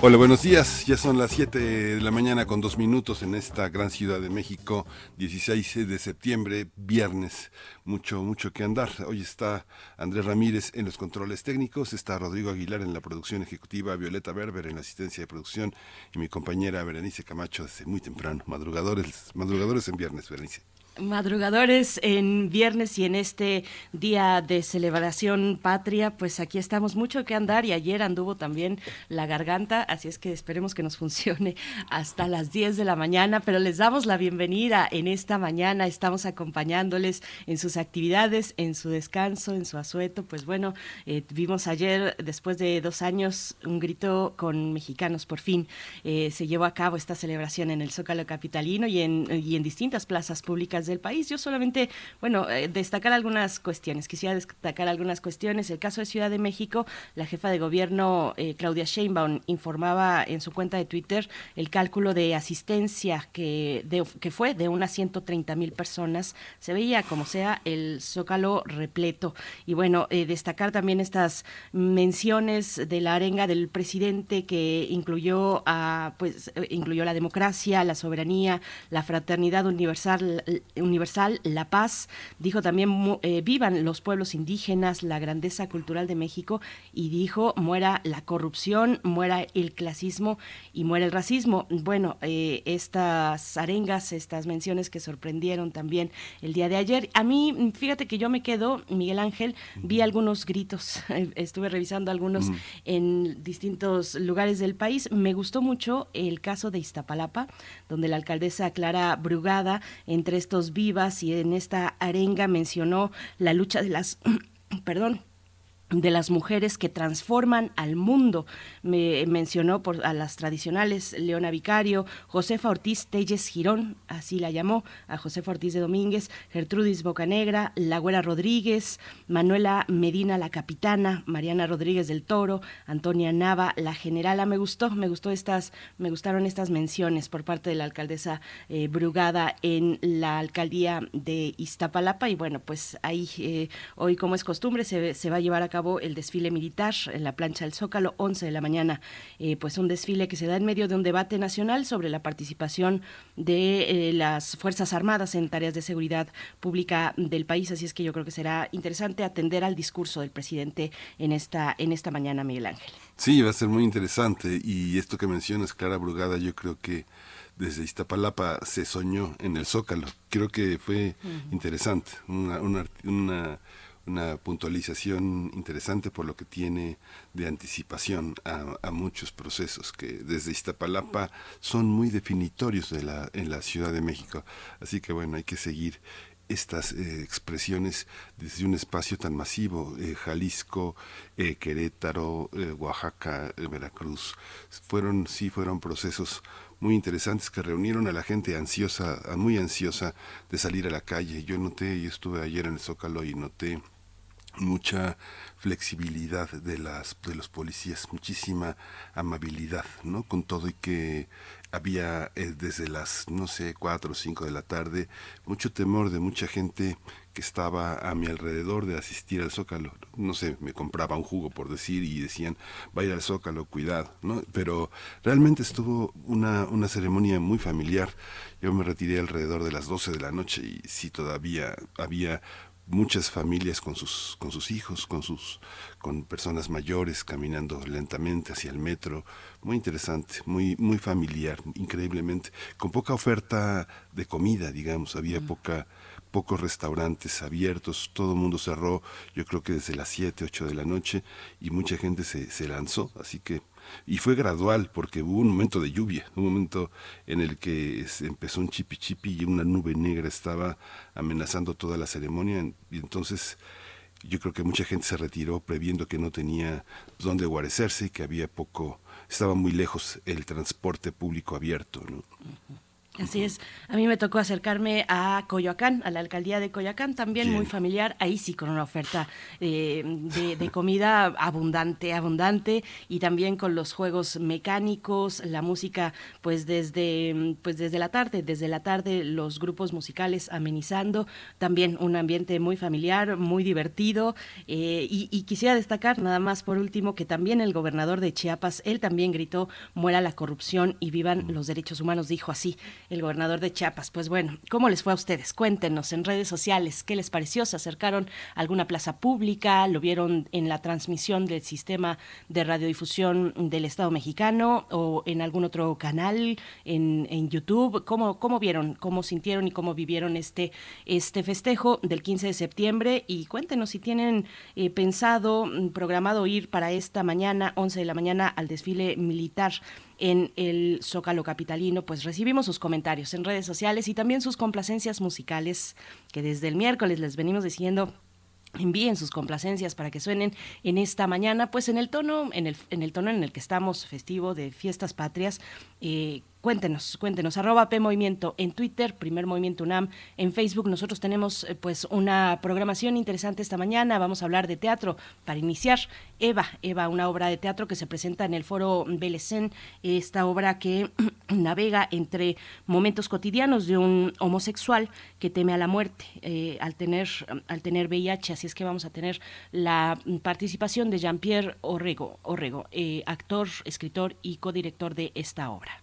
Hola, buenos días. Ya son las 7 de la mañana con 2 minutos en esta gran ciudad de México, 16 de septiembre, viernes. Mucho que andar. Hoy está Andrés Ramírez en los controles técnicos, está Rodrigo Aguilar en la producción ejecutiva, Violeta Berber en la asistencia de producción y mi compañera Berenice Camacho desde muy temprano. Madrugadores en viernes, Berenice. Madrugadores en viernes y en este día de celebración patria, pues aquí estamos, mucho que andar, y ayer anduvo también la garganta, así es que esperemos que nos funcione hasta las 10 de la mañana, pero les damos la bienvenida en esta mañana, estamos acompañándoles en sus actividades, en su descanso, en su asueto. Pues bueno, vimos ayer, después de 2 años, Un grito con mexicanos, por fin se llevó a cabo esta celebración en el Zócalo capitalino y en distintas plazas públicas del país. Yo solamente, destacar algunas cuestiones. El caso de Ciudad de México, la jefa de gobierno, Claudia Sheinbaum, informaba en su cuenta de Twitter el cálculo de asistencia que fue de unas 130,000 personas. Se veía, como sea, el Zócalo repleto. Y destacar también estas menciones de la arenga del presidente, que incluyó la democracia, la soberanía, la fraternidad universal, la paz. Dijo también, vivan los pueblos indígenas, la grandeza cultural de México, y dijo, muera la corrupción, muera el clasismo y muera el racismo. Estas arengas, estas menciones que sorprendieron también el día de ayer. A mí, fíjate que yo me quedo, Miguel Ángel, vi algunos gritos, estuve revisando algunos en distintos lugares del país. Me gustó mucho el caso de Iztapalapa, donde la alcaldesa Clara Brugada, entre estos vivas y en esta arenga, mencionó la lucha de las de las mujeres que transforman al mundo. Me mencionó a las tradicionales Leona Vicario, Josefa Ortiz Telles Girón, así la llamó, a Josefa Ortiz de Domínguez, Gertrudis Bocanegra, La Güera Rodríguez, Manuela Medina la Capitana, Mariana Rodríguez del Toro, Antonia Nava la Generala. Me gustaron estas menciones por parte de la alcaldesa Brugada en la alcaldía de Iztapalapa. Y pues ahí, hoy, como es costumbre, se va a llevar a cabo el desfile militar en la plancha del Zócalo, 11 de la mañana. Pues un desfile que se da en medio de un debate nacional sobre la participación de las Fuerzas Armadas en tareas de seguridad pública del país. Así es que yo creo que será interesante atender al discurso del presidente en esta mañana, Miguel Ángel. Sí, va a ser muy interesante. Y esto que mencionas, Clara Brugada, yo creo que desde Iztapalapa se soñó en el Zócalo. Creo que fue interesante, una puntualización interesante por lo que tiene de anticipación a muchos procesos que desde Iztapalapa son muy definitorios en la Ciudad de México. Así que hay que seguir estas expresiones desde un espacio tan masivo. Jalisco, Querétaro, Oaxaca, Veracruz, fueron procesos muy interesantes que reunieron a la gente muy ansiosa de salir a la calle. Yo estuve ayer en el Zócalo y noté mucha flexibilidad de los policías, muchísima amabilidad, ¿no? Con todo y que había desde las 4 o 5 de la tarde mucho temor de mucha gente que estaba a mi alrededor de asistir al Zócalo. Me compraba un jugo, por decir, y decían, va a ir al Zócalo, cuidado, ¿no? Pero realmente estuvo una ceremonia muy familiar. Yo me retiré alrededor de las 12 de la noche y sí, todavía había muchas familias con sus hijos, con personas mayores caminando lentamente hacia el metro. Muy interesante, muy familiar, increíblemente, con poca oferta de comida, digamos. Había pocos restaurantes abiertos, todo el mundo cerró, yo creo que desde las 7, 8 de la noche, y mucha gente se lanzó, así que. Y fue gradual, porque hubo un momento de lluvia, un momento en el que empezó un chipi chipi y una nube negra estaba amenazando toda la ceremonia, y entonces yo creo que mucha gente se retiró previendo que no tenía dónde guarecerse y que estaba muy lejos el transporte público abierto, ¿no? Así es, a mí me tocó acercarme a Coyoacán, a la alcaldía de Coyoacán, también muy familiar, ahí sí con una oferta de comida abundante, y también con los juegos mecánicos, la música, desde la tarde los grupos musicales amenizando, también un ambiente muy familiar, muy divertido, y quisiera destacar nada más por último que también el gobernador de Chiapas, él también gritó "Muera la corrupción y vivan los derechos humanos", dijo así el gobernador de Chiapas. Pues bueno, ¿cómo les fue a ustedes? Cuéntenos en redes sociales, ¿qué les pareció? ¿Se acercaron a alguna plaza pública? ¿Lo vieron en la transmisión del sistema de radiodifusión del Estado mexicano o en algún otro canal, en YouTube? ¿Cómo vieron, cómo sintieron y cómo vivieron este festejo del 15 de septiembre? Y cuéntenos si tienen programado ir para esta mañana, 11 de la mañana, al desfile militar en el Zócalo capitalino. Pues recibimos sus comentarios en redes sociales y también sus complacencias musicales, que desde el miércoles les venimos diciendo, envíen sus complacencias para que suenen en esta mañana, pues en el tono en el que estamos, festivo de fiestas patrias. Cuéntenos, @PMovimiento en Twitter, Primer Movimiento UNAM en Facebook. Nosotros tenemos pues una programación interesante esta mañana. Vamos a hablar de teatro para iniciar. Eva, una obra de teatro que se presenta en el Foro Belecén, esta obra que navega entre momentos cotidianos de un homosexual que teme a la muerte al tener VIH. Así es que vamos a tener la participación de Jean-Pierre Orrego, actor, escritor y codirector de esta obra.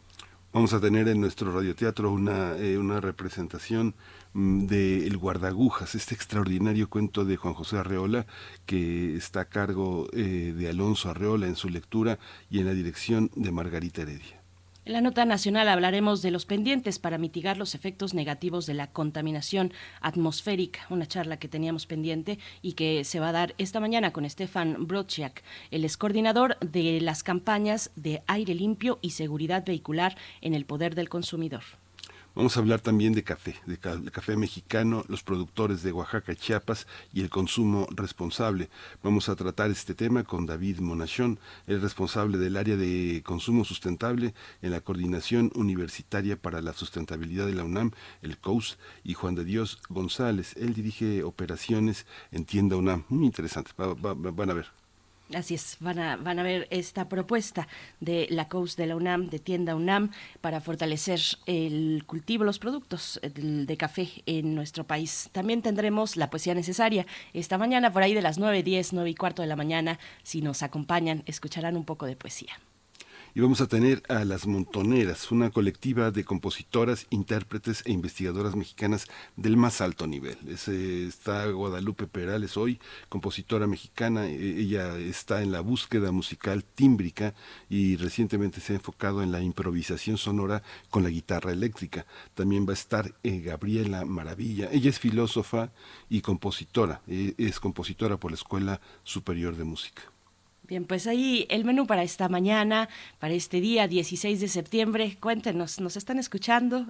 Vamos a tener en nuestro radioteatro una representación de El Guardagujas, este extraordinario cuento de Juan José Arreola, que está a cargo de Alonso Arreola en su lectura y en la dirección de Margarita Heredia. En la nota nacional hablaremos de los pendientes para mitigar los efectos negativos de la contaminación atmosférica, una charla que teníamos pendiente y que se va a dar esta mañana con Stefan Brociak, el excoordinador de las campañas de aire limpio y seguridad vehicular en el Poder del Consumidor. Vamos a hablar también de café, del café mexicano, los productores de Oaxaca y Chiapas y el consumo responsable. Vamos a tratar este tema con David Monachón, el responsable del área de consumo sustentable en la Coordinación Universitaria para la Sustentabilidad de la UNAM, el COUS, y Juan de Dios González. Él dirige operaciones en Tienda UNAM. Muy interesante, van a ver. Así es, van a ver esta propuesta de la COUS de la UNAM, de Tienda UNAM, para fortalecer el cultivo, los productos de café en nuestro país. También tendremos la poesía necesaria esta mañana, por ahí de las 9:10, 9:15 de la mañana. Si nos acompañan, escucharán un poco de poesía. Y vamos a tener a Las Montoneras, una colectiva de compositoras, intérpretes e investigadoras mexicanas del más alto nivel. Está Guadalupe Perales hoy, compositora mexicana. Ella está en la búsqueda musical tímbrica y recientemente se ha enfocado en la improvisación sonora con la guitarra eléctrica. También va a estar Gabriela Maravilla. Ella es filósofa y compositora. Es compositora por la Escuela Superior de Música. Bien, pues ahí el menú para esta mañana, para este día 16 de septiembre. Cuéntenos, ¿nos están escuchando?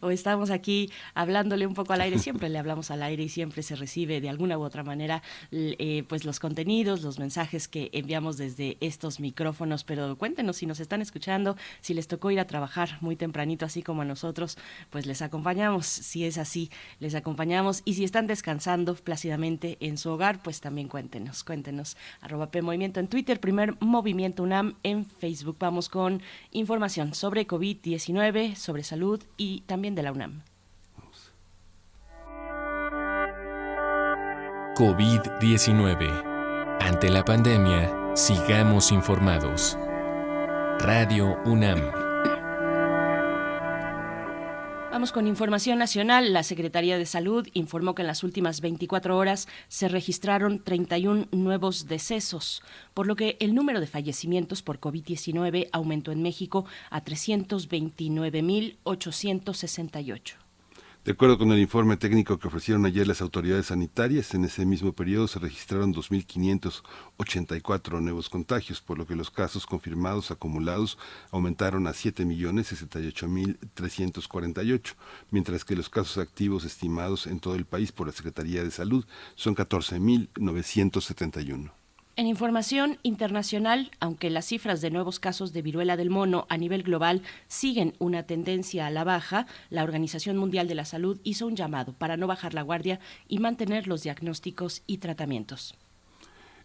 ¿O estamos aquí hablándole un poco al aire? Siempre le hablamos al aire y siempre se recibe de alguna u otra manera pues los contenidos, los mensajes que enviamos desde estos micrófonos. Pero cuéntenos si nos están escuchando, si les tocó ir a trabajar muy tempranito, así como a nosotros, pues les acompañamos. Si es así, les acompañamos. Y si están descansando plácidamente en su hogar, pues también cuéntenos. @PMovimiento en Twitter, Primer Movimiento UNAM en Facebook. Vamos con información sobre COVID-19, sobre salud y también de la UNAM. COVID-19. Ante la pandemia, sigamos informados. Radio UNAM. Vamos con información nacional. La Secretaría de Salud informó que en las últimas 24 horas se registraron 31 nuevos decesos, por lo que el número de fallecimientos por COVID-19 aumentó en México a 329.868. De acuerdo con el informe técnico que ofrecieron ayer las autoridades sanitarias, en ese mismo periodo se registraron 2.584 nuevos contagios, por lo que los casos confirmados acumulados aumentaron a 7.068.348, mientras que los casos activos estimados en todo el país por la Secretaría de Salud son 14.971. En información internacional, aunque las cifras de nuevos casos de viruela del mono a nivel global siguen una tendencia a la baja, la Organización Mundial de la Salud hizo un llamado para no bajar la guardia y mantener los diagnósticos y tratamientos.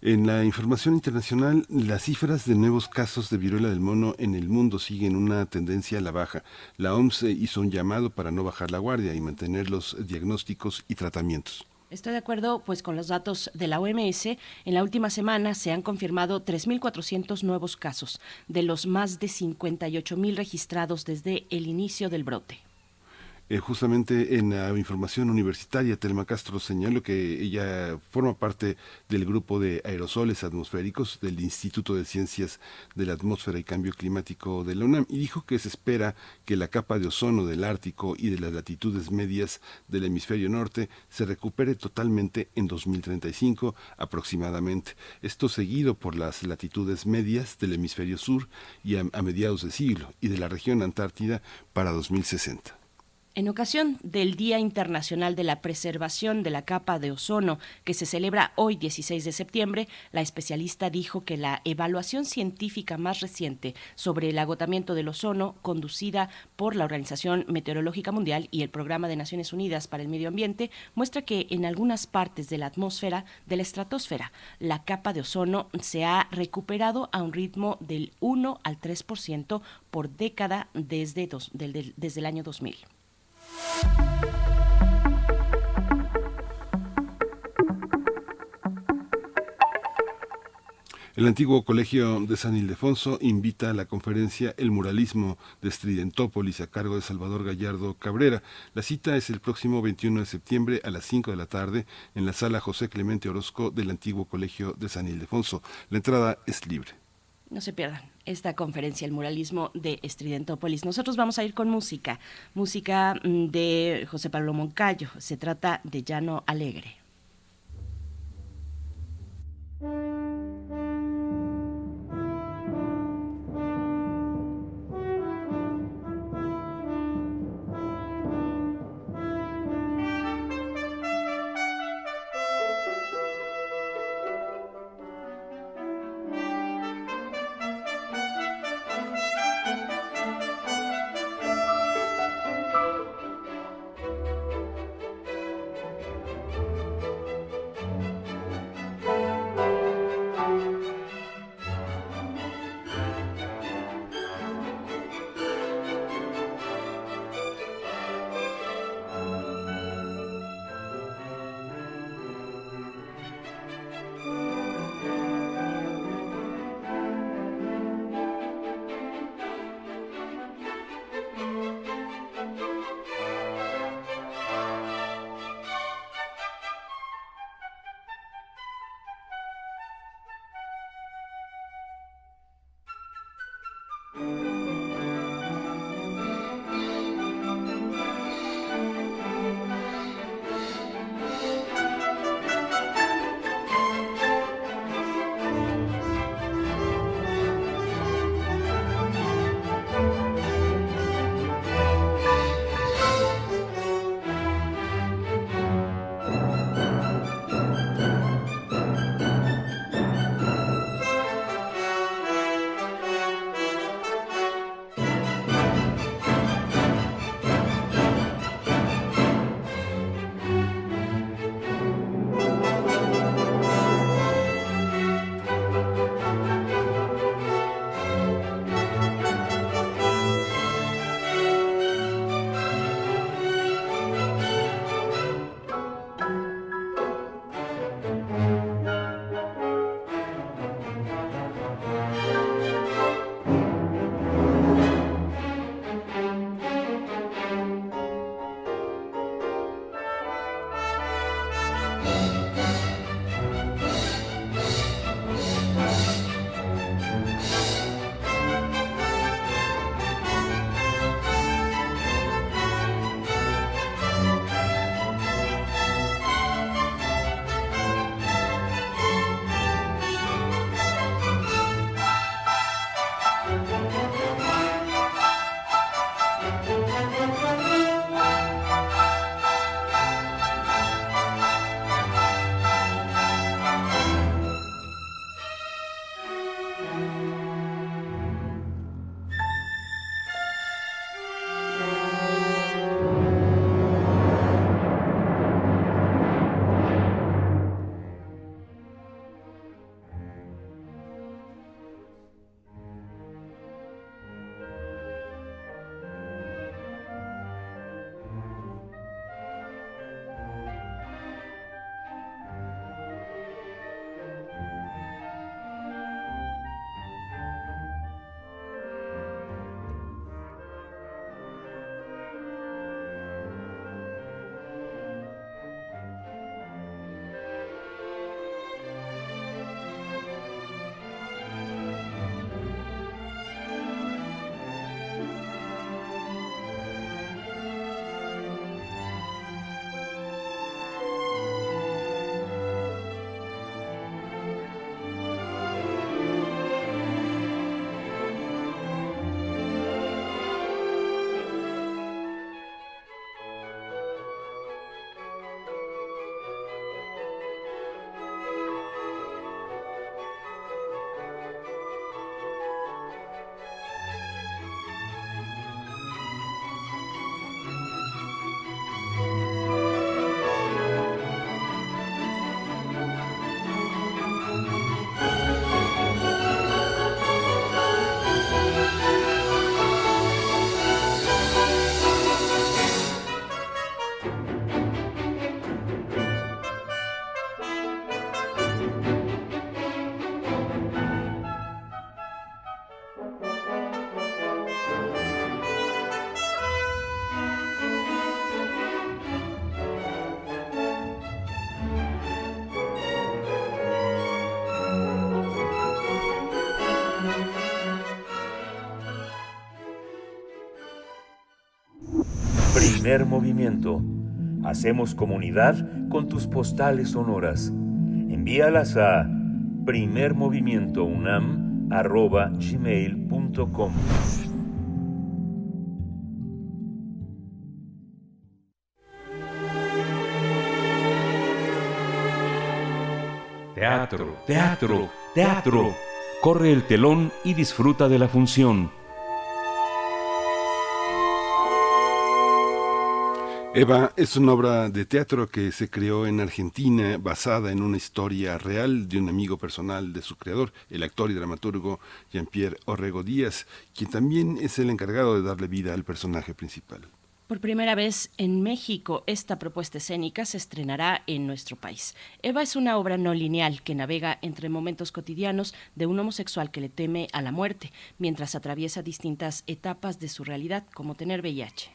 En la información internacional, las cifras de nuevos casos de viruela del mono en el mundo siguen una tendencia a la baja. La OMS hizo un llamado para no bajar la guardia y mantener los diagnósticos y tratamientos. Estoy de acuerdo, pues, con los datos de la OMS. En la última semana se han confirmado 3.400 nuevos casos, de los más de 58.000 registrados desde el inicio del brote. Justamente en la información universitaria, Telma Castro señaló que ella forma parte del grupo de aerosoles atmosféricos del Instituto de Ciencias de la Atmósfera y Cambio Climático de la UNAM y dijo que se espera que la capa de ozono del Ártico y de las latitudes medias del hemisferio norte se recupere totalmente en 2035 aproximadamente. Esto seguido por las latitudes medias del hemisferio sur y a mediados de siglo y de la región Antártida para 2060. En ocasión del Día Internacional de la Preservación de la Capa de Ozono, que se celebra hoy 16 de septiembre, la especialista dijo que la evaluación científica más reciente sobre el agotamiento del ozono, conducida por la Organización Meteorológica Mundial y el Programa de Naciones Unidas para el Medio Ambiente, muestra que en algunas partes de la atmósfera, de la estratosfera, la capa de ozono se ha recuperado a un ritmo del 1 al 3% por década desde el año 2000. El antiguo colegio de San Ildefonso invita a la conferencia El muralismo de Estridentópolis a cargo de Salvador Gallardo Cabrera. La cita es el próximo 21 de septiembre a las 5 de la tarde en la sala José Clemente Orozco del antiguo colegio de San Ildefonso. La entrada es libre. No se pierdan esta conferencia, el muralismo de Estridentópolis. Nosotros vamos a ir con música de José Pablo Moncayo. Se trata de Llano Alegre. Primer Movimiento. Hacemos comunidad con tus postales sonoras. Envíalas a primermovimientounam@gmail.com. Teatro, teatro, teatro. Corre el telón y disfruta de la función. Eva es una obra de teatro que se creó en Argentina, basada en una historia real de un amigo personal de su creador, el actor y dramaturgo Jean-Pierre Orrego Díaz, quien también es el encargado de darle vida al personaje principal. Por primera vez en México, esta propuesta escénica se estrenará en nuestro país. Eva es una obra no lineal que navega entre momentos cotidianos de un homosexual que le teme a la muerte, mientras atraviesa distintas etapas de su realidad, como tener VIH.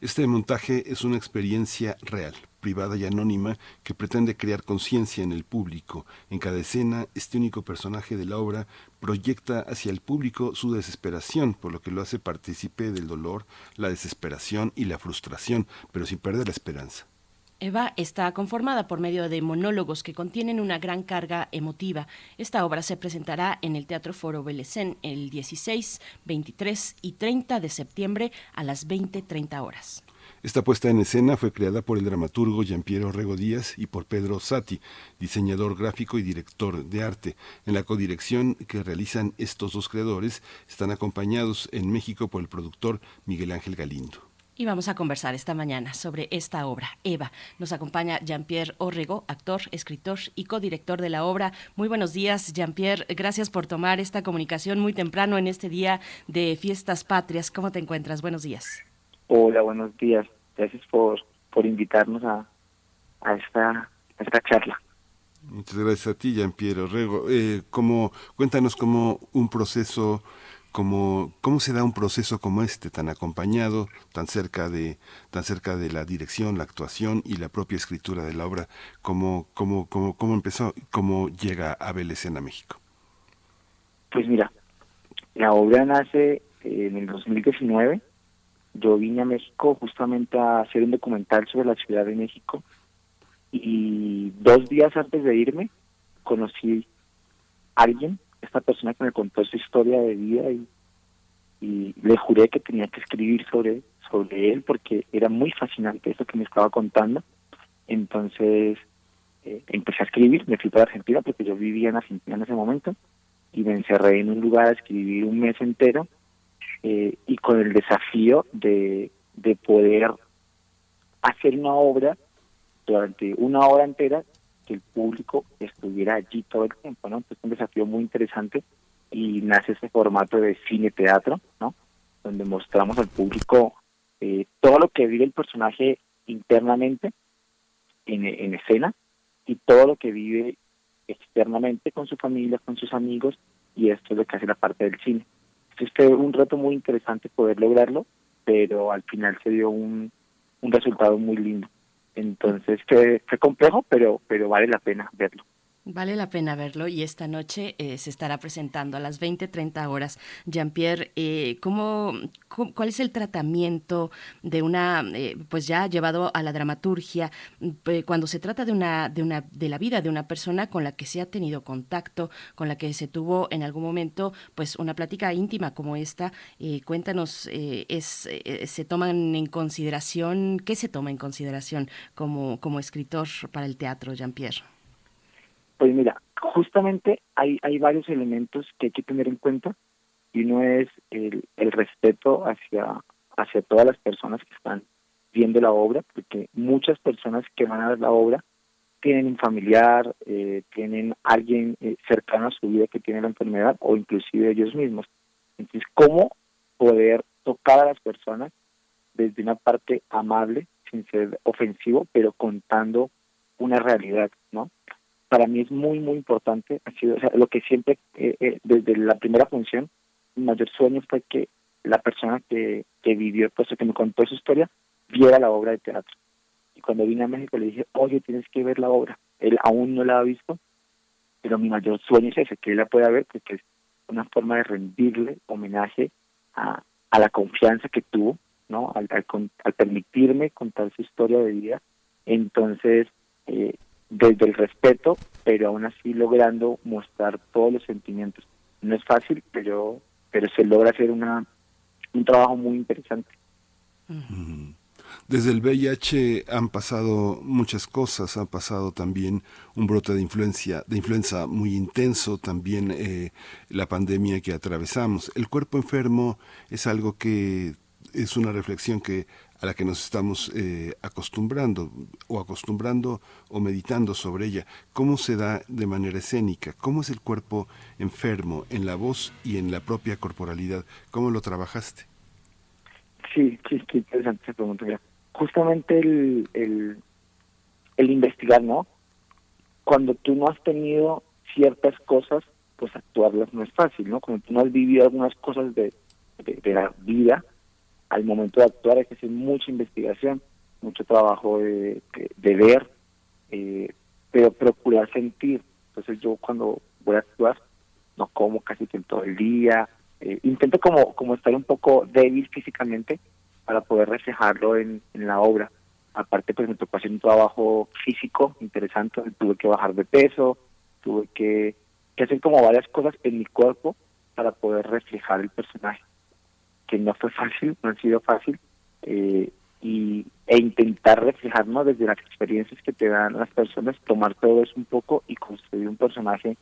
Este montaje es una experiencia real, privada y anónima, que pretende crear conciencia en el público. En cada escena, este único personaje de la obra proyecta hacia el público su desesperación, por lo que lo hace partícipe del dolor, la desesperación y la frustración, pero sin perder la esperanza. Eva está conformada por medio de monólogos que contienen una gran carga emotiva. Esta obra se presentará en el Teatro Foro Belecén el 16, 23 y 30 de septiembre a las 20:30 horas. Esta puesta en escena fue creada por el dramaturgo Jean-Pierre Orrego Díaz y por Pedro Sati, diseñador gráfico y director de arte. En la codirección que realizan estos dos creadores están acompañados en México por el productor Miguel Ángel Galindo. Y vamos a conversar esta mañana sobre esta obra, Eva. Nos acompaña Jean-Pierre Orrego, actor, escritor y codirector de la obra. Muy buenos días, Jean-Pierre. Gracias por tomar esta comunicación muy temprano en este día de Fiestas Patrias. ¿Cómo te encuentras? Buenos días. Hola, buenos días. Gracias por invitarnos a esta charla. Muchas gracias a ti, Jean-Pierre Orrego. Cuéntanos cómo un proceso... ¿Cómo se da un proceso como este, tan acompañado, tan cerca de la dirección, la actuación y la propia escritura de la obra? ¿Cómo empezó? ¿Cómo llega a Belecén a México? Pues mira, la obra nace en el 2019. Yo vine a México justamente a hacer un documental sobre la Ciudad de México. Y 2 días antes de irme, conocí a alguien. Esta persona que me contó su historia de vida y le juré que tenía que escribir sobre él porque era muy fascinante eso que me estaba contando. Entonces empecé a escribir, me fui para Argentina porque yo vivía en Argentina en ese momento y me encerré en un lugar a escribir un mes entero y con el desafío de poder hacer una obra durante una hora entera que el público estuviera allí todo el tiempo, ¿no? Entonces, un desafío muy interesante y nace ese formato de cine-teatro, ¿no? Donde mostramos al público todo lo que vive el personaje internamente en escena y todo lo que vive externamente con su familia, con sus amigos, y esto es lo que hace la parte del cine. Entonces, fue un reto muy interesante poder lograrlo, pero al final se dio un resultado muy lindo. Entonces fue complejo, pero vale la pena verlo. Vale la pena verlo y esta noche se estará presentando a las 20:30 horas. Jean-Pierre, ¿cuál es el tratamiento de una, pues ya llevado a la dramaturgia, cuando se trata de la vida de una persona con la que se ha tenido contacto, con la que se tuvo en algún momento, pues una plática íntima como esta? Cuéntanos, ¿se toman en consideración, qué se toma en consideración como escritor para el teatro, Jean-Pierre? Pues mira, justamente hay varios elementos que hay que tener en cuenta y uno es el respeto hacia todas las personas que están viendo la obra, porque muchas personas que van a ver la obra tienen un familiar, tienen alguien cercano a su vida que tiene la enfermedad o inclusive ellos mismos. Entonces, ¿cómo poder tocar a las personas desde una parte amable, sin ser ofensivo, pero contando una realidad, ¿no? Para mí es muy, muy importante. Ha sido, o sea, lo que siempre, desde la primera función, mi mayor sueño fue que la persona que vivió, pues, que me contó su historia, viera la obra de teatro. Y cuando vine a México le dije, oye, tienes que ver la obra. Él aún no la ha visto, pero mi mayor sueño es ese, que él la pueda ver, porque es una forma de rendirle homenaje a la confianza que tuvo ¿no? Al permitirme contar su historia de vida, entonces desde el respeto, pero aún así logrando mostrar todos los sentimientos. No es fácil, pero se logra hacer un trabajo muy interesante. Desde el VIH han pasado muchas cosas, ha pasado también un brote de influenza muy intenso, también la pandemia que atravesamos. El cuerpo enfermo es algo que es una reflexión que a la que nos estamos acostumbrando o meditando sobre ella. ¿Cómo se da de manera escénica? ¿Cómo es el cuerpo enfermo en la voz y en la propia corporalidad? ¿Cómo lo trabajaste? Sí, qué interesante esa pregunta. Mira, justamente el investigar, ¿no? Cuando tú no has tenido ciertas cosas, pues actuarlas no es fácil, ¿no? Cuando tú no has vivido algunas cosas de la vida, al momento de actuar hay que hacer mucha investigación, mucho trabajo de ver, pero procurar sentir. Entonces yo cuando voy a actuar no como casi todo el día, intento como estar un poco débil físicamente para poder reflejarlo en la obra. Aparte, pues me tocó hacer un trabajo físico interesante, tuve que bajar de peso, tuve que hacer como varias cosas en mi cuerpo para poder reflejar el personaje, que no fue fácil, no ha sido fácil, e intentar reflejarnos desde las experiencias que te dan las personas, tomar todo eso un poco y construir un personaje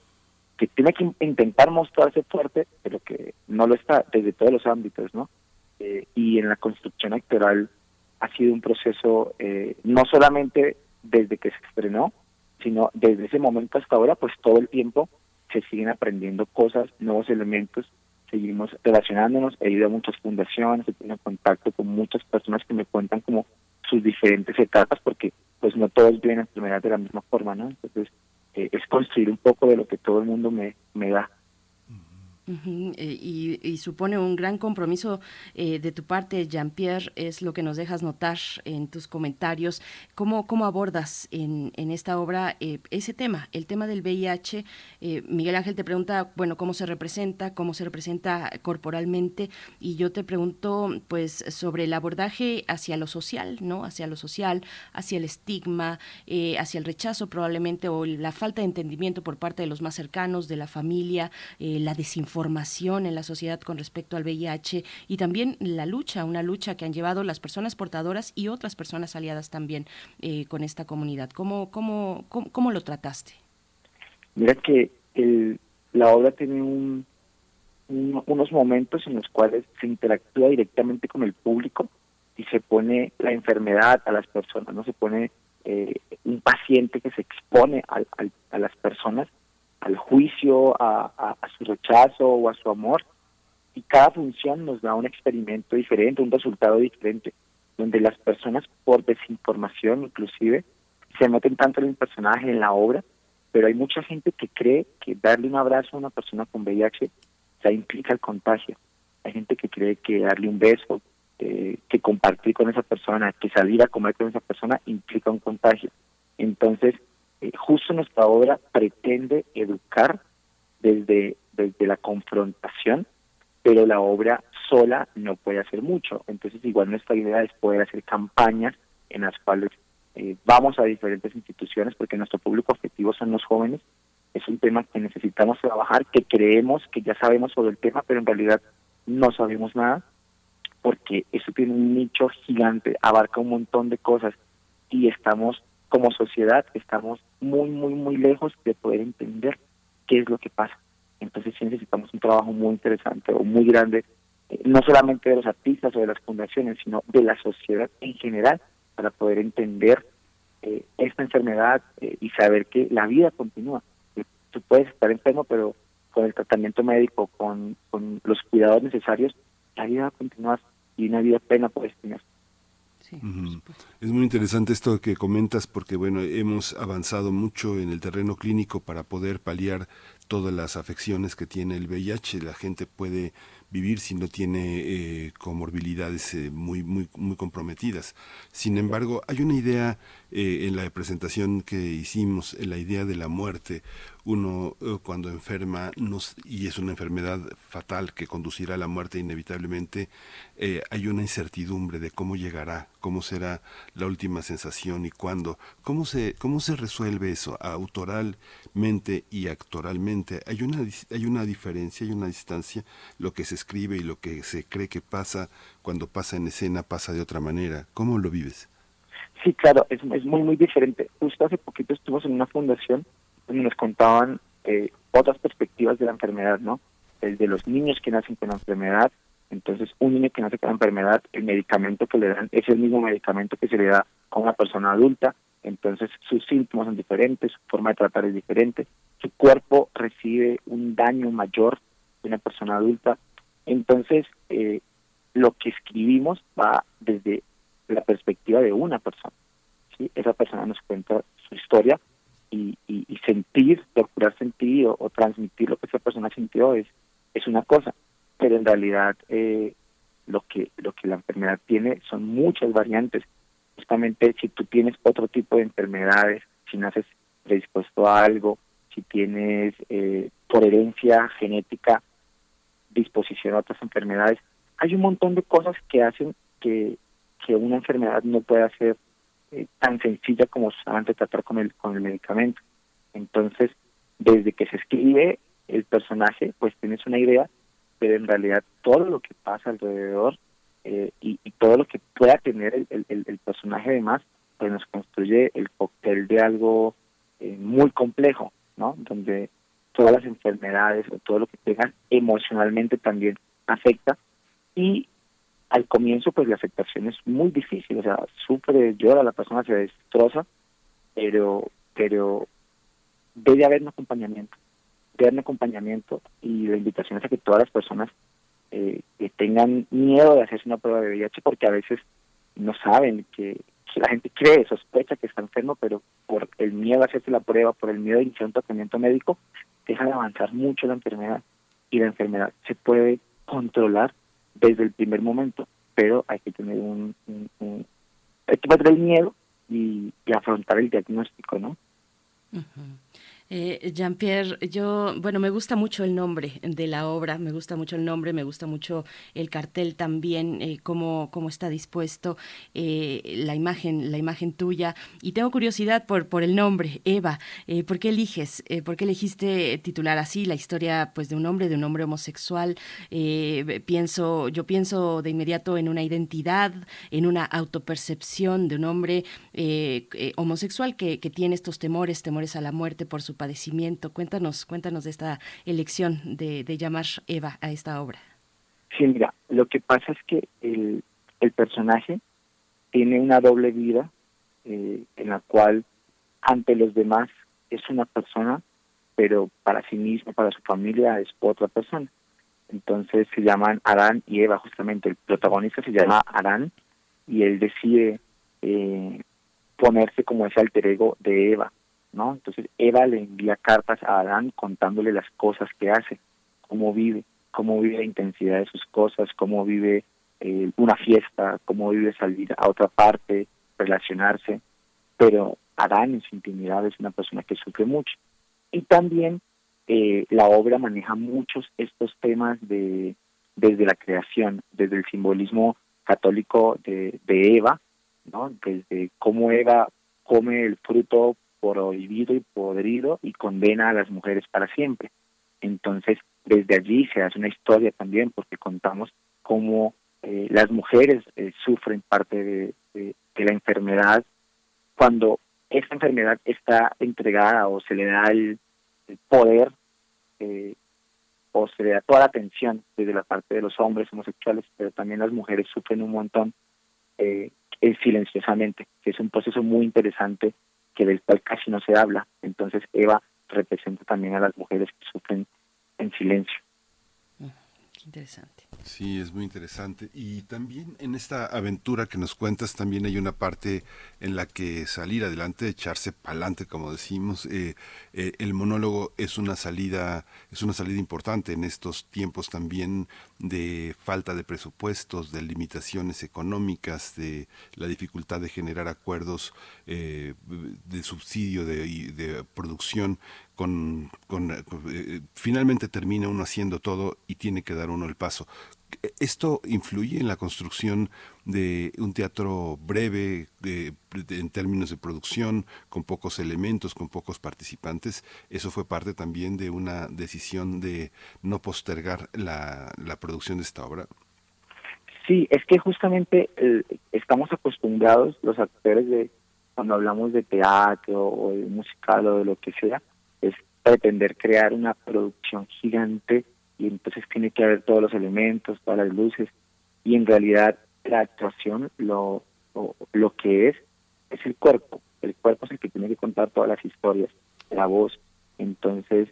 que tiene que intentar mostrarse fuerte, pero que no lo está desde todos los ámbitos, ¿no? Y en la construcción actoral ha sido un proceso no solamente desde que se estrenó, sino desde ese momento hasta ahora, pues todo el tiempo se siguen aprendiendo cosas, nuevos elementos, seguimos relacionándonos, he ido a muchas fundaciones, he tenido contacto con muchas personas que me cuentan como sus diferentes etapas, porque pues no todos viven las primeras de la misma forma, ¿no? Entonces, es construir un poco de lo que todo el mundo me da. Uh-huh. Y supone un gran compromiso de tu parte, Jean-Pierre, es lo que nos dejas notar en tus comentarios. ¿Cómo abordas en esta obra ese tema, el tema del VIH? Miguel Ángel te pregunta, bueno, ¿cómo se representa corporalmente? Y yo te pregunto, pues, sobre el abordaje hacia lo social, ¿no? Hacia lo social, hacia el estigma, hacia el rechazo probablemente, o la falta de entendimiento por parte de los más cercanos, de la familia, la desinformación en la sociedad con respecto al VIH, y también una lucha que han llevado las personas portadoras y otras personas aliadas también con esta comunidad. ¿Cómo lo trataste? Mira que la obra tiene unos momentos en los cuales se interactúa directamente con el público y se pone la enfermedad a las personas, no se pone un paciente que se expone a las personas, al juicio, a su rechazo o a su amor, y cada función nos da un experimento diferente, un resultado diferente, donde las personas por desinformación inclusive se meten tanto en el personaje, en la obra, pero hay mucha gente que cree que darle un abrazo a una persona con VIH ya implica el contagio. Hay gente que cree que darle un beso, que compartir con esa persona, que salir a comer con esa persona implica un contagio. Entonces, justo nuestra obra pretende educar desde la confrontación, pero la obra sola no puede hacer mucho. Entonces, igual nuestra idea es poder hacer campañas en las cuales vamos a diferentes instituciones, porque nuestro público objetivo son los jóvenes. Es un tema que necesitamos trabajar, que creemos que ya sabemos sobre el tema, pero en realidad no sabemos nada, porque eso tiene un nicho gigante, abarca un montón de cosas, y como sociedad estamos muy, muy, muy lejos de poder entender qué es lo que pasa. Entonces sí necesitamos un trabajo muy interesante o muy grande, no solamente de los artistas o de las fundaciones, sino de la sociedad en general, para poder entender esta enfermedad y saber que la vida continúa. Tú puedes estar enfermo, pero con el tratamiento médico, con los cuidados necesarios, la vida va a continuar y una vida plena puedes tener. Uh-huh. Es muy interesante esto que comentas, porque bueno, hemos avanzado mucho en el terreno clínico para poder paliar todas las afecciones que tiene el VIH. La gente puede vivir si no tiene comorbilidades muy comprometidas. Sin embargo, hay una idea en la presentación que hicimos, en la idea de la muerte. Uno cuando enferma, y es una enfermedad fatal que conducirá a la muerte inevitablemente, hay una incertidumbre de cómo llegará, cómo será la última sensación y cuándo. ¿Cómo se resuelve eso autoralmente y actoralmente? Hay una diferencia, hay una distancia. Lo que se escribe y lo que se cree que pasa cuando pasa en escena pasa de otra manera. ¿Cómo lo vives? Sí, claro, es muy, muy diferente. Justo hace poquito estuvimos en una fundación donde nos contaban otras perspectivas de la enfermedad, ¿no? Desde los niños que nacen con la enfermedad. Entonces, un niño que nace con la enfermedad, el medicamento que le dan es el mismo medicamento que se le da a una persona adulta. Entonces, sus síntomas son diferentes, su forma de tratar es diferente, su cuerpo recibe un daño mayor de una persona adulta. Entonces, lo que escribimos va desde la perspectiva de una persona, ¿sí? Esa persona nos cuenta su historia y sentir, procurar sentir o transmitir lo que esa persona sintió es una cosa, pero en realidad lo que la enfermedad tiene son muchas variantes. Justamente si tú tienes otro tipo de enfermedades, si naces predispuesto a algo, si tienes por herencia genética disposición a otras enfermedades, hay un montón de cosas que hacen que una enfermedad no pueda ser tan sencilla como antes tratar con el medicamento. Entonces, desde que se escribe el personaje, pues tienes una idea, pero en realidad todo lo que pasa alrededor y todo lo que pueda tener el personaje además, pues nos construye el cóctel de algo muy complejo, ¿no? Donde todas las enfermedades o todo lo que tengan emocionalmente también afecta, y al comienzo pues la afectación es muy difícil, o sea, sufre, llora, la persona se destroza, pero debe haber un acompañamiento, y la invitación es a que todas las personas que tengan miedo de hacerse una prueba de VIH, porque a veces no saben que la gente cree, sospecha que está enfermo, pero por el miedo a hacerse la prueba, por el miedo de iniciar un tratamiento médico, deja de avanzar mucho la enfermedad, y la enfermedad se puede controlar desde el primer momento, pero hay que tener hay que perder el miedo y afrontar el diagnóstico, ¿no? Uh-huh. Jean-Pierre, me gusta mucho el nombre de la obra, me gusta mucho el cartel también, cómo está dispuesto, la imagen tuya, y tengo curiosidad por el nombre, Eva. ¿Por qué elegiste titular así la historia, pues, de un hombre homosexual? Yo pienso de inmediato en una identidad, en una autopercepción de un hombre homosexual que tiene estos temores a la muerte por su padecimiento. Cuéntanos de esta elección de llamar Eva a esta obra. Sí, mira, lo que pasa es que el personaje tiene una doble vida en la cual ante los demás es una persona, pero para sí mismo, para su familia, es otra persona. Entonces se llaman Adán y Eva, justamente. El protagonista se llama Adán y él decide ponerse como ese alter ego de Eva, ¿no? Entonces Eva le envía cartas a Adán contándole las cosas que hace, cómo vive la intensidad de sus cosas, cómo vive una fiesta, cómo vive salir a otra parte, relacionarse, pero Adán en su intimidad es una persona que sufre mucho. Y también la obra maneja muchos estos temas desde la creación, desde el simbolismo católico de Eva, ¿no? Desde cómo Eva come el fruto prohibido y podrido y condena a las mujeres para siempre. Entonces, desde allí se hace una historia también, porque contamos cómo las mujeres sufren parte de la enfermedad, cuando esa enfermedad está entregada o se le da el poder o se le da toda la atención desde la parte de los hombres homosexuales, pero también las mujeres sufren un montón silenciosamente. Es un proceso muy interesante que del cual casi no se habla. Entonces Eva representa también a las mujeres que sufren en silencio. Qué interesante. Sí, es muy interesante. Y también en esta aventura que nos cuentas también hay una parte en la que salir adelante, echarse pa'lante, como decimos. El monólogo es una salida importante en estos tiempos también de falta de presupuestos, de limitaciones económicas, de la dificultad de generar acuerdos de subsidio, de producción. Finalmente termina uno haciendo todo y tiene que dar uno el paso. ¿Esto influye en la construcción de un teatro breve en términos de producción, con pocos elementos, con pocos participantes? ¿Eso fue parte también de una decisión de no postergar la producción de esta obra? Sí, es que justamente estamos acostumbrados los actores de cuando hablamos de teatro o de musical o de lo que sea, es pretender crear una producción gigante y entonces tiene que haber todos los elementos, todas las luces, y en realidad la actuación lo que es el cuerpo. El cuerpo es el que tiene que contar todas las historias, la voz. Entonces,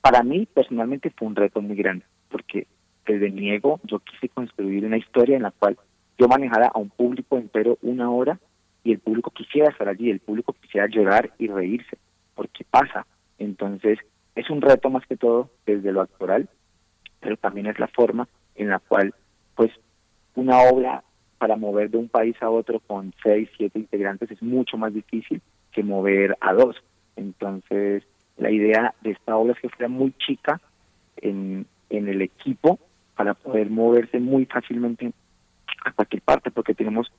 para mí personalmente fue un reto muy grande, porque desde mi ego yo quise construir una historia en la cual yo manejara a un público entero una hora y el público quisiera estar allí, el público quisiera llorar y reírse, porque pasa. Entonces, es un reto más que todo desde lo actoral, pero también es la forma en la cual, pues, una obra para mover de un país a otro con 6, 7 integrantes es mucho más difícil que mover a 2. Entonces, la idea de esta obra es que fuera muy chica en el equipo para poder moverse muy fácilmente a cualquier parte, porque tenemos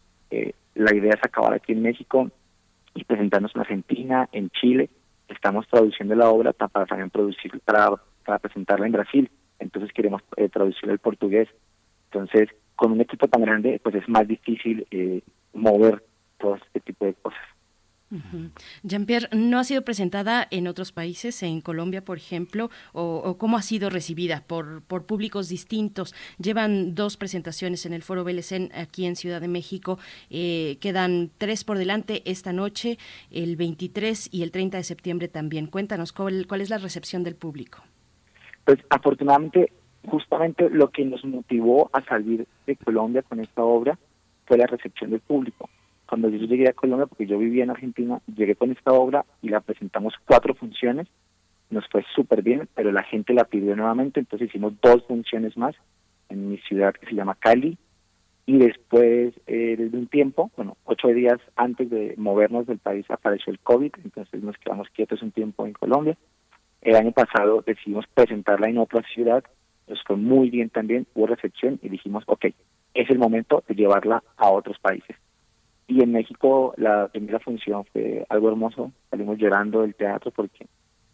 la idea es acabar aquí en México y presentarnos en Argentina, en Chile. Estamos traduciendo la obra para también producir, para presentarla en Brasil. Entonces queremos traducirla al portugués. Entonces, con un equipo tan grande, pues es más difícil mover todo este tipo de cosas. Uh-huh. Jean-Pierre, ¿no ha sido presentada en otros países, en Colombia, por ejemplo, o cómo ha sido recibida por públicos distintos? Llevan 2 presentaciones en el Foro Belecén aquí en Ciudad de México, quedan 3 por delante esta noche, el 23 y el 30 de septiembre también. Cuéntanos, ¿cuál es la recepción del público? Pues afortunadamente, justamente lo que nos motivó a salir de Colombia con esta obra fue la recepción del público. Cuando yo llegué a Colombia, porque yo vivía en Argentina, llegué con esta obra y la presentamos 4 funciones, nos fue súper bien, pero la gente la pidió nuevamente, entonces hicimos 2 funciones más en mi ciudad que se llama Cali, y después desde un tiempo, 8 días antes de movernos del país apareció el COVID, entonces nos quedamos quietos un tiempo en Colombia. El año pasado decidimos presentarla en otra ciudad, nos fue muy bien también, hubo recepción y dijimos, ok, es el momento de llevarla a otros países. Y en México la primera función fue algo hermoso, salimos llorando del teatro porque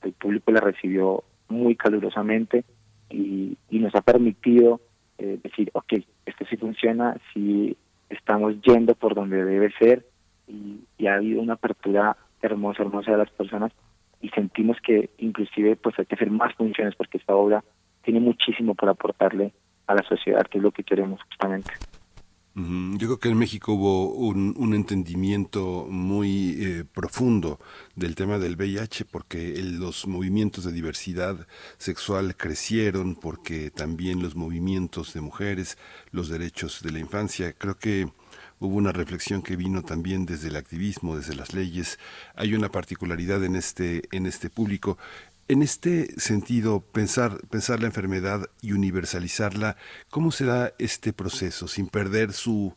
el público la recibió muy calurosamente y nos ha permitido decir, ok, esto sí funciona, sí estamos yendo por donde debe ser y ha habido una apertura hermosa de las personas y sentimos que inclusive pues hay que hacer más funciones porque esta obra tiene muchísimo por aportarle a la sociedad, que es lo que queremos justamente. Yo creo que en México hubo un entendimiento muy profundo del tema del VIH, porque los movimientos de diversidad sexual crecieron, porque también los movimientos de mujeres, los derechos de la infancia, creo que hubo una reflexión que vino también desde el activismo, desde las leyes. Hay una particularidad en este público. En este sentido, pensar la enfermedad y universalizarla, ¿cómo se da este proceso sin perder su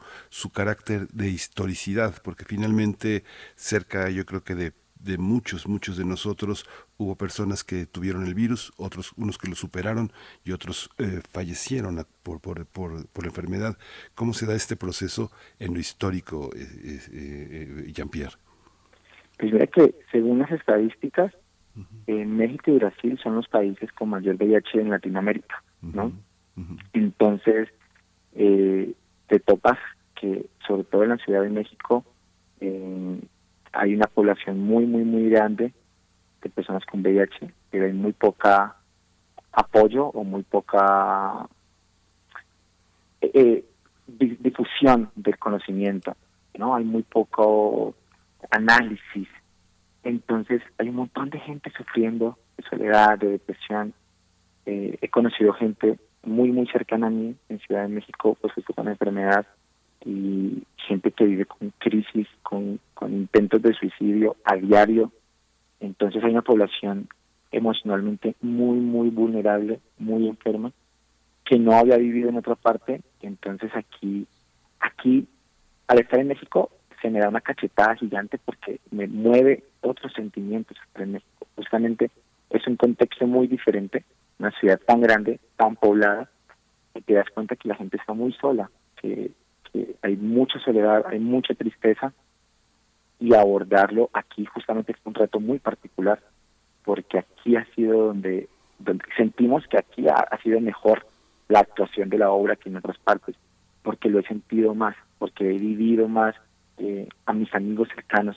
carácter de historicidad? Porque finalmente cerca, yo creo que de muchos de nosotros, hubo personas que tuvieron el virus, unos que lo superaron y otros fallecieron por la enfermedad. ¿Cómo se da este proceso en lo histórico, Jean-Pierre? Pues mira que según las estadísticas, México y Brasil son los países con mayor VIH en Latinoamérica, ¿no? Uh-huh. Entonces, te topas que, sobre todo en la Ciudad de México, hay una población muy grande de personas con VIH, pero hay muy poca apoyo o muy poca difusión del conocimiento, ¿no? Hay muy poco análisis. Entonces hay un montón de gente sufriendo de soledad, de depresión. He conocido gente muy, muy cercana a mí en Ciudad de México, pues estuvo con enfermedad y gente que vive con crisis, con intentos de suicidio a diario. Entonces hay una población emocionalmente muy, muy vulnerable, muy enferma, que no había vivido en otra parte. Entonces aquí al estar en México se me da una cachetada gigante porque me mueve otros sentimientos estar en México. Justamente es un contexto muy diferente, una ciudad tan grande, tan poblada, que te das cuenta que la gente está muy sola, que hay mucha soledad, hay mucha tristeza, y abordarlo aquí justamente es un reto muy particular, porque aquí ha sido donde sentimos que aquí ha sido mejor la actuación de la obra que en otras partes, porque lo he sentido más, porque he vivido más a mis amigos cercanos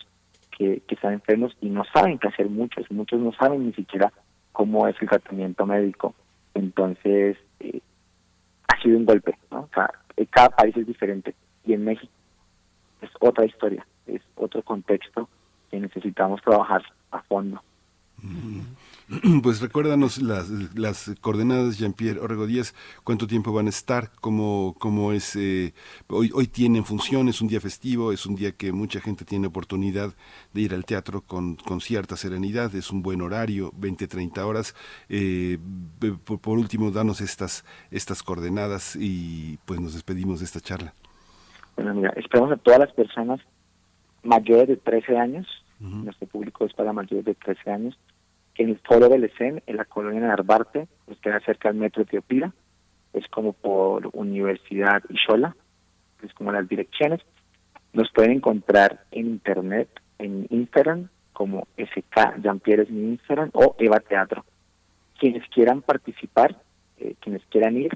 que están enfermos y no saben qué hacer, muchos no saben ni siquiera cómo es el tratamiento médico. Entonces ha sido un golpe, ¿no? O sea, cada país es diferente y en México es otra historia, es otro contexto que necesitamos trabajar a fondo. Pues recuérdanos las coordenadas, Jean-Pierre Orrego Díaz, cuánto tiempo van a estar, cómo es, hoy tienen función, es un día festivo, es un día que mucha gente tiene oportunidad de ir al teatro con cierta serenidad, es un buen horario, 20-30 horas, por último danos estas coordenadas y pues nos despedimos de esta charla. Bueno, mira, esperamos a todas las personas mayores de 13 años, nuestro público es para mayores de 13 años, en el Foro Belecén, en la colonia de Narvarte, pues queda cerca del metro Teopira, es como por Universidad Ixola, es como las direcciones. Nos pueden encontrar en internet, en Instagram, como SK Jean-Pierre es mi Instagram, o Eva Teatro. Quienes quieran participar, quienes quieran ir,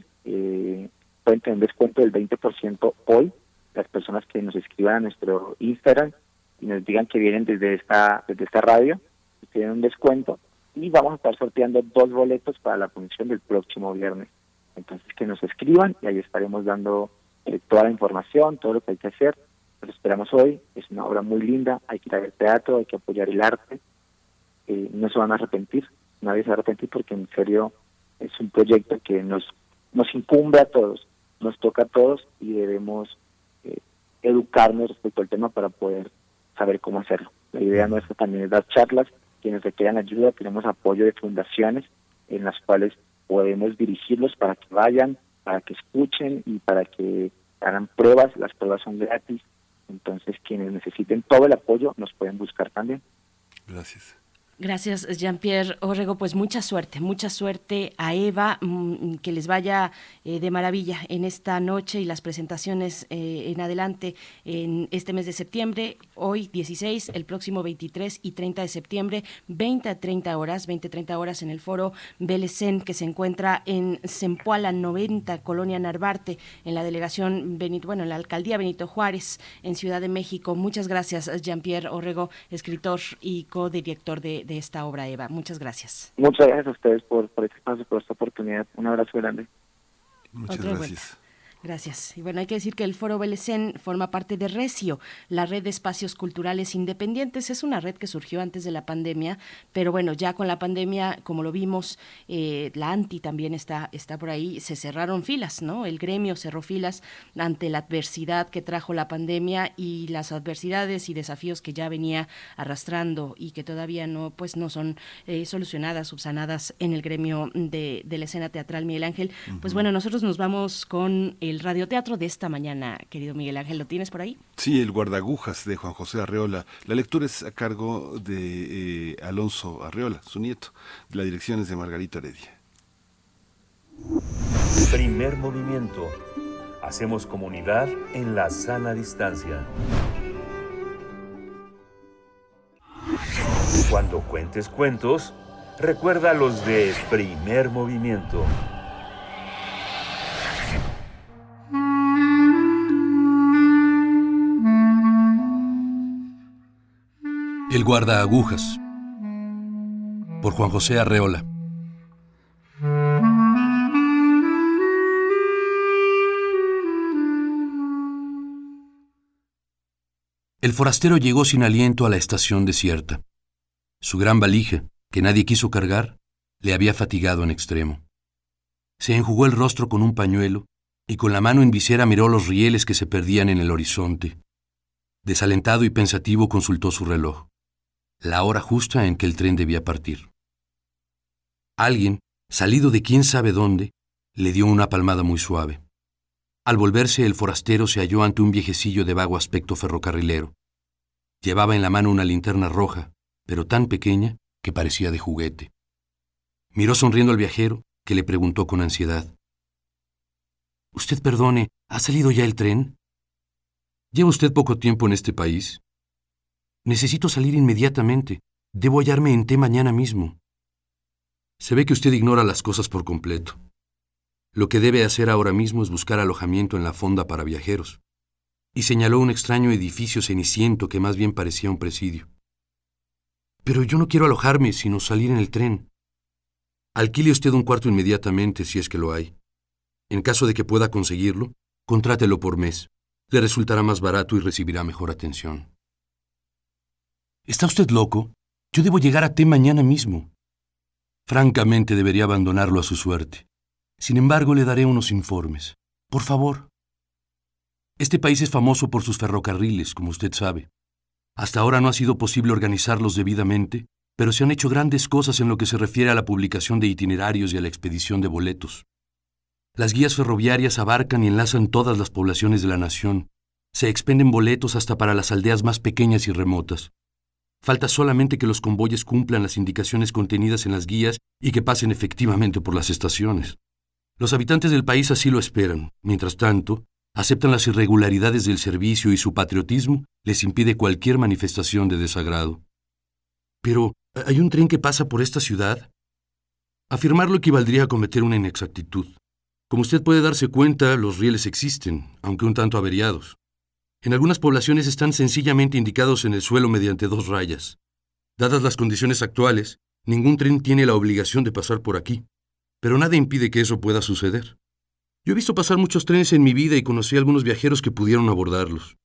pueden tener un descuento del 20% hoy, las personas que nos escriban a nuestro Instagram y nos digan que vienen desde esta radio, tienen un descuento, y vamos a estar sorteando 2 boletos para la función del próximo viernes. Entonces que nos escriban y ahí estaremos dando toda la información, todo lo que hay que hacer. Lo esperamos hoy, es una obra muy linda, hay que ir al teatro, hay que apoyar el arte, no se van a arrepentir, nadie se va a arrepentir porque en serio es un proyecto que nos incumbe a todos, nos toca a todos y debemos educarnos respecto al tema para poder saber cómo hacerlo. La idea nuestra también es dar charlas, quienes requieran ayuda, tenemos apoyo de fundaciones en las cuales podemos dirigirlos para que vayan, para que escuchen y para que hagan pruebas, las pruebas son gratis, entonces quienes necesiten todo el apoyo nos pueden buscar también. Gracias. Gracias, Jean-Pierre Orrego, pues mucha suerte a Eva, que les vaya de maravilla en esta noche y las presentaciones en adelante en este mes de septiembre, hoy 16, el próximo 23 y 30 de septiembre, 20 a 30 horas en el Foro Belecén, que se encuentra en Zempoala 90, Colonia Narvarte, en la delegación en la alcaldía Benito Juárez, en Ciudad de México. Muchas gracias, Jean-Pierre Orrego, escritor y codirector de esta obra, Eva. Muchas gracias. Muchas gracias a ustedes por este espacio, por esta oportunidad. Un abrazo grande. Muchas gracias. Gracias. Y bueno, hay que decir que el Foro Belecén forma parte de Recio, la red de espacios culturales independientes. Es una red que surgió antes de la pandemia, pero bueno, ya con la pandemia, como lo vimos, la ANTI también está por ahí, se cerraron filas, ¿no? El gremio cerró filas ante la adversidad que trajo la pandemia y las adversidades y desafíos que ya venía arrastrando y que todavía no son solucionadas, subsanadas en el gremio de la escena teatral, Miguel Ángel. Uh-huh. Pues bueno, nosotros nos vamos con el radioteatro de esta mañana, querido Miguel Ángel, ¿lo tienes por ahí? Sí, el guardagujas de Juan José Arreola. La lectura es a cargo de Alonso Arreola, su nieto. La dirección es de Margarita Heredia. Primer movimiento. Hacemos comunidad en la sana distancia. Cuando cuentes cuentos, recuerda los de Primer Movimiento. El guardaagujas, por Juan José Arreola. El forastero llegó sin aliento a la estación desierta. Su gran valija, que nadie quiso cargar, le había fatigado en extremo. Se enjugó el rostro con un pañuelo y con la mano en visera miró los rieles que se perdían en el horizonte. Desalentado y pensativo consultó su reloj, la hora justa en que el tren debía partir. Alguien, salido de quién sabe dónde, le dio una palmada muy suave. Al volverse, el forastero se halló ante un viejecillo de vago aspecto ferrocarrilero. Llevaba en la mano una linterna roja, pero tan pequeña que parecía de juguete. Miró sonriendo al viajero, que le preguntó con ansiedad. —Usted perdone, ¿ha salido ya el tren? —¿Lleva usted poco tiempo en este país? —Necesito salir inmediatamente. Debo hallarme en Té mañana mismo. —Se ve que usted ignora las cosas por completo. Lo que debe hacer ahora mismo es buscar alojamiento en la fonda para viajeros. Y señaló un extraño edificio ceniciento que más bien parecía un presidio. —Pero yo no quiero alojarme, sino salir en el tren. Alquile usted un cuarto inmediatamente, si es que lo hay. En caso de que pueda conseguirlo, contrátelo por mes. Le resultará más barato y recibirá mejor atención. ¿Está usted loco? Yo debo llegar a Té mañana mismo. Francamente, debería abandonarlo a su suerte. Sin embargo, le daré unos informes. Por favor. Este país es famoso por sus ferrocarriles, como usted sabe. Hasta ahora no ha sido posible organizarlos debidamente, pero se han hecho grandes cosas en lo que se refiere a la publicación de itinerarios y a la expedición de boletos. Las guías ferroviarias abarcan y enlazan todas las poblaciones de la nación. Se expenden boletos hasta para las aldeas más pequeñas y remotas. Falta solamente que los convoyes cumplan las indicaciones contenidas en las guías y que pasen efectivamente por las estaciones. Los habitantes del país así lo esperan. Mientras tanto, aceptan las irregularidades del servicio y su patriotismo les impide cualquier manifestación de desagrado. Pero, ¿hay un tren que pasa por esta ciudad? Afirmarlo equivaldría a cometer una inexactitud. Como usted puede darse cuenta, los rieles existen, aunque un tanto averiados. En algunas poblaciones están sencillamente indicados en el suelo mediante dos rayas. Dadas las condiciones actuales, ningún tren tiene la obligación de pasar por aquí. Pero nada impide que eso pueda suceder. Yo he visto pasar muchos trenes en mi vida y conocí a algunos viajeros que pudieron abordarlos.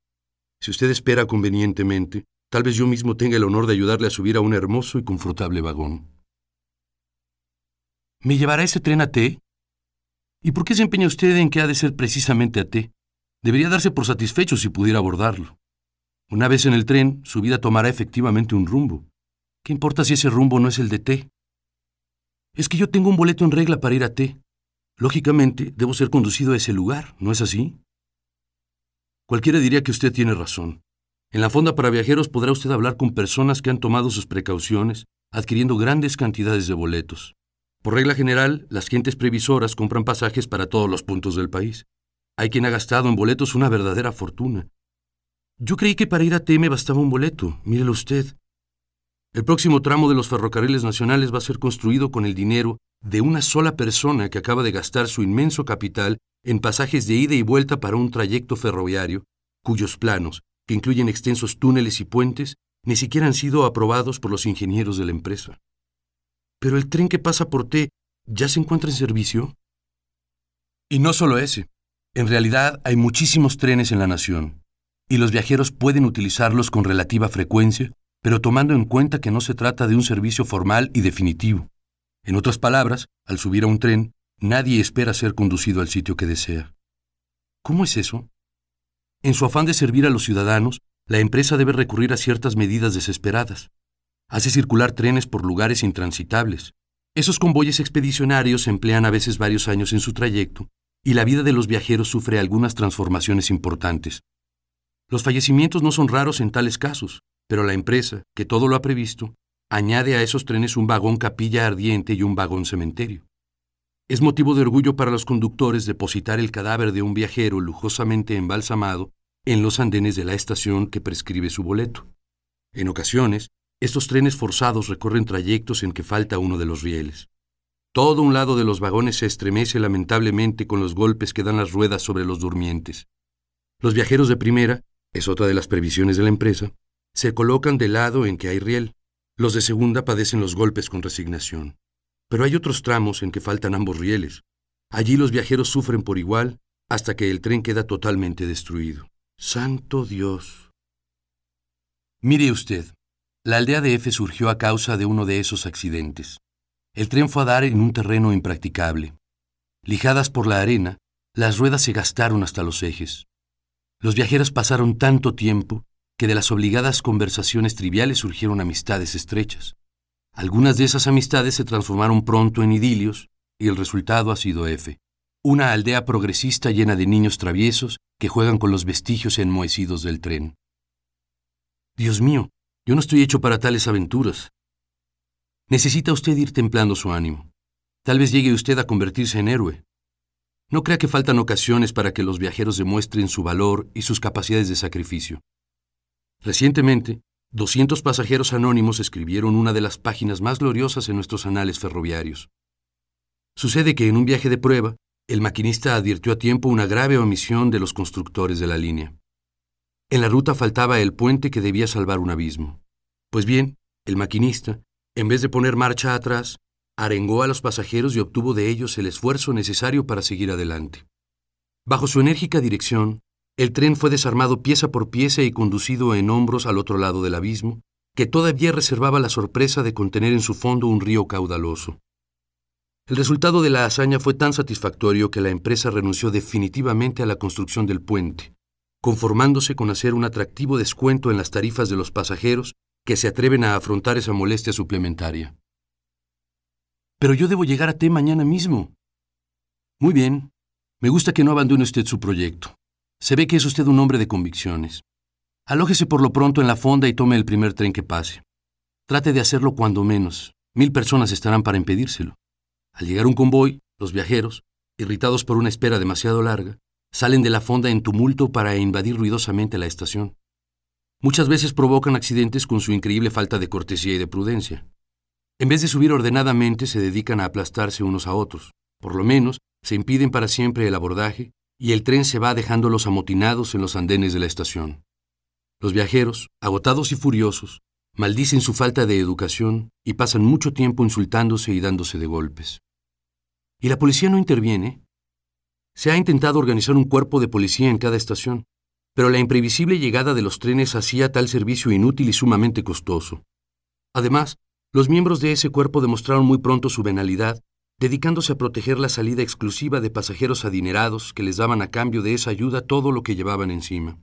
Si usted espera convenientemente, tal vez yo mismo tenga el honor de ayudarle a subir a un hermoso y confortable vagón. ¿Me llevará ese tren a Té? ¿Y por qué se empeña usted en que ha de ser precisamente a Té? Debería darse por satisfecho si pudiera abordarlo. Una vez en el tren, su vida tomará efectivamente un rumbo. ¿Qué importa si ese rumbo no es el de Té? Es que yo tengo un boleto en regla para ir a Té. Lógicamente, debo ser conducido a ese lugar, ¿no es así? Cualquiera diría que usted tiene razón. En la fonda para viajeros podrá usted hablar con personas que han tomado sus precauciones, adquiriendo grandes cantidades de boletos. Por regla general, las gentes previsoras compran pasajes para todos los puntos del país. Hay quien ha gastado en boletos una verdadera fortuna. Yo creí que para ir a Té me bastaba un boleto, mírelo usted. El próximo tramo de los ferrocarriles nacionales va a ser construido con el dinero de una sola persona que acaba de gastar su inmenso capital en pasajes de ida y vuelta para un trayecto ferroviario, cuyos planos, que incluyen extensos túneles y puentes, ni siquiera han sido aprobados por los ingenieros de la empresa. Pero el tren que pasa por Té ya se encuentra en servicio. Y no solo ese. En realidad hay muchísimos trenes en la nación, y los viajeros pueden utilizarlos con relativa frecuencia, pero tomando en cuenta que no se trata de un servicio formal y definitivo. En otras palabras, al subir a un tren, nadie espera ser conducido al sitio que desea. ¿Cómo es eso? En su afán de servir a los ciudadanos, la empresa debe recurrir a ciertas medidas desesperadas. Hace circular trenes por lugares intransitables. Esos convoyes expedicionarios emplean a veces varios años en su trayecto, y la vida de los viajeros sufre algunas transformaciones importantes. Los fallecimientos no son raros en tales casos, pero la empresa, que todo lo ha previsto, añade a esos trenes un vagón capilla ardiente y un vagón cementerio. Es motivo de orgullo para los conductores depositar el cadáver de un viajero lujosamente embalsamado en los andenes de la estación que prescribe su boleto. En ocasiones, estos trenes forzados recorren trayectos en que falta uno de los rieles. Todo un lado de los vagones se estremece lamentablemente con los golpes que dan las ruedas sobre los durmientes. Los viajeros de primera, es otra de las previsiones de la empresa, se colocan del lado en que hay riel. Los de segunda padecen los golpes con resignación. Pero hay otros tramos en que faltan ambos rieles. Allí los viajeros sufren por igual hasta que el tren queda totalmente destruido. ¡Santo Dios! Mire usted, la aldea de F surgió a causa de uno de esos accidentes. El tren fue a dar en un terreno impracticable. Lijadas por la arena, las ruedas se gastaron hasta los ejes. Los viajeros pasaron tanto tiempo que de las obligadas conversaciones triviales surgieron amistades estrechas. Algunas de esas amistades se transformaron pronto en idilios, y el resultado ha sido F, una aldea progresista llena de niños traviesos que juegan con los vestigios enmohecidos del tren. Dios mío, yo no estoy hecho para tales aventuras. Necesita usted ir templando su ánimo. Tal vez llegue usted a convertirse en héroe. No crea que faltan ocasiones para que los viajeros demuestren su valor y sus capacidades de sacrificio. Recientemente, 200 pasajeros anónimos escribieron una de las páginas más gloriosas en nuestros anales ferroviarios. Sucede que en un viaje de prueba, el maquinista advirtió a tiempo una grave omisión de los constructores de la línea. En la ruta faltaba el puente que debía salvar un abismo. Pues bien, el maquinista, en vez de poner marcha atrás, arengó a los pasajeros y obtuvo de ellos el esfuerzo necesario para seguir adelante. Bajo su enérgica dirección, el tren fue desarmado pieza por pieza y conducido en hombros al otro lado del abismo, que todavía reservaba la sorpresa de contener en su fondo un río caudaloso. El resultado de la hazaña fue tan satisfactorio que la empresa renunció definitivamente a la construcción del puente, conformándose con hacer un atractivo descuento en las tarifas de los pasajeros que se atreven a afrontar esa molestia suplementaria. Pero yo debo llegar a T mañana mismo. Muy bien. Me gusta que no abandone usted su proyecto. Se ve que es usted un hombre de convicciones. Alójese por lo pronto en la fonda y tome el primer tren que pase. Trate de hacerlo cuando menos. 1000 personas estarán para impedírselo. Al llegar un convoy, los viajeros, irritados por una espera demasiado larga, salen de la fonda en tumulto para invadir ruidosamente la estación. Muchas veces provocan accidentes con su increíble falta de cortesía y de prudencia. En vez de subir ordenadamente, se dedican a aplastarse unos a otros. Por lo menos, se impiden para siempre el abordaje y el tren se va dejándolos amotinados en los andenes de la estación. Los viajeros, agotados y furiosos, maldicen su falta de educación y pasan mucho tiempo insultándose y dándose de golpes. ¿Y la policía no interviene? Se ha intentado organizar un cuerpo de policía en cada estación, pero la imprevisible llegada de los trenes hacía tal servicio inútil y sumamente costoso. Además, los miembros de ese cuerpo demostraron muy pronto su venalidad, dedicándose a proteger la salida exclusiva de pasajeros adinerados que les daban a cambio de esa ayuda todo lo que llevaban encima.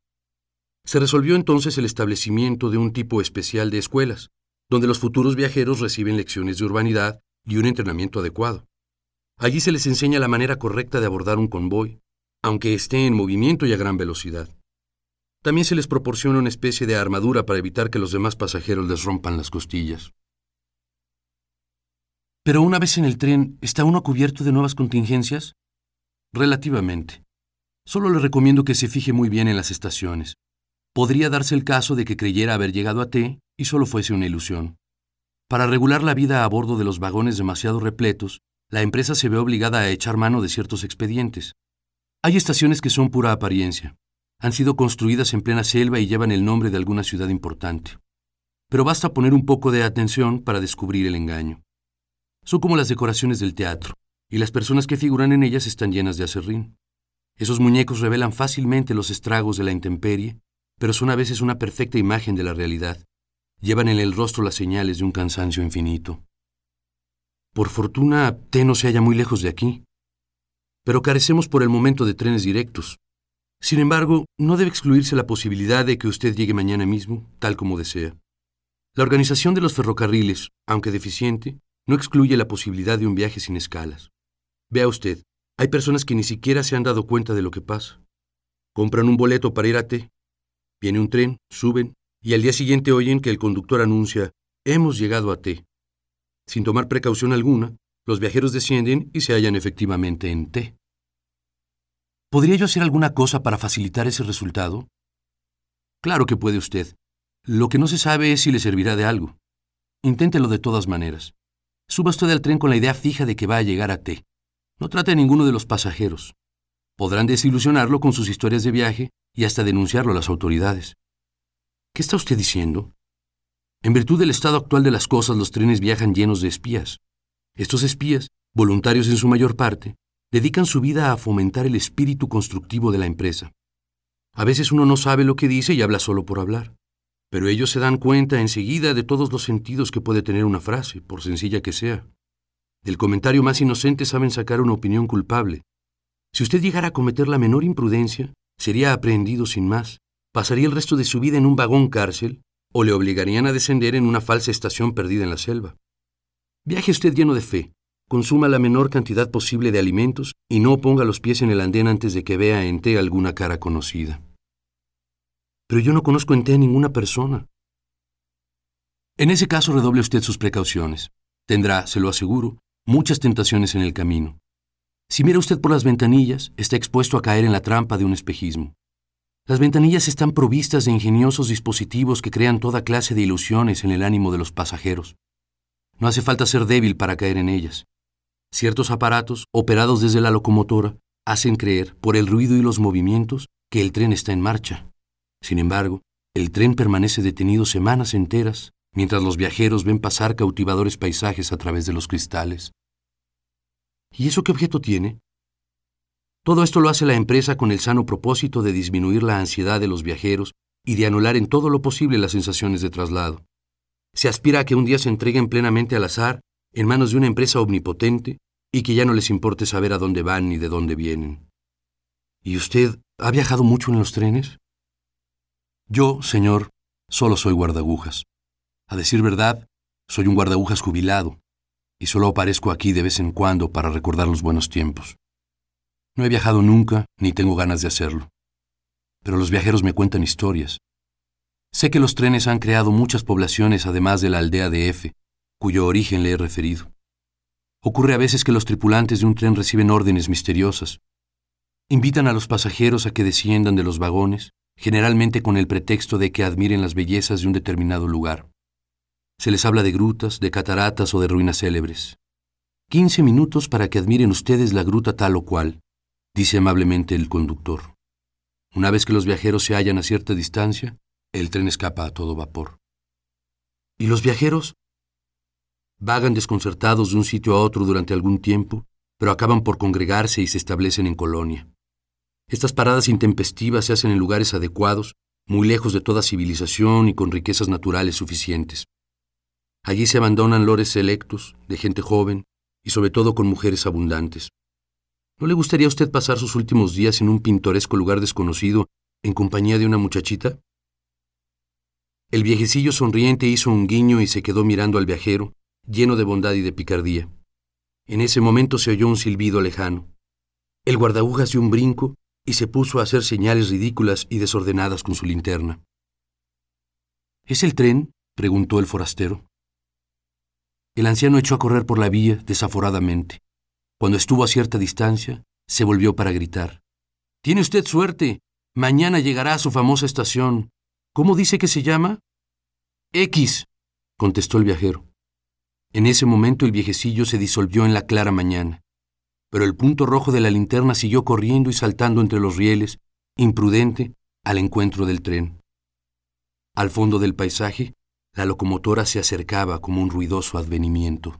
Se resolvió entonces el establecimiento de un tipo especial de escuelas, donde los futuros viajeros reciben lecciones de urbanidad y un entrenamiento adecuado. Allí se les enseña la manera correcta de abordar un convoy, aunque esté en movimiento y a gran velocidad. También se les proporciona una especie de armadura para evitar que los demás pasajeros les rompan las costillas. Pero una vez en el tren, ¿está uno cubierto de nuevas contingencias? Relativamente. Solo le recomiendo que se fije muy bien en las estaciones. Podría darse el caso de que creyera haber llegado a T y solo fuese una ilusión. Para regular la vida a bordo de los vagones demasiado repletos, la empresa se ve obligada a echar mano de ciertos expedientes. Hay estaciones que son pura apariencia. Han sido construidas en plena selva y llevan el nombre de alguna ciudad importante. Pero basta poner un poco de atención para descubrir el engaño. Son como las decoraciones del teatro, y las personas que figuran en ellas están llenas de aserrín. Esos muñecos revelan fácilmente los estragos de la intemperie, pero son a veces una perfecta imagen de la realidad. Llevan en el rostro las señales de un cansancio infinito. Por fortuna, T no se halla muy lejos de aquí. Pero carecemos por el momento de trenes directos. Sin embargo, no debe excluirse la posibilidad de que usted llegue mañana mismo, tal como desea. La organización de los ferrocarriles, aunque deficiente, no excluye la posibilidad de un viaje sin escalas. Vea usted, hay personas que ni siquiera se han dado cuenta de lo que pasa. Compran un boleto para ir a T. Viene un tren, suben, y al día siguiente oyen que el conductor anuncia, hemos llegado a T. Sin tomar precaución alguna, los viajeros descienden y se hallan efectivamente en T. ¿Podría yo hacer alguna cosa para facilitar ese resultado? Claro que puede usted. Lo que no se sabe es si le servirá de algo. Inténtelo de todas maneras. Suba usted al tren con la idea fija de que va a llegar a T. No trate a ninguno de los pasajeros. Podrán desilusionarlo con sus historias de viaje y hasta denunciarlo a las autoridades. ¿Qué está usted diciendo? En virtud del estado actual de las cosas, los trenes viajan llenos de espías. Estos espías, voluntarios en su mayor parte, dedican su vida a fomentar el espíritu constructivo de la empresa. A veces uno no sabe lo que dice y habla solo por hablar. Pero ellos se dan cuenta enseguida de todos los sentidos que puede tener una frase, por sencilla que sea. Del comentario más inocente saben sacar una opinión culpable. Si usted llegara a cometer la menor imprudencia, sería aprehendido sin más, pasaría el resto de su vida en un vagón cárcel o le obligarían a descender en una falsa estación perdida en la selva. Viaje usted lleno de fe, consuma la menor cantidad posible de alimentos y no ponga los pies en el andén antes de que vea en té alguna cara conocida. Pero yo no conozco en té a ninguna persona. En ese caso redoble usted sus precauciones. Tendrá, se lo aseguro, muchas tentaciones en el camino. Si mira usted por las ventanillas, está expuesto a caer en la trampa de un espejismo. Las ventanillas están provistas de ingeniosos dispositivos que crean toda clase de ilusiones en el ánimo de los pasajeros. No hace falta ser débil para caer en ellas. Ciertos aparatos, operados desde la locomotora, hacen creer, por el ruido y los movimientos, que el tren está en marcha. Sin embargo, el tren permanece detenido semanas enteras, mientras los viajeros ven pasar cautivadores paisajes a través de los cristales. ¿Y eso qué objeto tiene? Todo esto lo hace la empresa con el sano propósito de disminuir la ansiedad de los viajeros y de anular en todo lo posible las sensaciones de traslado. Se aspira a que un día se entreguen plenamente al azar, en manos de una empresa omnipotente, y que ya no les importe saber a dónde van ni de dónde vienen. ¿Y usted ha viajado mucho en los trenes? Yo, señor, solo soy guardagujas. A decir verdad, soy un guardagujas jubilado, y solo aparezco aquí de vez en cuando para recordar los buenos tiempos. No he viajado nunca, ni tengo ganas de hacerlo. Pero los viajeros me cuentan historias. Sé que los trenes han creado muchas poblaciones además de la aldea de F, cuyo origen le he referido. Ocurre a veces que los tripulantes de un tren reciben órdenes misteriosas. Invitan a los pasajeros a que desciendan de los vagones, generalmente con el pretexto de que admiren las bellezas de un determinado lugar. Se les habla de grutas, de cataratas o de ruinas célebres. 15 minutos para que admiren ustedes la gruta tal o cual, dice amablemente el conductor. Una vez que los viajeros se hallan a cierta distancia, el tren escapa a todo vapor. ¿Y los viajeros? Vagan desconcertados de un sitio a otro durante algún tiempo, pero acaban por congregarse y se establecen en colonia. Estas paradas intempestivas se hacen en lugares adecuados, muy lejos de toda civilización y con riquezas naturales suficientes. Allí se abandonan lores selectos, de gente joven, y sobre todo con mujeres abundantes. ¿No le gustaría a usted pasar sus últimos días en un pintoresco lugar desconocido, en compañía de una muchachita? El viejecillo sonriente hizo un guiño y se quedó mirando al viajero, lleno de bondad y de picardía. En ese momento se oyó un silbido lejano. El guardagujas dio un brinco y se puso a hacer señales ridículas y desordenadas con su linterna. ¿Es el tren?, preguntó el forastero. El anciano echó a correr por la vía desaforadamente. Cuando estuvo a cierta distancia, se volvió para gritar. —¡Tiene usted suerte! Mañana llegará a su famosa estación. ¿Cómo dice que se llama? —X —contestó el viajero. En ese momento el viejecillo se disolvió en la clara mañana, pero el punto rojo de la linterna siguió corriendo y saltando entre los rieles, imprudente, al encuentro del tren. Al fondo del paisaje, la locomotora se acercaba como un ruidoso advenimiento.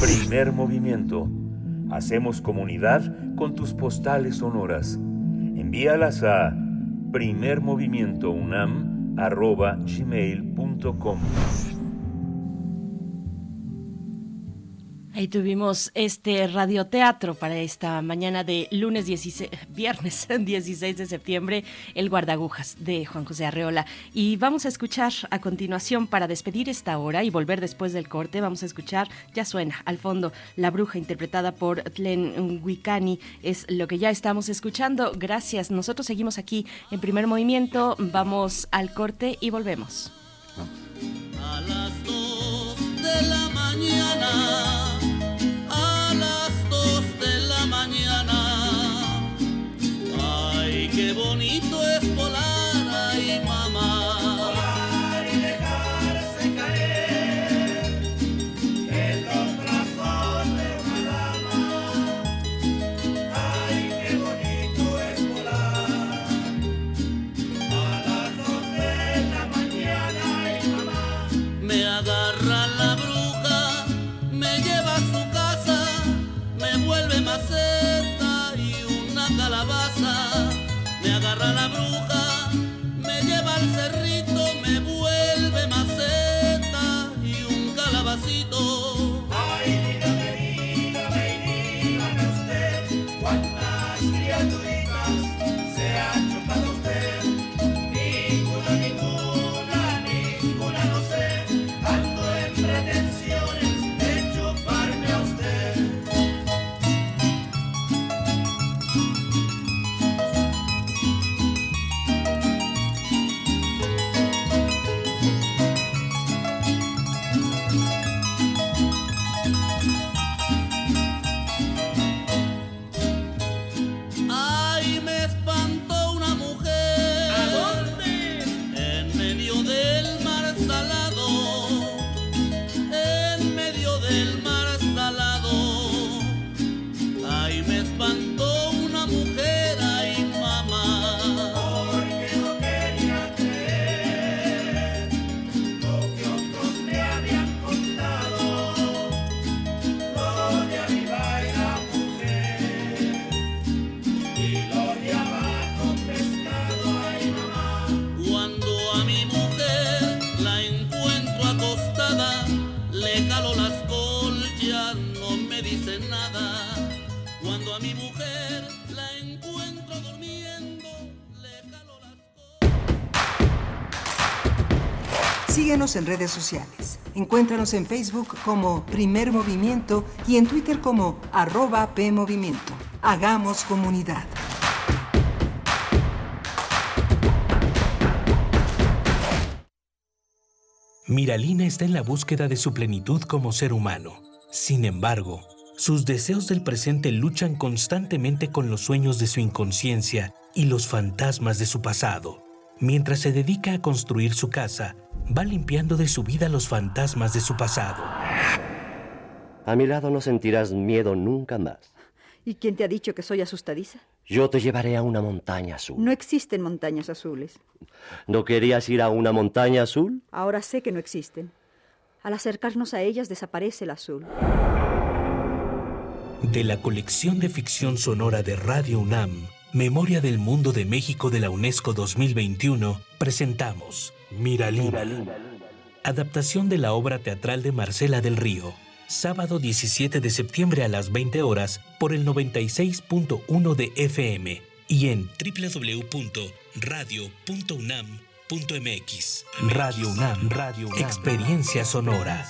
Primer movimiento. Hacemos comunidad con tus postales sonoras. Envíalas a primermovimientounam@gmail.com. Ahí tuvimos este radioteatro para esta mañana de viernes 16 de septiembre, El Guardagujas, de Juan José Arreola. Y vamos a escuchar a continuación, para despedir esta hora y volver después del corte, vamos a escuchar, ya suena al fondo, La Bruja, interpretada por Tlen Huicani. Es lo que ya estamos escuchando. Gracias. Nosotros seguimos aquí en Primer Movimiento. Vamos al corte y volvemos. A las 2 de la mañana. Qué bonito es volar, ay mamá. Volar y dejarse caer en los brazos de una dama. Ay, qué bonito es volar. A las 2 de la mañana, ay mamá. Me agarra la bruja, me el mar salado. Ahí me espantó una mujer, ay mamá, porque no quería creer lo que otros me habían contado, lo de arriba era mujer y lo de abajo pescado, ay mamá. Cuando a mi mujer la encuentro acostada, le jalo las colillas, no me dice nada. Cuando a mi mujer la encuentro durmiendo, le jalo las cosas. Síguenos en redes sociales. Encuéntranos en Facebook como Primer Movimiento y en Twitter como @PMovimiento. Hagamos comunidad. Miralina está en la búsqueda de su plenitud como ser humano. Sin embargo, sus deseos del presente luchan constantemente con los sueños de su inconsciencia y los fantasmas de su pasado. Mientras se dedica a construir su casa, va limpiando de su vida los fantasmas de su pasado. A mi lado no sentirás miedo nunca más. ¿Y quién te ha dicho que soy asustadiza? Yo te llevaré a una montaña azul. No existen montañas azules. ¿No querías ir a una montaña azul? Ahora sé que no existen. Al acercarnos a ellas desaparece el azul. De la colección de ficción sonora de Radio UNAM, Memoria del Mundo de México de la UNESCO 2021, presentamos Miralina, adaptación de la obra teatral de Marcela del Río, sábado 17 de septiembre a las 20 horas por el 96.1 de FM y en www.radio.unam.mx. Radio UNAM, Radio UNAM, experiencia sonora.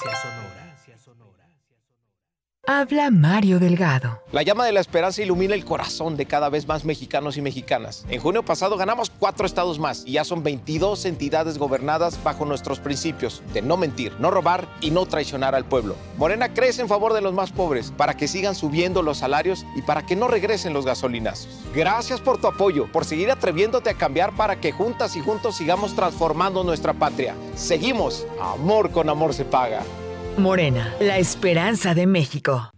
Habla Mario Delgado. La llama de la esperanza ilumina el corazón de cada vez más mexicanos y mexicanas. En junio pasado ganamos 4 estados más y ya son 22 entidades gobernadas bajo nuestros principios de no mentir, no robar y no traicionar al pueblo. Morena crece en favor de los más pobres para que sigan subiendo los salarios y para que no regresen los gasolinazos. Gracias por tu apoyo, por seguir atreviéndote a cambiar para que juntas y juntos sigamos transformando nuestra patria. Seguimos. Amor con amor se paga. Morena, la esperanza de México.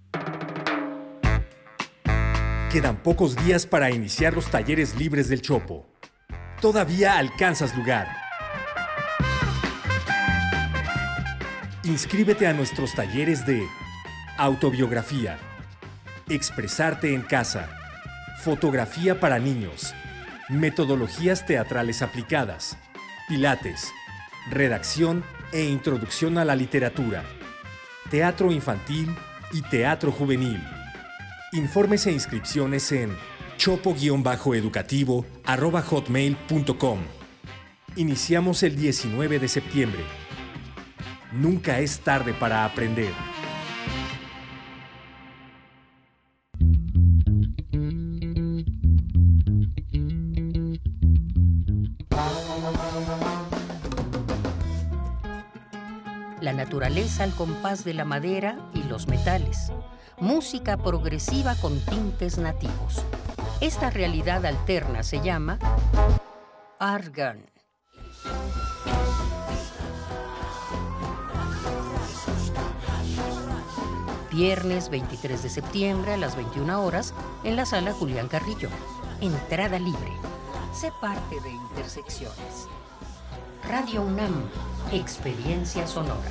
Quedan pocos días para iniciar los talleres libres del Chopo. Todavía alcanzas lugar. Inscríbete a nuestros talleres de autobiografía, expresarte en casa, fotografía para niños, metodologías teatrales aplicadas, pilates, redacción e introducción a la literatura, teatro infantil y teatro juvenil. Informes e inscripciones en chopo-educativo@hotmail.com. Iniciamos el 19 de septiembre. Nunca es tarde para aprender. La naturaleza al compás de la madera y los metales. Música progresiva con tintes nativos. Esta realidad alterna se llama Argan. Viernes 23 de septiembre a las 21 horas en la Sala Julián Carrillo. Entrada libre. Sé parte de Intersecciones. Radio UNAM, experiencia sonora.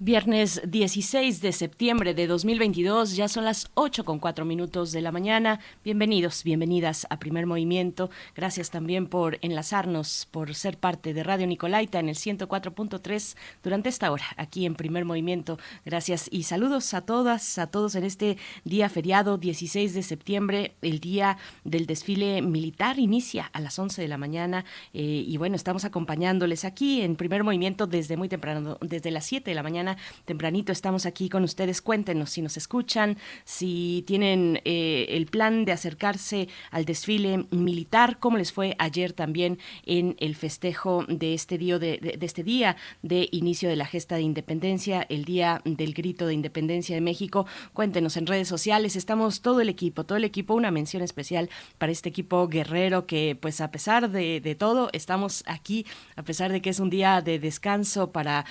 Viernes 16 de septiembre de 2022, ya son las 8:04 de la mañana. Bienvenidos, bienvenidas a Primer Movimiento. Gracias también por enlazarnos, por ser parte de Radio Nicolaita en el 104.3 durante esta hora, aquí en Primer Movimiento. Gracias y saludos a todas, a todos en este día feriado, 16 de septiembre, el día del desfile militar. Inicia a las 11 de la mañana y bueno, estamos acompañándoles aquí en Primer Movimiento desde muy temprano, desde las 7 de la mañana. mañana tempranito estamos aquí con ustedes. Cuéntenos si nos escuchan, si tienen el plan de acercarse al desfile militar, cómo les fue ayer también en el festejo de este día de este día de inicio de la gesta de independencia, el día del grito de independencia de México. Cuéntenos en redes sociales, estamos todo el equipo, una mención especial para este equipo guerrero que pues a pesar de todo estamos aquí, a pesar de que es un día de descanso para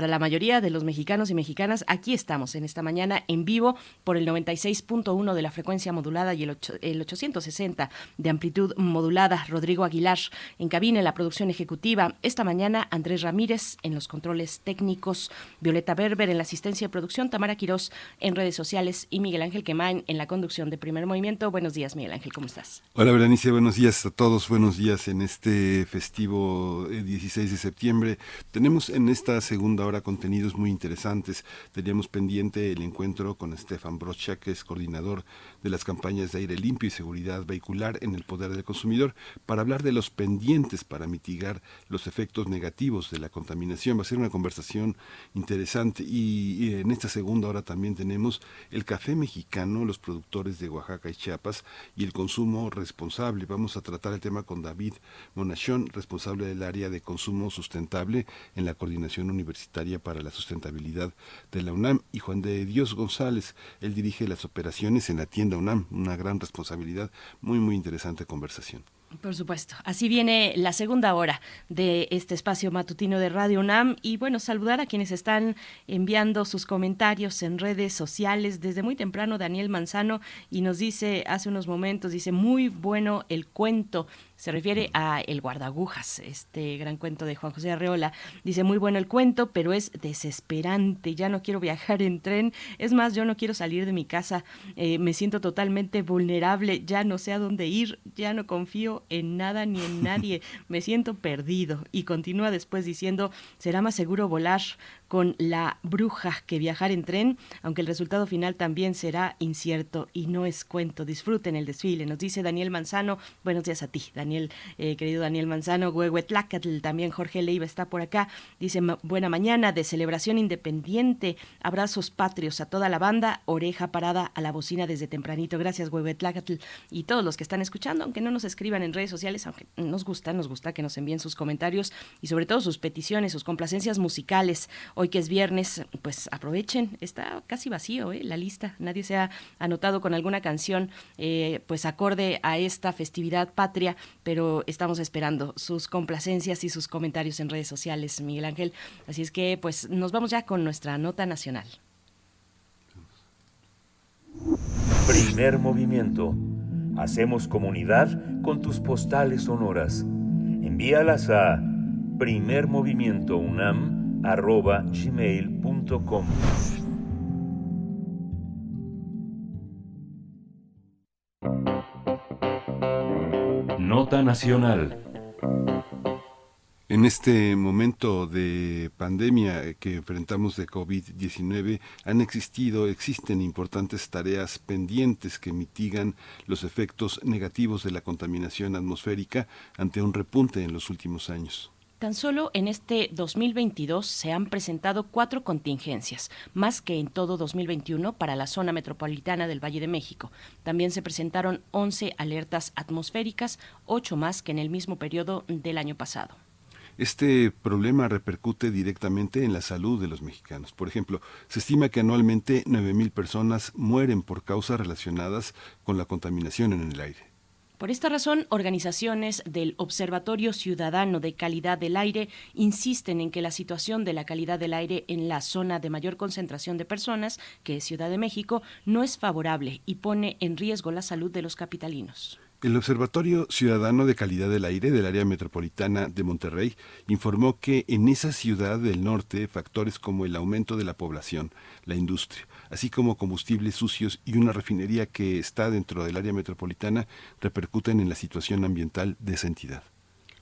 la mayoría de los mexicanos y mexicanas, aquí estamos en esta mañana en vivo por el 96.1 de la frecuencia modulada y el 860 de amplitud modulada. Rodrigo Aguilar en cabina, en la producción ejecutiva. Esta mañana Andrés Ramírez en los controles técnicos, Violeta Berber en la asistencia de producción, Tamara Quirós en redes sociales y Miguel Ángel Quemain en la conducción de Primer Movimiento. Buenos días, Miguel Ángel, ¿cómo estás? Hola, Berenice, buenos días a todos, buenos días en este festivo 16 de septiembre. Tenemos en esta segunda hora contenidos muy interesantes. Teníamos pendiente el encuentro con Stefan Brociak, que es coordinador de las campañas de aire limpio y seguridad vehicular en el Poder del Consumidor, para hablar de los pendientes para mitigar los efectos negativos de la contaminación. Va a ser una conversación interesante y en esta segunda hora también tenemos el café mexicano, los productores de Oaxaca y Chiapas y el consumo responsable. Vamos a tratar el tema con David Monachón, responsable del área de consumo sustentable en la Coordinación Universitaria para la Sustentabilidad de la UNAM, y Juan de Dios González, él dirige las operaciones en la Tienda UNAM, una gran responsabilidad. Muy, muy interesante conversación. Por supuesto. Así viene la segunda hora de este espacio matutino de Radio UNAM. Y bueno, saludar a quienes están enviando sus comentarios en redes sociales. Desde muy temprano, Daniel Manzano, y nos dice hace unos momentos, dice, muy bueno el cuento. Se refiere a El guardagujas, este gran cuento de Juan José Arreola. Dice, muy bueno el cuento, pero es desesperante. Ya no quiero viajar en tren. Es más, yo no quiero salir de mi casa. Me siento totalmente vulnerable. Ya no sé a dónde ir. Ya no confío en nada ni en nadie. Me siento perdido. Y continúa después diciendo, será más seguro volar con la bruja que viajar en tren, aunque el resultado final también será incierto y no es cuento. Disfruten el desfile, nos dice Daniel Manzano. Buenos días a ti, Daniel, querido Daniel Manzano. Huehuetlacatl, también Jorge Leiva está por acá. Dice, buena mañana de celebración independiente. Abrazos patrios a toda la banda. Oreja parada a la bocina desde tempranito. Gracias, Huehuetlacatl. Y todos los que están escuchando, aunque no nos escriban en redes sociales, aunque nos gusta que nos envíen sus comentarios y sobre todo sus peticiones, sus complacencias musicales. Hoy que es viernes, pues aprovechen, está casi vacío la lista, nadie se ha anotado con alguna canción pues acorde a esta festividad patria, pero estamos esperando sus complacencias y sus comentarios en redes sociales, Miguel Ángel. Así es que pues nos vamos ya con nuestra nota nacional. Primer movimiento. Hacemos comunidad con tus postales sonoras. Envíalas a primermovimientounam@gmail.com. Nota nacional. En este momento de pandemia que enfrentamos de COVID-19 existen importantes tareas pendientes que mitigan los efectos negativos de la contaminación atmosférica ante un repunte en los últimos años. Tan solo en este 2022 se han presentado 4 contingencias, más que en todo 2021 para la zona metropolitana del Valle de México. También se presentaron 11 alertas atmosféricas, 8 más que en el mismo periodo del año pasado. Este problema repercute directamente en la salud de los mexicanos. Por ejemplo, se estima que anualmente 9,000 personas mueren por causas relacionadas con la contaminación en el aire. Por esta razón, organizaciones del Observatorio Ciudadano de Calidad del Aire insisten en que la situación de la calidad del aire en la zona de mayor concentración de personas, que es Ciudad de México, no es favorable y pone en riesgo la salud de los capitalinos. El Observatorio Ciudadano de Calidad del Aire del área metropolitana de Monterrey informó que en esa ciudad del norte factores como el aumento de la población, la industria, así como combustibles sucios y una refinería que está dentro del área metropolitana repercuten en la situación ambiental de esa entidad.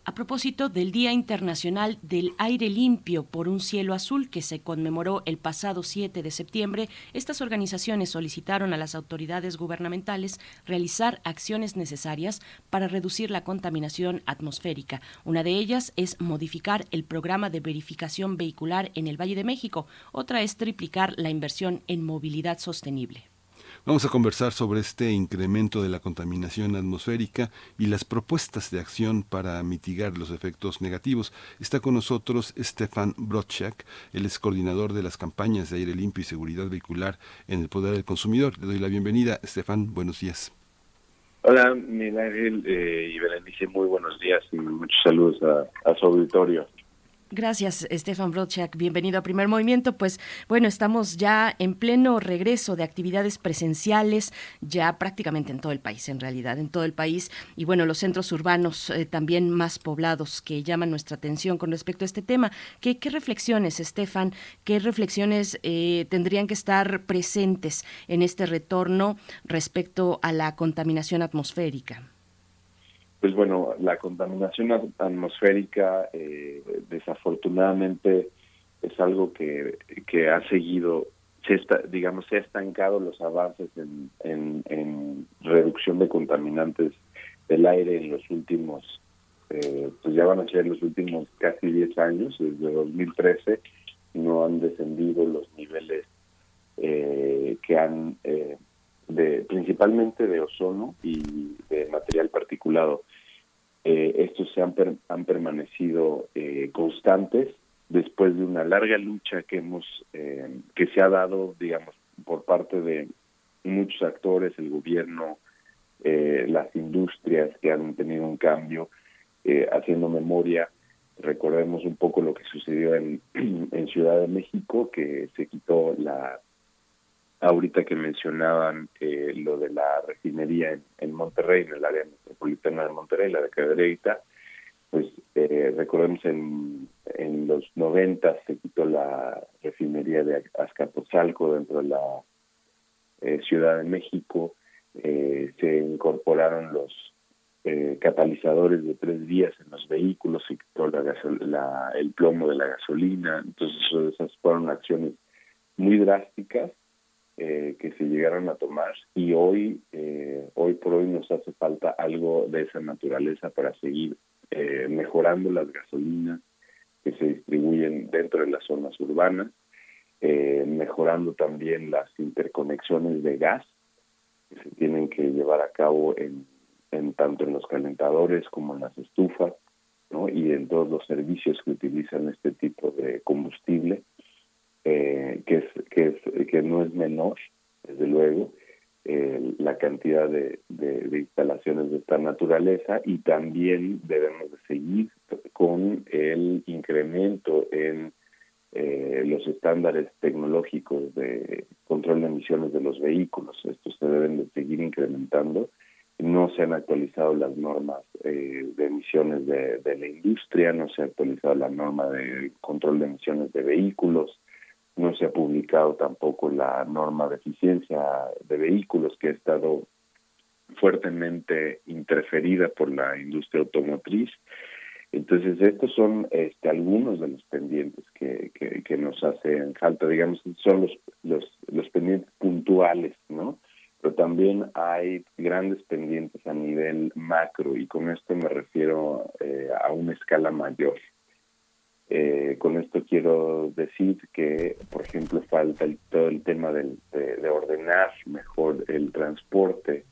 a propósito del Día Internacional del Aire Limpio por un Cielo Azul, que se conmemoró el pasado 7 de septiembre, estas organizaciones solicitaron a las autoridades gubernamentales realizar acciones necesarias para reducir la contaminación atmosférica. Una de ellas es modificar el programa de verificación vehicular en el Valle de México. Otra es triplicar la inversión en movilidad sostenible. Vamos a conversar sobre este incremento de la contaminación atmosférica y las propuestas de acción para mitigar los efectos negativos. Está con nosotros Stefan Brociak, él es coordinador de las campañas de aire limpio y seguridad vehicular en el Poder del Consumidor. Le doy la bienvenida. Stefan, buenos días. Hola, Miguel Ángel y Berenice, muy buenos días y muchos saludos a su auditorio. Gracias, Stefan Brociak. Bienvenido a Primer Movimiento. Pues bueno, estamos ya en pleno regreso de actividades presenciales, ya prácticamente en todo el país, en realidad, en todo el país. Y bueno, los centros urbanos también más poblados que llaman nuestra atención con respecto a este tema. ¿Qué reflexiones, Stefan, tendrían que estar presentes en este retorno respecto a la contaminación atmosférica? Pues bueno, la contaminación atmosférica desafortunadamente es algo que ha seguido, se ha estancado los avances en reducción de contaminantes del aire en los últimos, pues ya van a ser los últimos casi 10 años, desde 2013, no han descendido los niveles principalmente de ozono y de material particulado. Estos han permanecido constantes después de una larga lucha que se ha dado, digamos, por parte de muchos actores, el gobierno, las industrias que han tenido un cambio. Haciendo memoria, recordemos un poco lo que sucedió en Ciudad de México, que se quitó la... Ahorita que mencionaban lo de la refinería en Monterrey, en el área metropolitana de Monterrey, la de Cadereyta, pues recordemos en los 90 se quitó la refinería de Azcapotzalco dentro de la Ciudad de México, se incorporaron los catalizadores de 3 días en los vehículos, se quitó el plomo de la gasolina. Entonces esas fueron acciones muy drásticas que se llegaron a tomar, y hoy por hoy nos hace falta algo de esa naturaleza para seguir mejorando las gasolinas que se distribuyen dentro de las zonas urbanas, mejorando también las interconexiones de gas que se tienen que llevar a cabo en tanto en los calentadores como en las estufas, ¿no? Y en todos los servicios que utilizan este tipo de combustible. Que no es menor, desde luego, la cantidad de instalaciones de esta naturaleza, y también debemos de seguir con el incremento en los estándares tecnológicos de control de emisiones de los vehículos. Estos se deben de seguir incrementando. No se han actualizado las normas de emisiones de la industria, no se ha actualizado la norma de control de emisiones de vehículos, no se ha publicado tampoco la norma de eficiencia de vehículos, que ha estado fuertemente interferida por la industria automotriz. Entonces, estos son algunos de los pendientes que nos hacen falta. Digamos, son los pendientes puntuales, ¿no? Pero también hay grandes pendientes a nivel macro, y con esto me refiero a una escala mayor. Con esto quiero decir que, por ejemplo, falta todo el tema de ordenar mejor el transporte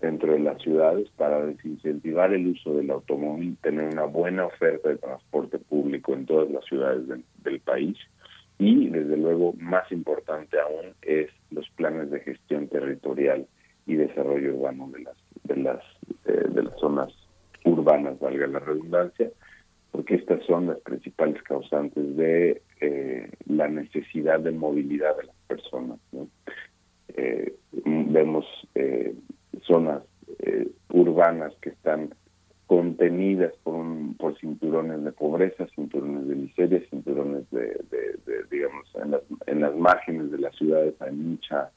dentro de las ciudades para desincentivar el uso del automóvil, tener una buena oferta de transporte público en todas las ciudades del país. Y, desde luego, más importante aún es los planes de gestión territorial y desarrollo urbano de las zonas urbanas, valga la redundancia, porque estas son las principales causantes de la necesidad de movilidad de las personas, ¿no? Vemos zonas urbanas que están contenidas por cinturones de pobreza, cinturones de miseria, cinturones de digamos, en las márgenes de las ciudades hay mucha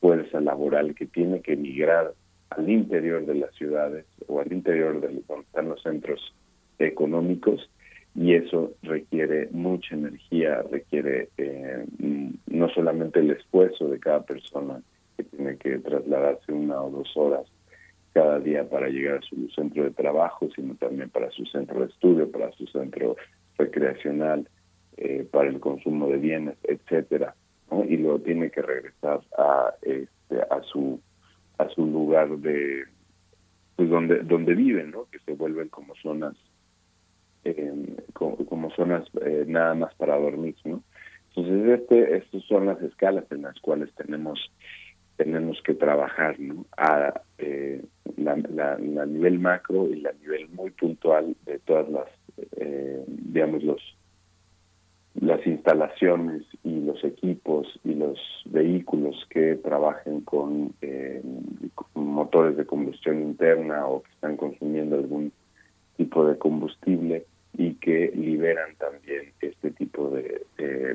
fuerza laboral que tiene que emigrar al interior de las ciudades o al interior de donde están los centros económicos, y eso requiere mucha energía, requiere no solamente el esfuerzo de cada persona que tiene que trasladarse 1 o 2 horas cada día para llegar a su centro de trabajo, sino también para su centro de estudio, para su centro recreacional, para el consumo de bienes, etcétera, ¿no? Y luego tiene que regresar a su lugar de pues donde viven, ¿no? Que se vuelven como zonas nada más para dormir, ¿no? Entonces estas son las escalas en las cuales tenemos que trabajar, ¿no? A la nivel macro y la nivel muy puntual de todas las digamos las instalaciones y los equipos y los vehículos que trabajen con motores de combustión interna o que están consumiendo algún tipo de combustible y que liberan también este tipo de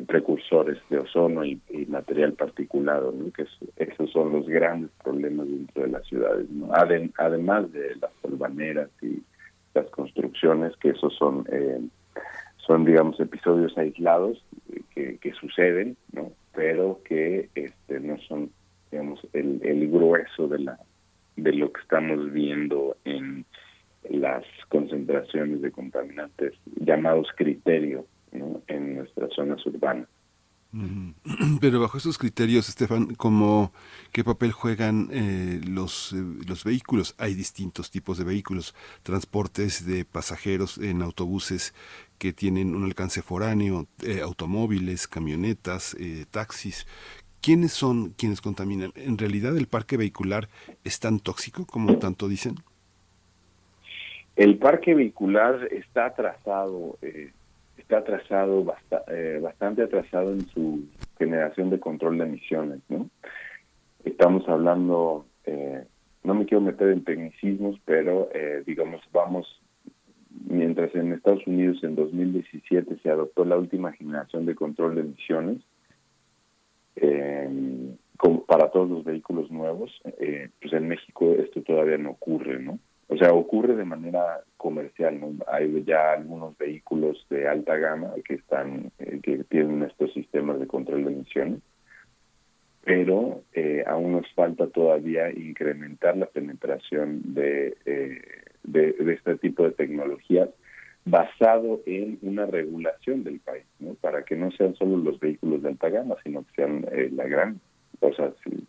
precursores de ozono y material particulado, ¿no? Que esos son los grandes problemas dentro de las ciudades, ¿no? Además de las albaneras y las construcciones, que esos son digamos episodios aislados que suceden, ¿no? Pero que no son digamos el grueso de lo que estamos viendo en las concentraciones de contaminantes llamados criterio, ¿no? En nuestras zonas urbanas. Pero bajo esos criterios, Stefan, ¿cómo qué papel juegan los vehículos? Hay distintos tipos de vehículos, transportes de pasajeros en autobuses que tienen un alcance foráneo, automóviles, camionetas, taxis. ¿Quiénes son quienes contaminan? ¿En realidad el parque vehicular es tan tóxico como tanto dicen? El parque vehicular está bastante atrasado en su generación de control de emisiones, ¿no? Estamos hablando, no me quiero meter en tecnicismos, pero digamos, mientras en Estados Unidos en 2017 se adoptó la última generación de control de emisiones para todos los vehículos nuevos, pues en México esto todavía no ocurre, ¿no? O sea, ocurre de manera comercial, ¿no? Hay ya algunos vehículos de alta gama que tienen estos sistemas de control de emisiones, pero aún nos falta todavía incrementar la penetración de este tipo de tecnologías basado en una regulación del país, ¿no? Para que no sean solo los vehículos de alta gama, sino que sean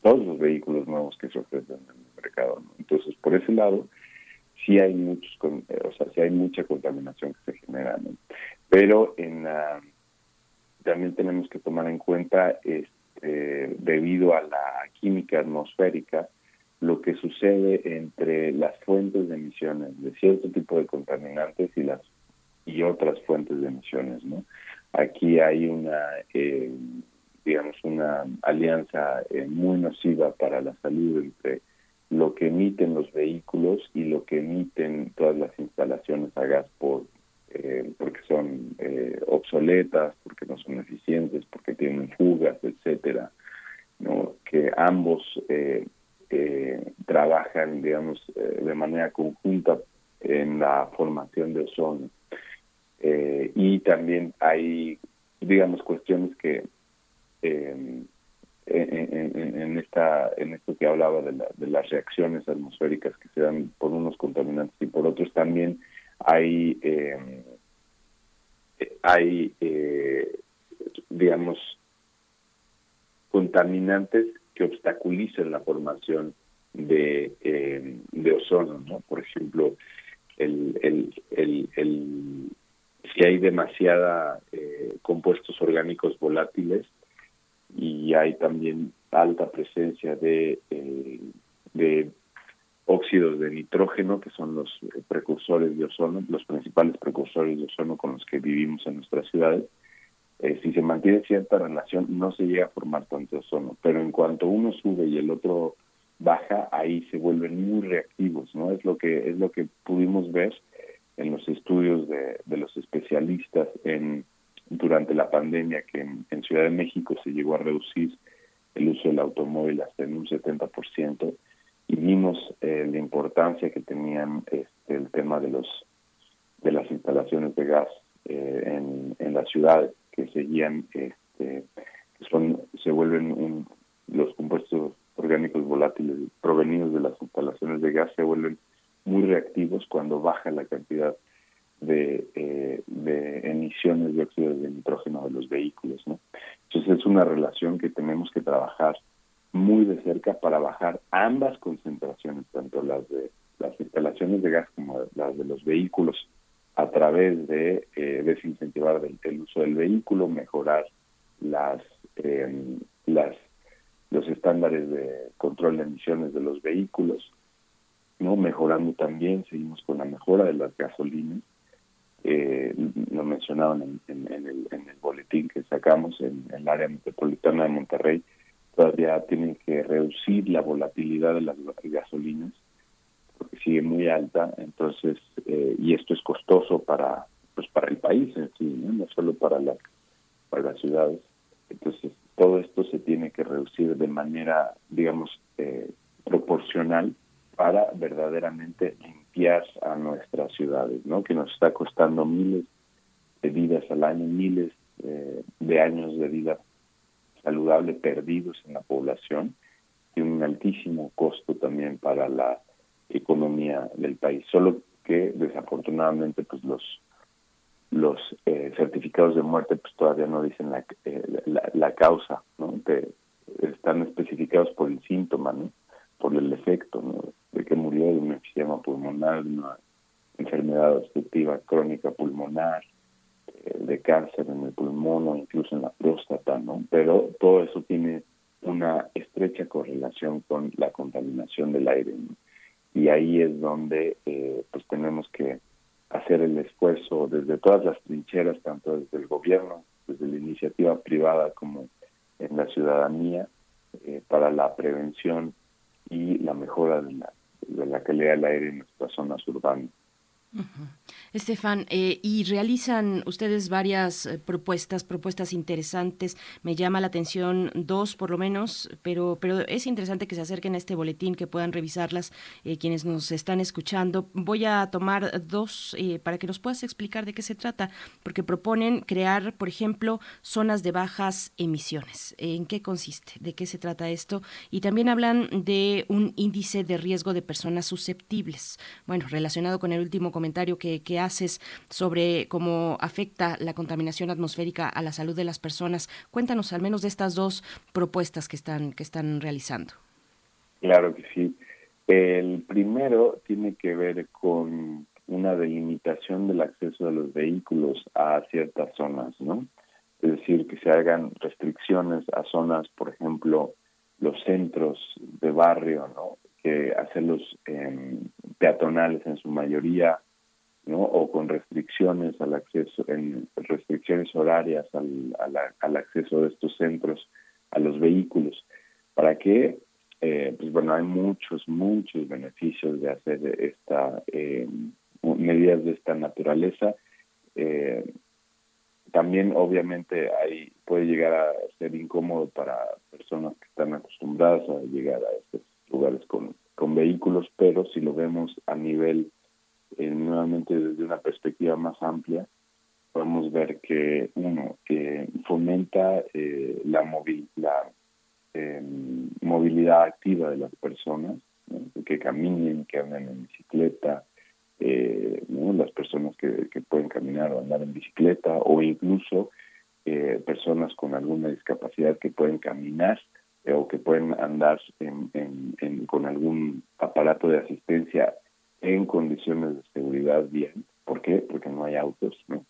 todos los vehículos nuevos que se ofrecen en el mercado, ¿no? Entonces, por ese lado, sí hay mucha contaminación que se genera, ¿no? Pero también tenemos que tomar en cuenta, debido a la química atmosférica, lo que sucede entre las fuentes de emisiones de cierto tipo de contaminantes y otras fuentes de emisiones, ¿no? Aquí hay una alianza muy nociva para la salud entre lo que emiten los vehículos y lo que emiten todas las instalaciones a gas porque son obsoletas, porque no son eficientes, porque tienen fugas, etcétera, ¿no? Que ambos trabajan, digamos, de manera conjunta en la formación de ozono. Y también hay, digamos, cuestiones que en esto que hablaba de las reacciones atmosféricas que se dan por unos contaminantes y por otros, también hay digamos contaminantes que obstaculizan la formación de ozono, ¿no? Por ejemplo, si hay demasiada compuestos orgánicos volátiles y hay también alta presencia de óxidos de nitrógeno, que son los precursores de ozono, los principales precursores de ozono con los que vivimos en nuestras ciudades. Si se mantiene cierta relación, no se llega a formar tanto ozono, pero en cuanto uno sube y el otro baja, ahí se vuelven muy reactivos, ¿no? Es lo que pudimos ver en los estudios de los especialistas durante la pandemia, que en Ciudad de México se llegó a reducir el uso del automóvil hasta en un 70%, y vimos la importancia que tenían el tema de los de las instalaciones de gas en la ciudad, que seguían, se vuelven los compuestos orgánicos volátiles provenidos de las instalaciones de gas se vuelven muy reactivos cuando baja la cantidad de emisiones de óxido de nitrógeno de los vehículos, ¿no? Entonces es una relación que tenemos que trabajar muy de cerca para bajar ambas concentraciones, tanto las de las instalaciones de gas como las de los vehículos, a través de desincentivar el uso del vehículo, mejorar los estándares de control de emisiones de los vehículos, ¿no? Mejorando también, seguimos con la mejora de las gasolinas. Lo mencionaban en el boletín que sacamos en el área metropolitana de Monterrey. Todavía tienen que reducir la volatilidad de las gasolinas porque sigue muy alta, entonces y esto es costoso para el país en sí, no solo para las ciudades. Entonces todo esto se tiene que reducir de manera, digamos, proporcional para verdaderamente limpiar a nuestras ciudades, ¿no? Que nos está costando miles de vidas al año, miles de años de vida saludable perdidos en la población, y un altísimo costo también para la economía del país. Solo que desafortunadamente pues los certificados de muerte pues todavía no dicen la causa, ¿no? Que están especificados por el síntoma, ¿no? Por el efecto, ¿no? De que murió de un enfisema pulmonar, de una enfermedad obstructiva crónica pulmonar, de cáncer en el pulmón o incluso en la próstata, ¿no? Pero todo eso tiene una estrecha correlación con la contaminación del aire, ¿no? Y ahí es donde pues tenemos que hacer el esfuerzo desde todas las trincheras, tanto desde el gobierno, desde la iniciativa privada como en la ciudadanía, para la prevención y la mejora de la calidad del aire en nuestras zonas urbanas. Uh-huh. Estefan, y realizan ustedes varias propuestas interesantes. Me llama la atención dos por lo menos, pero es interesante que se acerquen a este boletín, que puedan revisarlas quienes nos están escuchando. Voy a tomar dos para que nos puedas explicar de qué se trata, porque proponen crear, por ejemplo, zonas de bajas emisiones. ¿En qué consiste? ¿De qué se trata esto? Y también hablan de un índice de riesgo de personas susceptibles. Bueno, relacionado con el último comentario que haces sobre cómo afecta la contaminación atmosférica a la salud de las personas. Cuéntanos al menos de estas dos propuestas que están realizando. Claro que sí. El primero tiene que ver con una delimitación del acceso de los vehículos a ciertas zonas, ¿no? Es decir, que se hagan restricciones a zonas, por ejemplo, los centros de barrio, ¿no? Que hacerlos peatonales en su mayoría, ¿no? O con restricciones al acceso, en restricciones horarias al acceso de estos centros a los vehículos, para que pues bueno, hay muchos beneficios de hacer esta medidas de esta naturaleza. También obviamente puede llegar a ser incómodo para personas que están acostumbradas a llegar a estos lugares con vehículos, pero si lo vemos a nivel nuevamente desde una perspectiva más amplia, podemos ver que fomenta la movilidad activa de las personas, ¿no? Que caminen, que anden en bicicleta, ¿no? Las personas que pueden caminar o andar en bicicleta, o incluso personas con alguna discapacidad que pueden caminar o que pueden andar con algún aparato de asistencia en condiciones de seguridad bien. ¿Por qué? Porque no hay autos, ¿no?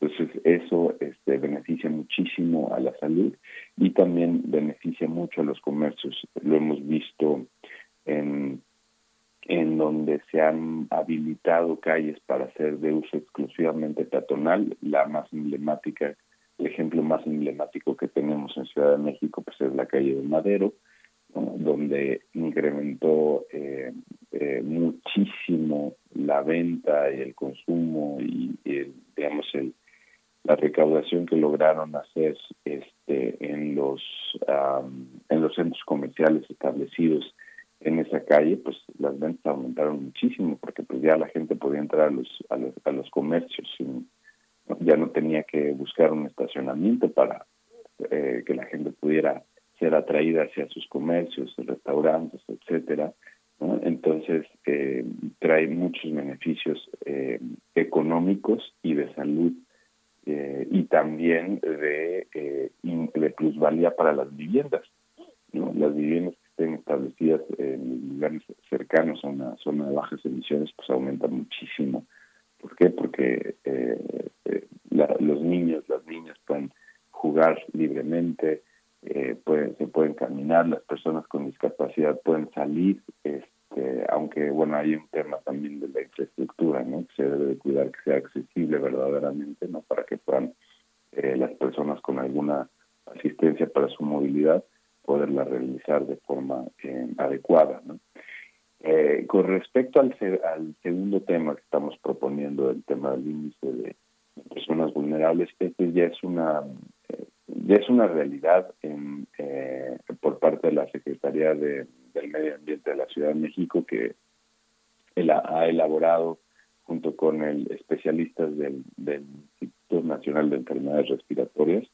Entonces eso beneficia muchísimo a la salud y también beneficia mucho a los comercios. Lo hemos visto en donde se han habilitado calles para ser de uso exclusivamente peatonal. El ejemplo más emblemático que tenemos en Ciudad de México pues es la calle de Madero, ¿no? Donde incrementó muchísimo la venta y el consumo y la recaudación que lograron hacer en los centros comerciales establecidos en esa calle, pues las ventas aumentaron muchísimo, porque pues ya la gente podía entrar a los comercios, ya no tenía que buscar un estacionamiento para que la gente pudiera ser atraída hacia sus comercios, restaurantes, etcétera, ¿no? Entonces trae muchos beneficios económicos y de salud, y también de plusvalía para las viviendas, ¿no? Las viviendas estén establecidas en lugares cercanos a una zona de bajas emisiones, pues aumenta muchísimo. ¿Por qué? Porque los niños, las niñas pueden jugar libremente, se pueden caminar, las personas con discapacidad pueden salir, aunque bueno, hay un tema también de la infraestructura, ¿no? Que se debe de cuidar que sea accesible verdaderamente, ¿no? Para que puedan las personas con alguna asistencia para su movilidad poderla realizar de forma adecuada, ¿no? Con respecto al segundo tema que estamos proponiendo, el tema del índice de personas vulnerables, este ya es una realidad por parte de la Secretaría del Medio Ambiente de la Ciudad de México, que ha elaborado junto con especialistas del Instituto Nacional de Enfermedades Respiratorias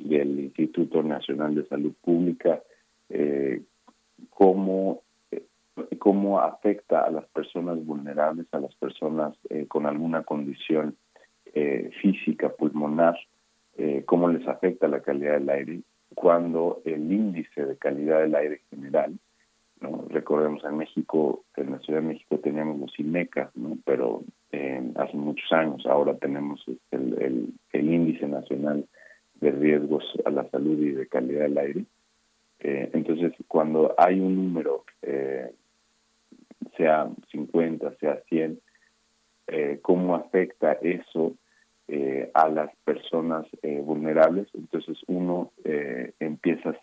y del Instituto Nacional de Salud Pública, cómo afecta a las personas vulnerables, a las personas con alguna condición física, pulmonar, cómo les afecta la calidad del aire cuando el índice de calidad del aire general, ¿no? Recordemos, en la Ciudad de México teníamos los INECA, ¿no? Pero hace muchos años, ahora tenemos el índice nacional de riesgos a la salud y de calidad del aire. Entonces, cuando hay un número, sea 50, sea 100, ¿cómo afecta eso a las personas vulnerables? Entonces, uno empieza a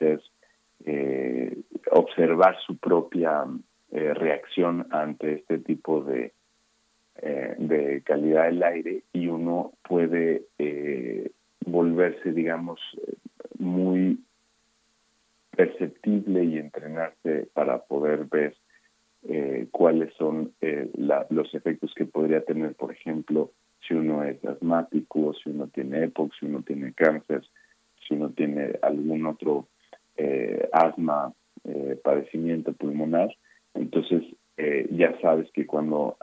observar su propia reacción ante este tipo de calidad del aire, y uno puede volverse, digamos, muy perceptible y entrenarse para poder ver cuáles son los efectos que podría tener, por ejemplo, si uno es asmático, si uno tiene EPOC, si uno tiene cáncer, si uno tiene algún otro asma, padecimiento pulmonar. Entonces, ya sabes que cuando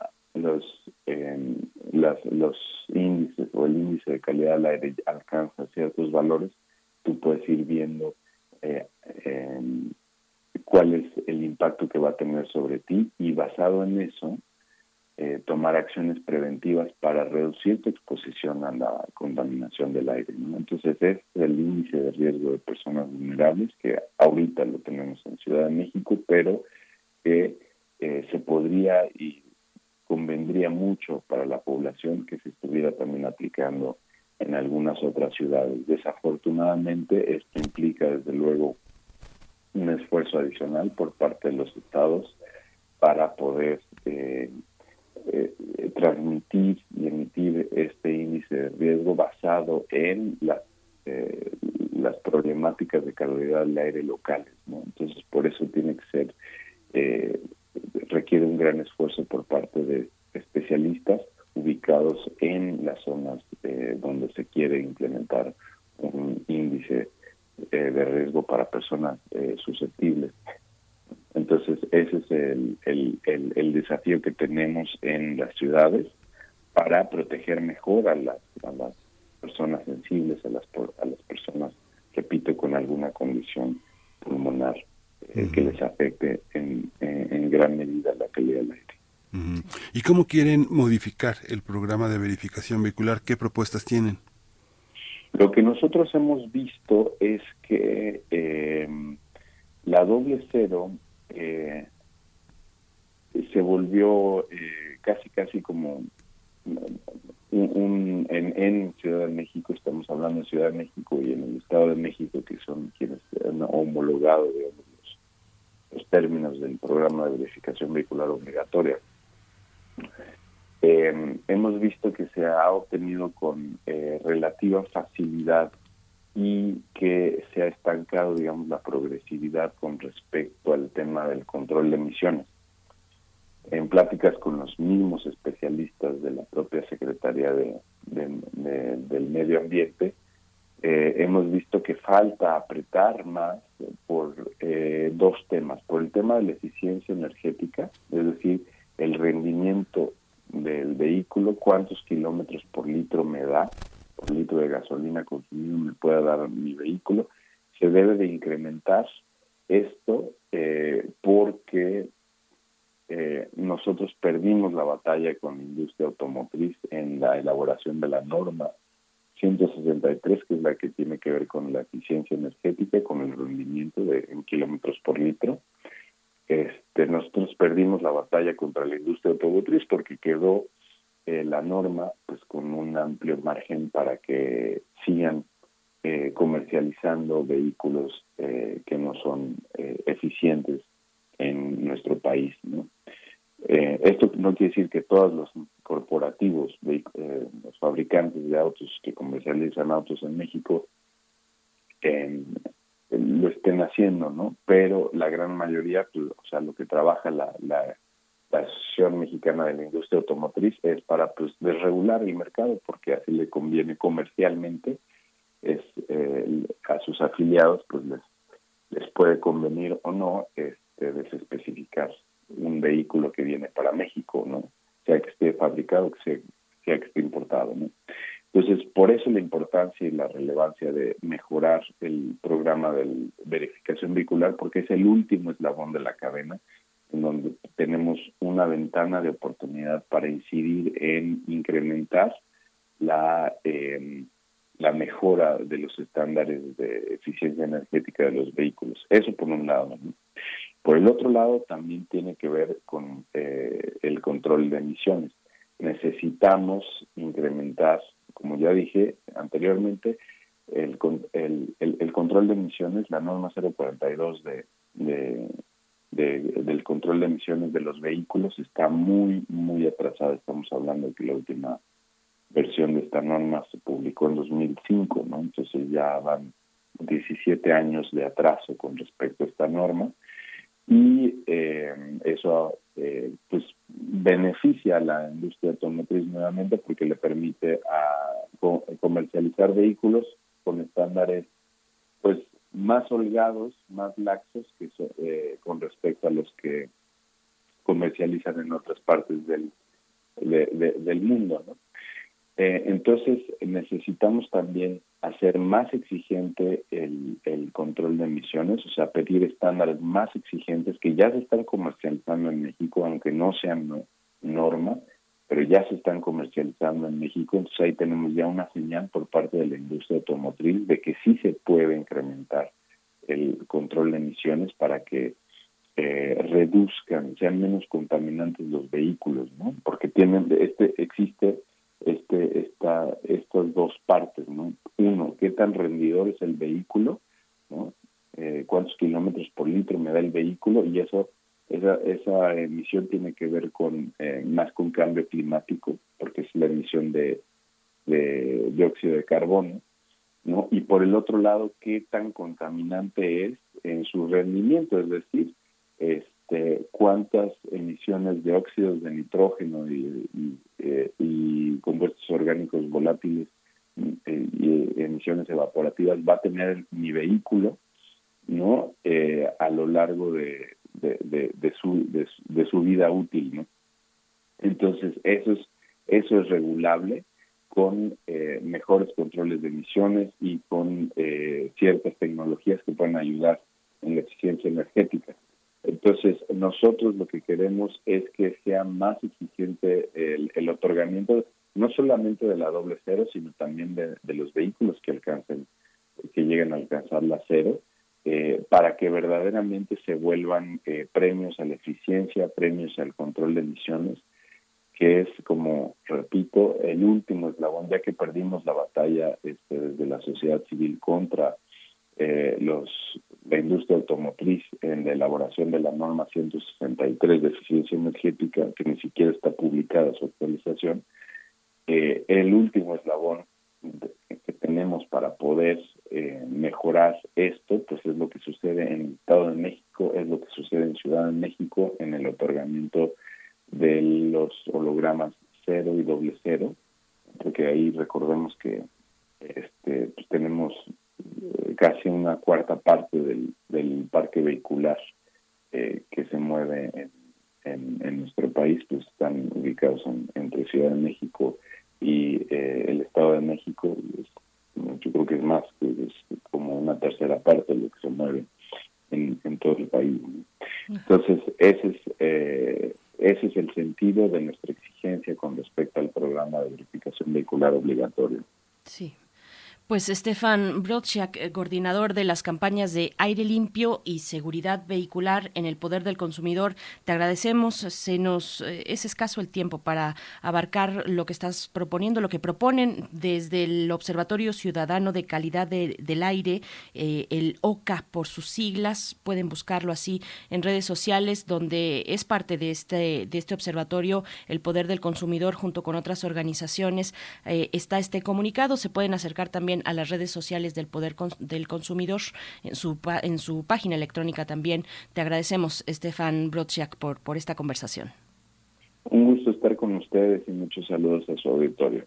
los índices o el índice de calidad del aire alcanza ciertos valores, tú puedes ir viendo cuál es el impacto que va a tener sobre ti, y basado en eso tomar acciones preventivas para reducir tu exposición a la contaminación del aire, ¿no? Entonces, es el índice de riesgo de personas vulnerables, que ahorita lo tenemos en Ciudad de México, pero que se podría y convendría mucho para la población que se estuviera también aplicando en algunas otras ciudades. Desafortunadamente, esto implica, desde luego, un esfuerzo adicional por parte de los estados para poder transmitir y emitir este índice de riesgo basado en las problemáticas de calidad del aire locales, ¿no? Entonces, por eso tiene que ser requiere un gran esfuerzo por parte de especialistas ubicados en las zonas donde se quiere implementar un índice de riesgo para personas susceptibles. Entonces, ese es el desafío que tenemos en las ciudades para proteger mejor a las personas sensibles, a las personas, repito, con alguna condición pulmonar que les afecte en gran medida la calidad del aire. ¿Y cómo quieren modificar el programa de verificación vehicular? ¿Qué propuestas tienen? Lo que nosotros hemos visto es que la doble cero se volvió casi como en Ciudad de México. Estamos hablando de Ciudad de México y en el Estado de México, que son quienes han homologado, digamos, los términos del programa de verificación vehicular obligatoria. Hemos visto que se ha obtenido con relativa facilidad y que se ha estancado, digamos, la progresividad con respecto al tema del control de emisiones. En pláticas con los mismos especialistas de la propia Secretaría del Medio Ambiente, hemos visto que falta apretar más por dos temas. Por el tema de la eficiencia energética, es decir, el rendimiento del vehículo, cuántos kilómetros por litro me da, por litro de gasolina consumido me pueda dar mi vehículo. Se debe de incrementar esto porque nosotros perdimos la batalla con la industria automotriz en la elaboración de la norma 163, que es la que tiene que ver con la eficiencia energética, con el rendimiento en kilómetros por litro. Nosotros perdimos la batalla contra la industria automotriz porque quedó la norma pues con un amplio margen para que sigan comercializando vehículos que no son eficientes en nuestro país, ¿no? Esto no quiere decir que todos los corporativos, los fabricantes de autos que comercializan autos en México lo estén haciendo, ¿no? Pero la gran mayoría, pues, o sea, lo que trabaja la Asociación Mexicana de la Industria Automotriz es para, pues, desregular el mercado, porque así le conviene comercialmente. A sus afiliados, pues, les puede convenir o no desespecificar un vehículo que viene para México, ¿no? Sea que esté fabricado, sea que esté importado, ¿no? Entonces, por eso la importancia y la relevancia de mejorar el programa de verificación vehicular, porque es el último eslabón de la cadena, en donde tenemos una ventana de oportunidad para incidir en incrementar la mejora de los estándares de eficiencia energética de los vehículos. Eso por un lado, ¿no? Por el otro lado, también tiene que ver con el control de emisiones. Necesitamos incrementar, como ya dije anteriormente, el control de emisiones, la norma 042 del control de emisiones de los vehículos está muy, muy atrasada. Estamos hablando de que la última versión de esta norma se publicó en 2005, ¿no? Entonces ya van 17 años de atraso con respecto a esta norma. Y eso pues beneficia a la industria automotriz nuevamente porque le permite comercializar vehículos con estándares pues más holgados, más laxos que con respecto a los que comercializan en otras partes del mundo, ¿no? Entonces necesitamos también hacer más exigente el control de emisiones, o sea, pedir estándares más exigentes que ya se están comercializando en México, aunque no sean norma, pero ya se están comercializando en México. Entonces ahí tenemos ya una señal por parte de la industria automotriz de que sí se puede incrementar el control de emisiones para que reduzcan, sean menos contaminantes los vehículos, ¿no? Porque existe estas dos partes, ¿no? Uno, qué tan rendidor es el vehículo, ¿no? Cuántos kilómetros por litro me da el vehículo, y esa emisión tiene que ver con más con cambio climático, porque es la emisión de dióxido de carbono, ¿no? Y por el otro lado, qué tan contaminante es en su rendimiento, es decir, cuántas emisiones de óxidos de nitrógeno y compuestos orgánicos volátiles y emisiones evaporativas va a tener mi vehículo, ¿no? A lo largo de su vida útil, ¿no? Entonces eso es regulable con mejores controles de emisiones y con ciertas tecnologías que pueden ayudar en la eficiencia energética. Entonces, nosotros lo que queremos es que sea más exigente el otorgamiento, no solamente de la doble cero, sino también de los vehículos que lleguen a alcanzar la cero, para que verdaderamente se vuelvan premios a la eficiencia, premios al control de emisiones, que es, como repito, el último eslabón, ya que perdimos la batalla desde la sociedad civil contra la industria automotriz en la elaboración de la norma 163 de eficiencia energética, que ni siquiera está publicada su actualización. El último eslabón que tenemos para poder mejorar esto, pues es lo que sucede en el Estado de México, es lo que sucede en Ciudad de México en el otorgamiento de los hologramas 0 y doble 0, porque ahí recordemos que pues tenemos casi una cuarta parte del parque vehicular que se mueve en nuestro país, pues están ubicados entre Ciudad de México y el Estado de México. Yo creo que es más, que es como una tercera parte de lo que se mueve en todo el país, ¿no? Entonces, ese es el sentido de nuestra exigencia con respecto al programa de verificación vehicular obligatorio. Sí. Pues Stefan Brociak, coordinador de las campañas de aire limpio y seguridad vehicular en el Poder del Consumidor, te agradecemos. Es escaso el tiempo para abarcar lo que estás proponiendo, lo que proponen desde el Observatorio Ciudadano de Calidad del Aire, el OCA por sus siglas. Pueden buscarlo así en redes sociales, donde es parte de este observatorio, el Poder del Consumidor, junto con otras organizaciones. Está este comunicado, se pueden acercar también a las redes sociales del Poder del Consumidor, en su página electrónica también. Te agradecemos, Stefan Brociak, por esta conversación. Un gusto estar con ustedes y muchos saludos a su auditorio.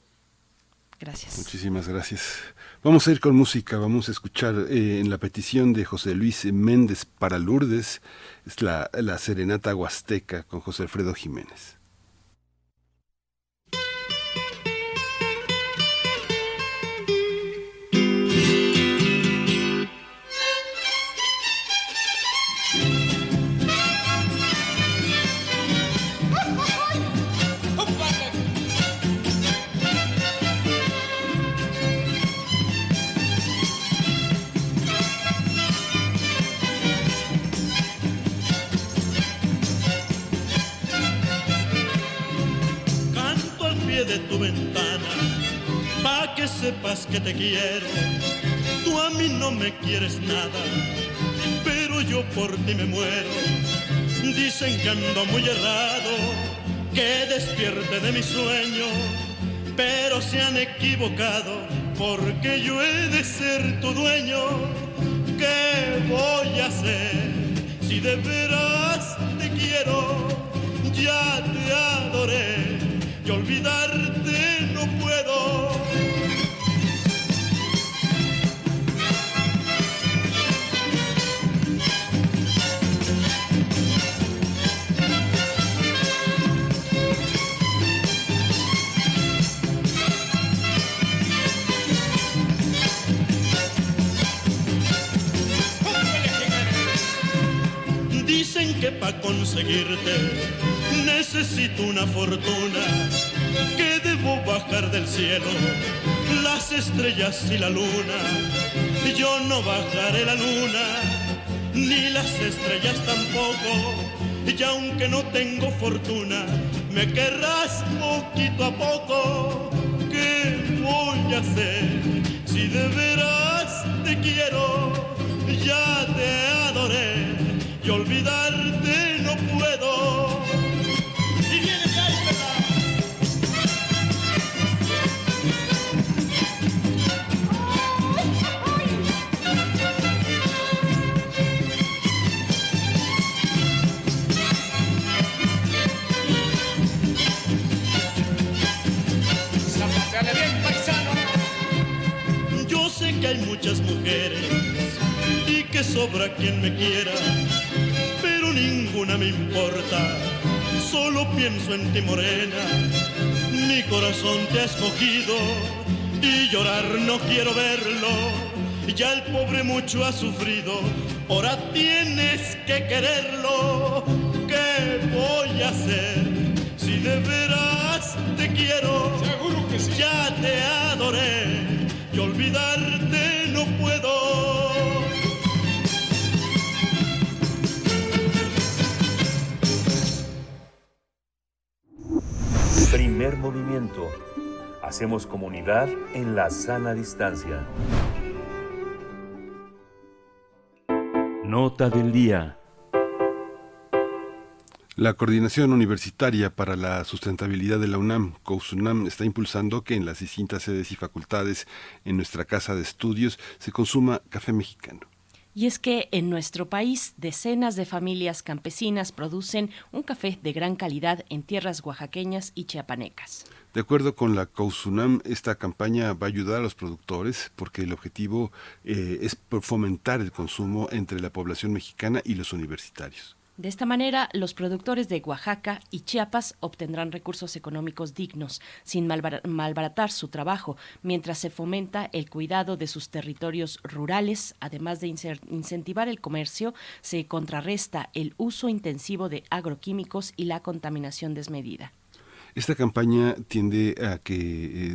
Gracias. Muchísimas gracias. Vamos a ir con música, vamos a escuchar en la petición de José Luis Méndez para Lourdes, es la Serenata Huasteca con José Alfredo Jiménez. Pa' que sepas que te quiero, tú a mí no me quieres nada, pero yo por ti me muero. Dicen que ando muy errado, que despierte de mi sueño, pero se han equivocado, porque yo he de ser tu dueño. ¿Qué voy a hacer si de veras te quiero? Ya te adoré y olvidarte no puedo. Dicen que pa' conseguirte necesito una fortuna, que debo bajar del cielo las estrellas y la luna. Yo no bajaré la luna, ni las estrellas tampoco. Y aunque no tengo fortuna, me querrás poquito a poco. ¿Qué voy a hacer si de veras te quiero? Ya te adoré y olvidarte no puedo. Que hay muchas mujeres y que sobra quien me quiera, pero ninguna me importa, solo pienso en ti, morena. Mi corazón te ha escogido y llorar no quiero verlo, ya el pobre mucho ha sufrido, ahora tienes que quererlo. ¿Qué voy a hacer si de veras te quiero? Seguro que sí. Ya te adoré y olvidarte no puedo. Primer movimiento. Hacemos comunidad en la sana distancia. Nota del día. La Coordinación Universitaria para la Sustentabilidad de la UNAM, COUSUNAM, está impulsando que en las distintas sedes y facultades en nuestra casa de estudios se consuma café mexicano. Y es que en nuestro país decenas de familias campesinas producen un café de gran calidad en tierras oaxaqueñas y chiapanecas. De acuerdo con la COUSUNAM, esta campaña va a ayudar a los productores porque el objetivo es fomentar el consumo entre la población mexicana y los universitarios. De esta manera, los productores de Oaxaca y Chiapas obtendrán recursos económicos dignos, sin malbaratar su trabajo, mientras se fomenta el cuidado de sus territorios rurales. Además de incentivar el comercio, se contrarresta el uso intensivo de agroquímicos y la contaminación desmedida. Esta campaña tiende a que,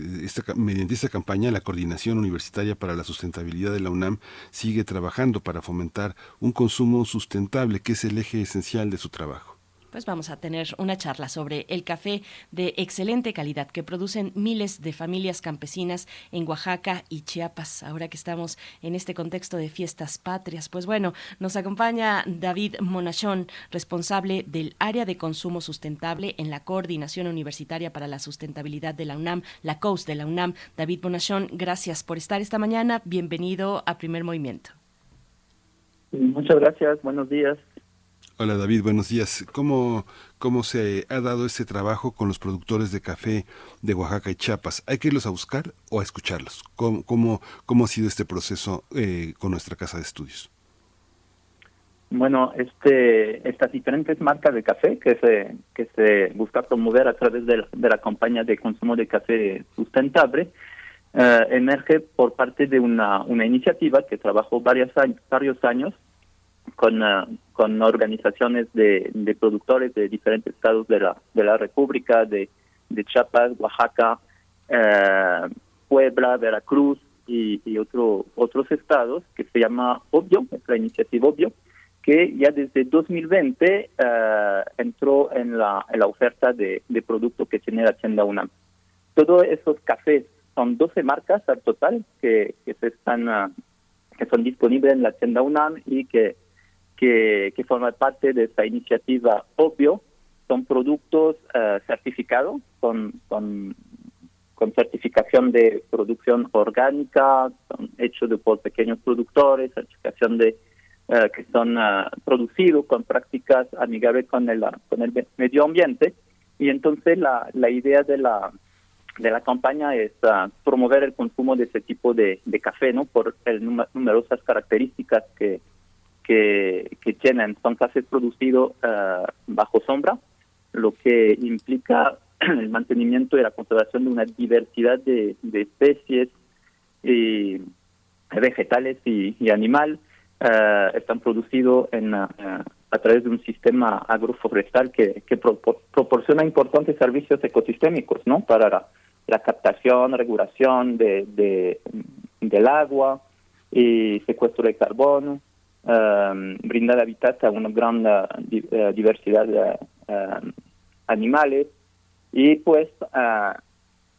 mediante esta campaña, la Coordinación Universitaria para la Sustentabilidad de la UNAM sigue trabajando para fomentar un consumo sustentable, que es el eje esencial de su trabajo. Pues vamos a tener una charla sobre el café de excelente calidad que producen miles de familias campesinas en Oaxaca y Chiapas, ahora que estamos en este contexto de fiestas patrias. Pues bueno, nos acompaña David Monachón, responsable del área de consumo sustentable en la Coordinación Universitaria para la Sustentabilidad de la UNAM, la COUS de la UNAM. David Monachón, gracias por estar esta mañana. Bienvenido a Primer Movimiento. Muchas gracias, buenos días. Hola David, buenos días. ¿Cómo se ha dado ese trabajo con los productores de café de Oaxaca y Chiapas? ¿Hay que irlos a buscar o a escucharlos? ¿Cómo ha sido este proceso con nuestra casa de estudios? Bueno, estas diferentes marcas de café que se busca promover a través de la campaña de consumo de café sustentable emerge por parte de una iniciativa que trabajó varios años con organizaciones de productores de diferentes estados de la República, de Chiapas, Oaxaca, Puebla, Veracruz y otros estados, que se llama Obvio, es la iniciativa Obvio, que ya desde 2020 entró en la oferta de productos que tiene la tienda UNAM. Todos esos cafés, son 12 marcas al total que son disponibles en la tienda UNAM y que forma parte de esta iniciativa Obvio. Son productos certificados, con certificación de producción orgánica, son hechos por pequeños productores, certificación de que son producidos con prácticas amigables con el medio ambiente. Y entonces la idea de la campaña es promover el consumo de ese tipo de café, ¿no? Por el numerosas características que tienen. Son cafés producidos bajo sombra, lo que implica el mantenimiento y la conservación de una diversidad de especies y vegetales y animal. Están producidos a través de un sistema agroforestal que proporciona importantes servicios ecosistémicos, ¿no? Para la captación, regulación del agua y secuestro de carbono. Brindar hábitat a una gran diversidad de animales, y pues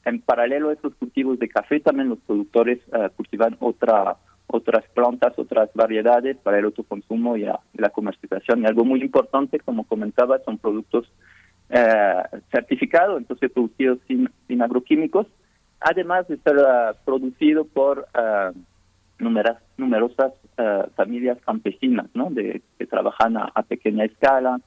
en paralelo a estos cultivos de café también los productores cultivan otras plantas, otras variedades para el autoconsumo y la comercialización. Y algo muy importante, como comentaba, son productos certificados, entonces producidos sin agroquímicos, además de ser producido por numerosas familias campesinas, ¿no? Que trabajan a pequeña escala,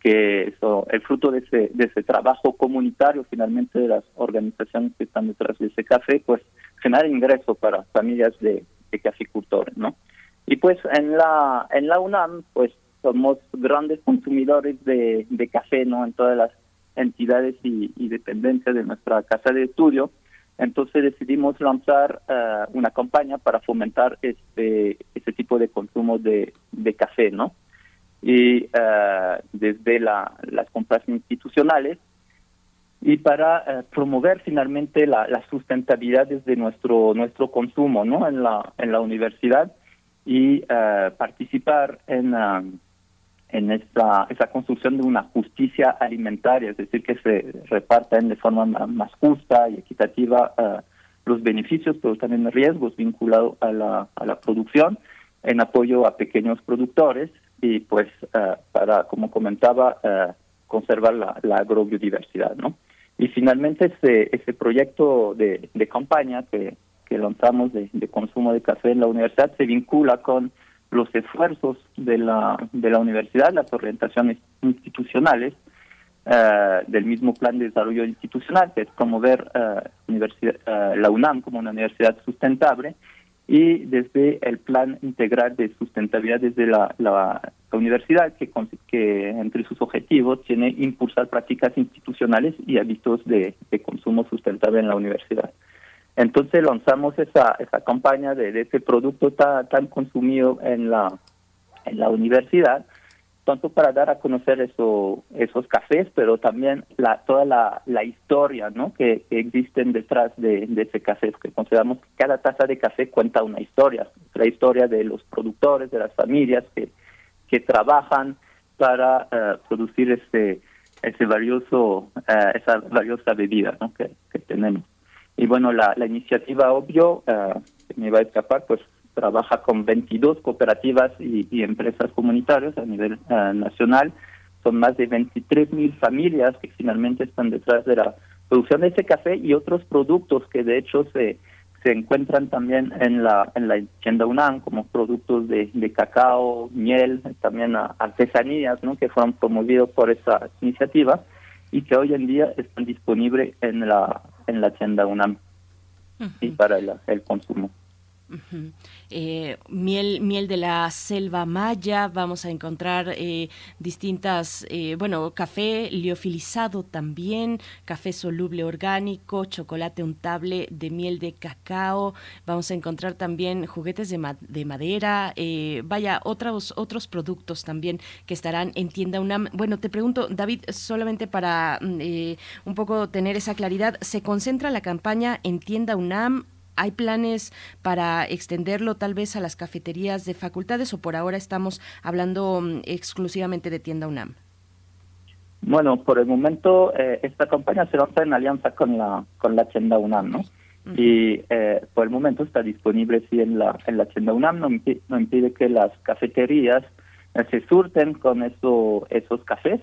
que eso, el fruto de ese trabajo comunitario, finalmente, de las organizaciones que están detrás de ese café, pues genera ingresos para familias de caficultores, ¿no? Y pues en la UNAM, pues somos grandes consumidores de café, ¿no? En todas las entidades y dependencias de nuestra casa de estudio. Entonces decidimos lanzar una campaña para fomentar este tipo de consumo de café, ¿no? Y desde las compras institucionales, y para promover finalmente la sustentabilidad desde nuestro consumo, ¿no? En la universidad, y participar en esa construcción de una justicia alimentaria, es decir, que se repartan de forma más justa y equitativa los beneficios, pero también riesgos vinculados a la producción, en apoyo a pequeños productores y pues para, como comentaba, conservar la agrobiodiversidad, ¿no? Y finalmente ese proyecto de campaña que lanzamos de consumo de café en la universidad se vincula con los esfuerzos de la universidad, las orientaciones institucionales del mismo plan de desarrollo institucional, que es promover la UNAM como una universidad sustentable, y desde el plan integral de sustentabilidad desde la universidad, que entre sus objetivos tiene impulsar prácticas institucionales y hábitos de consumo sustentable en la universidad. Entonces lanzamos esa campaña de ese producto tan consumido en la universidad, tanto para dar a conocer esos cafés, pero también toda la historia, ¿no?, que existen detrás de ese café, porque consideramos que cada taza de café cuenta una historia, la historia de los productores, de las familias que trabajan para producir esa valiosa bebida, ¿no?, que tenemos. Y bueno, la iniciativa, obvio, me va a escapar, pues trabaja con 22 cooperativas y empresas comunitarias a nivel nacional. Son más de 23,000 familias que finalmente están detrás de la producción de este café y otros productos que de hecho se encuentran también en la tienda UNAM, como productos de cacao, miel, también artesanías, ¿no?, que fueron promovidos por esa iniciativa y que hoy en día están disponibles en la tienda UNAM y para el consumo. Uh-huh. Miel de la selva maya, vamos a encontrar distintas, café liofilizado también, café soluble orgánico, chocolate untable de miel de cacao, vamos a encontrar también juguetes de madera, otros productos también que estarán en Tienda UNAM. Bueno, te pregunto, David, solamente para un poco tener esa claridad, ¿se concentra la campaña en Tienda UNAM? ¿Hay planes para extenderlo tal vez a las cafeterías de facultades o por ahora estamos hablando exclusivamente de Tienda UNAM? Bueno, por el momento esta campaña se lanza en alianza con la Tienda UNAM, ¿no? Uh-huh. Y por el momento está disponible sí en la Tienda UNAM, no impide que las cafeterías se surten con esos cafés.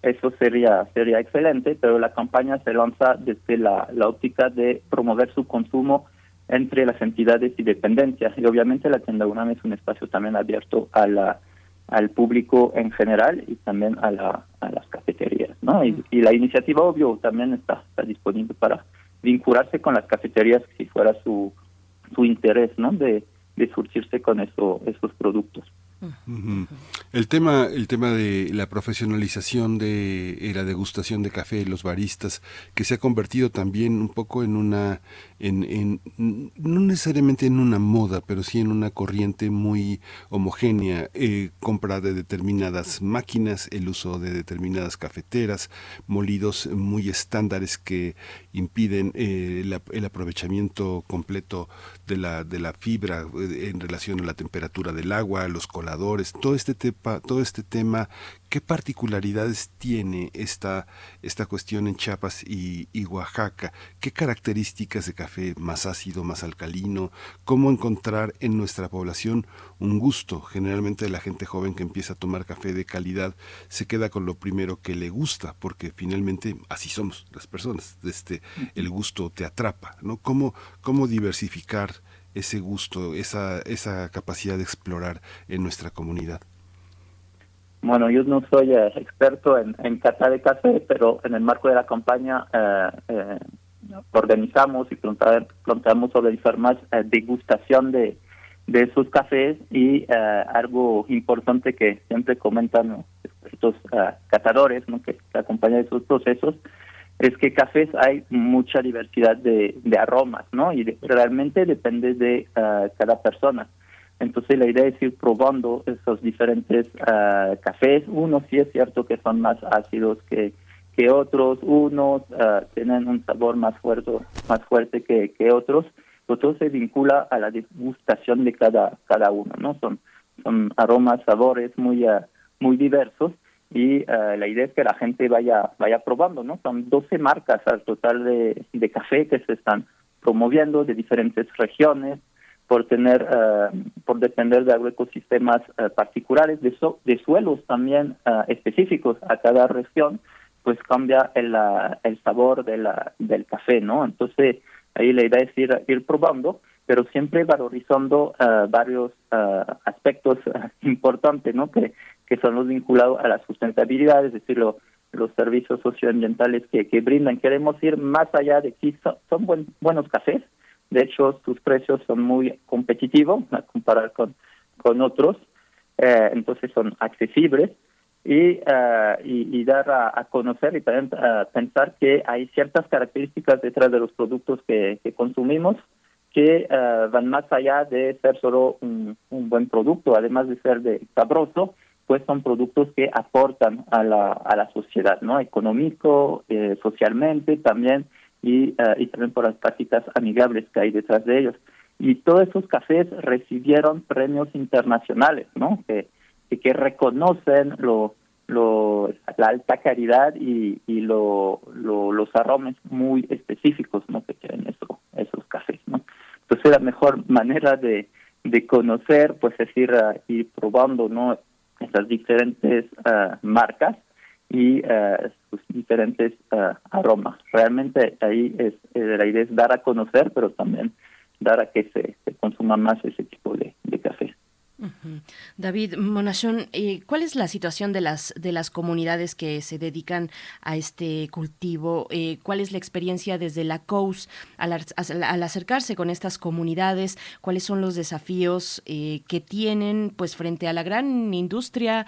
Eso sería excelente, pero la campaña se lanza desde la óptica de promover su consumo entre las entidades y dependencias. Y obviamente la Tienda UNAM es un espacio también abierto al público en general y también a las cafeterías, ¿no? Y la iniciativa, obvio, también está disponible para vincularse con las cafeterías si fuera su interés, ¿no?, de surtirse con esos productos. Uh-huh. El tema de la profesionalización de la degustación de café, los baristas, que se ha convertido también un poco en una, no necesariamente en una moda, pero sí en una corriente muy homogénea, compra de determinadas máquinas, el uso de determinadas cafeteras, molidos muy estándares que impiden el aprovechamiento completo de la fibra en relación a la temperatura del agua, los colores. Todo este tema, ¿qué particularidades tiene esta cuestión en Chiapas y Oaxaca? ¿Qué características de café más ácido, más alcalino? ¿Cómo encontrar en nuestra población un gusto? Generalmente la gente joven que empieza a tomar café de calidad se queda con lo primero que le gusta, porque finalmente así somos las personas. El gusto te atrapa, ¿no? ¿Cómo diversificar ese gusto, esa capacidad de explorar en nuestra comunidad? Bueno, yo no soy experto en cata de café, pero en el marco de la campaña organizamos y planteamos organizar más degustación de esos cafés y algo importante que siempre comentan los expertos catadores, ¿no?, que acompañan esos procesos, es que cafés hay mucha diversidad de aromas, ¿no? Y realmente depende de cada persona. Entonces la idea es ir probando esos diferentes cafés. Unos sí es cierto que son más ácidos que otros, unos tienen un sabor más fuerte que otros. Todo se vincula a la degustación de cada uno, ¿no? Son aromas, sabores muy diversos. Y la idea es que la gente vaya probando, ¿no? Son 12 marcas al total de café que se están promoviendo de diferentes regiones, por depender de agroecosistemas particulares, de suelos también específicos a cada región, pues cambia el sabor de del café, ¿no? Entonces, ahí la idea es ir probando, pero siempre valorizando varios aspectos importantes, ¿no? Que son los vinculados a la sustentabilidad, es decir, los servicios socioambientales que brindan. Queremos ir más allá de que son buenos cafés. De hecho, sus precios son muy competitivos a comparar con otros, entonces son accesibles, y dar a conocer y también pensar que hay ciertas características detrás de los productos que consumimos que van más allá de ser solo un buen producto, además de ser sabroso, pues son productos que aportan a la sociedad, ¿no? Económico, socialmente también, y también por las prácticas amigables que hay detrás de ellos. Y todos esos cafés recibieron premios internacionales, ¿no? Que reconocen la alta calidad y los aromas muy específicos, ¿no? Que tienen esos cafés, ¿no? Entonces la mejor manera de conocer, pues es ir probando, ¿no? Estas diferentes marcas y sus diferentes aromas. Realmente ahí la idea es dar a conocer, pero también dar a que se consuma más ese tipo de café. Uh-huh. David Monachón, ¿cuál es la situación de las comunidades que se dedican a este cultivo? ¿Cuál es la experiencia desde la COUS al acercarse con estas comunidades? ¿Cuáles son los desafíos que tienen, pues, frente a la gran industria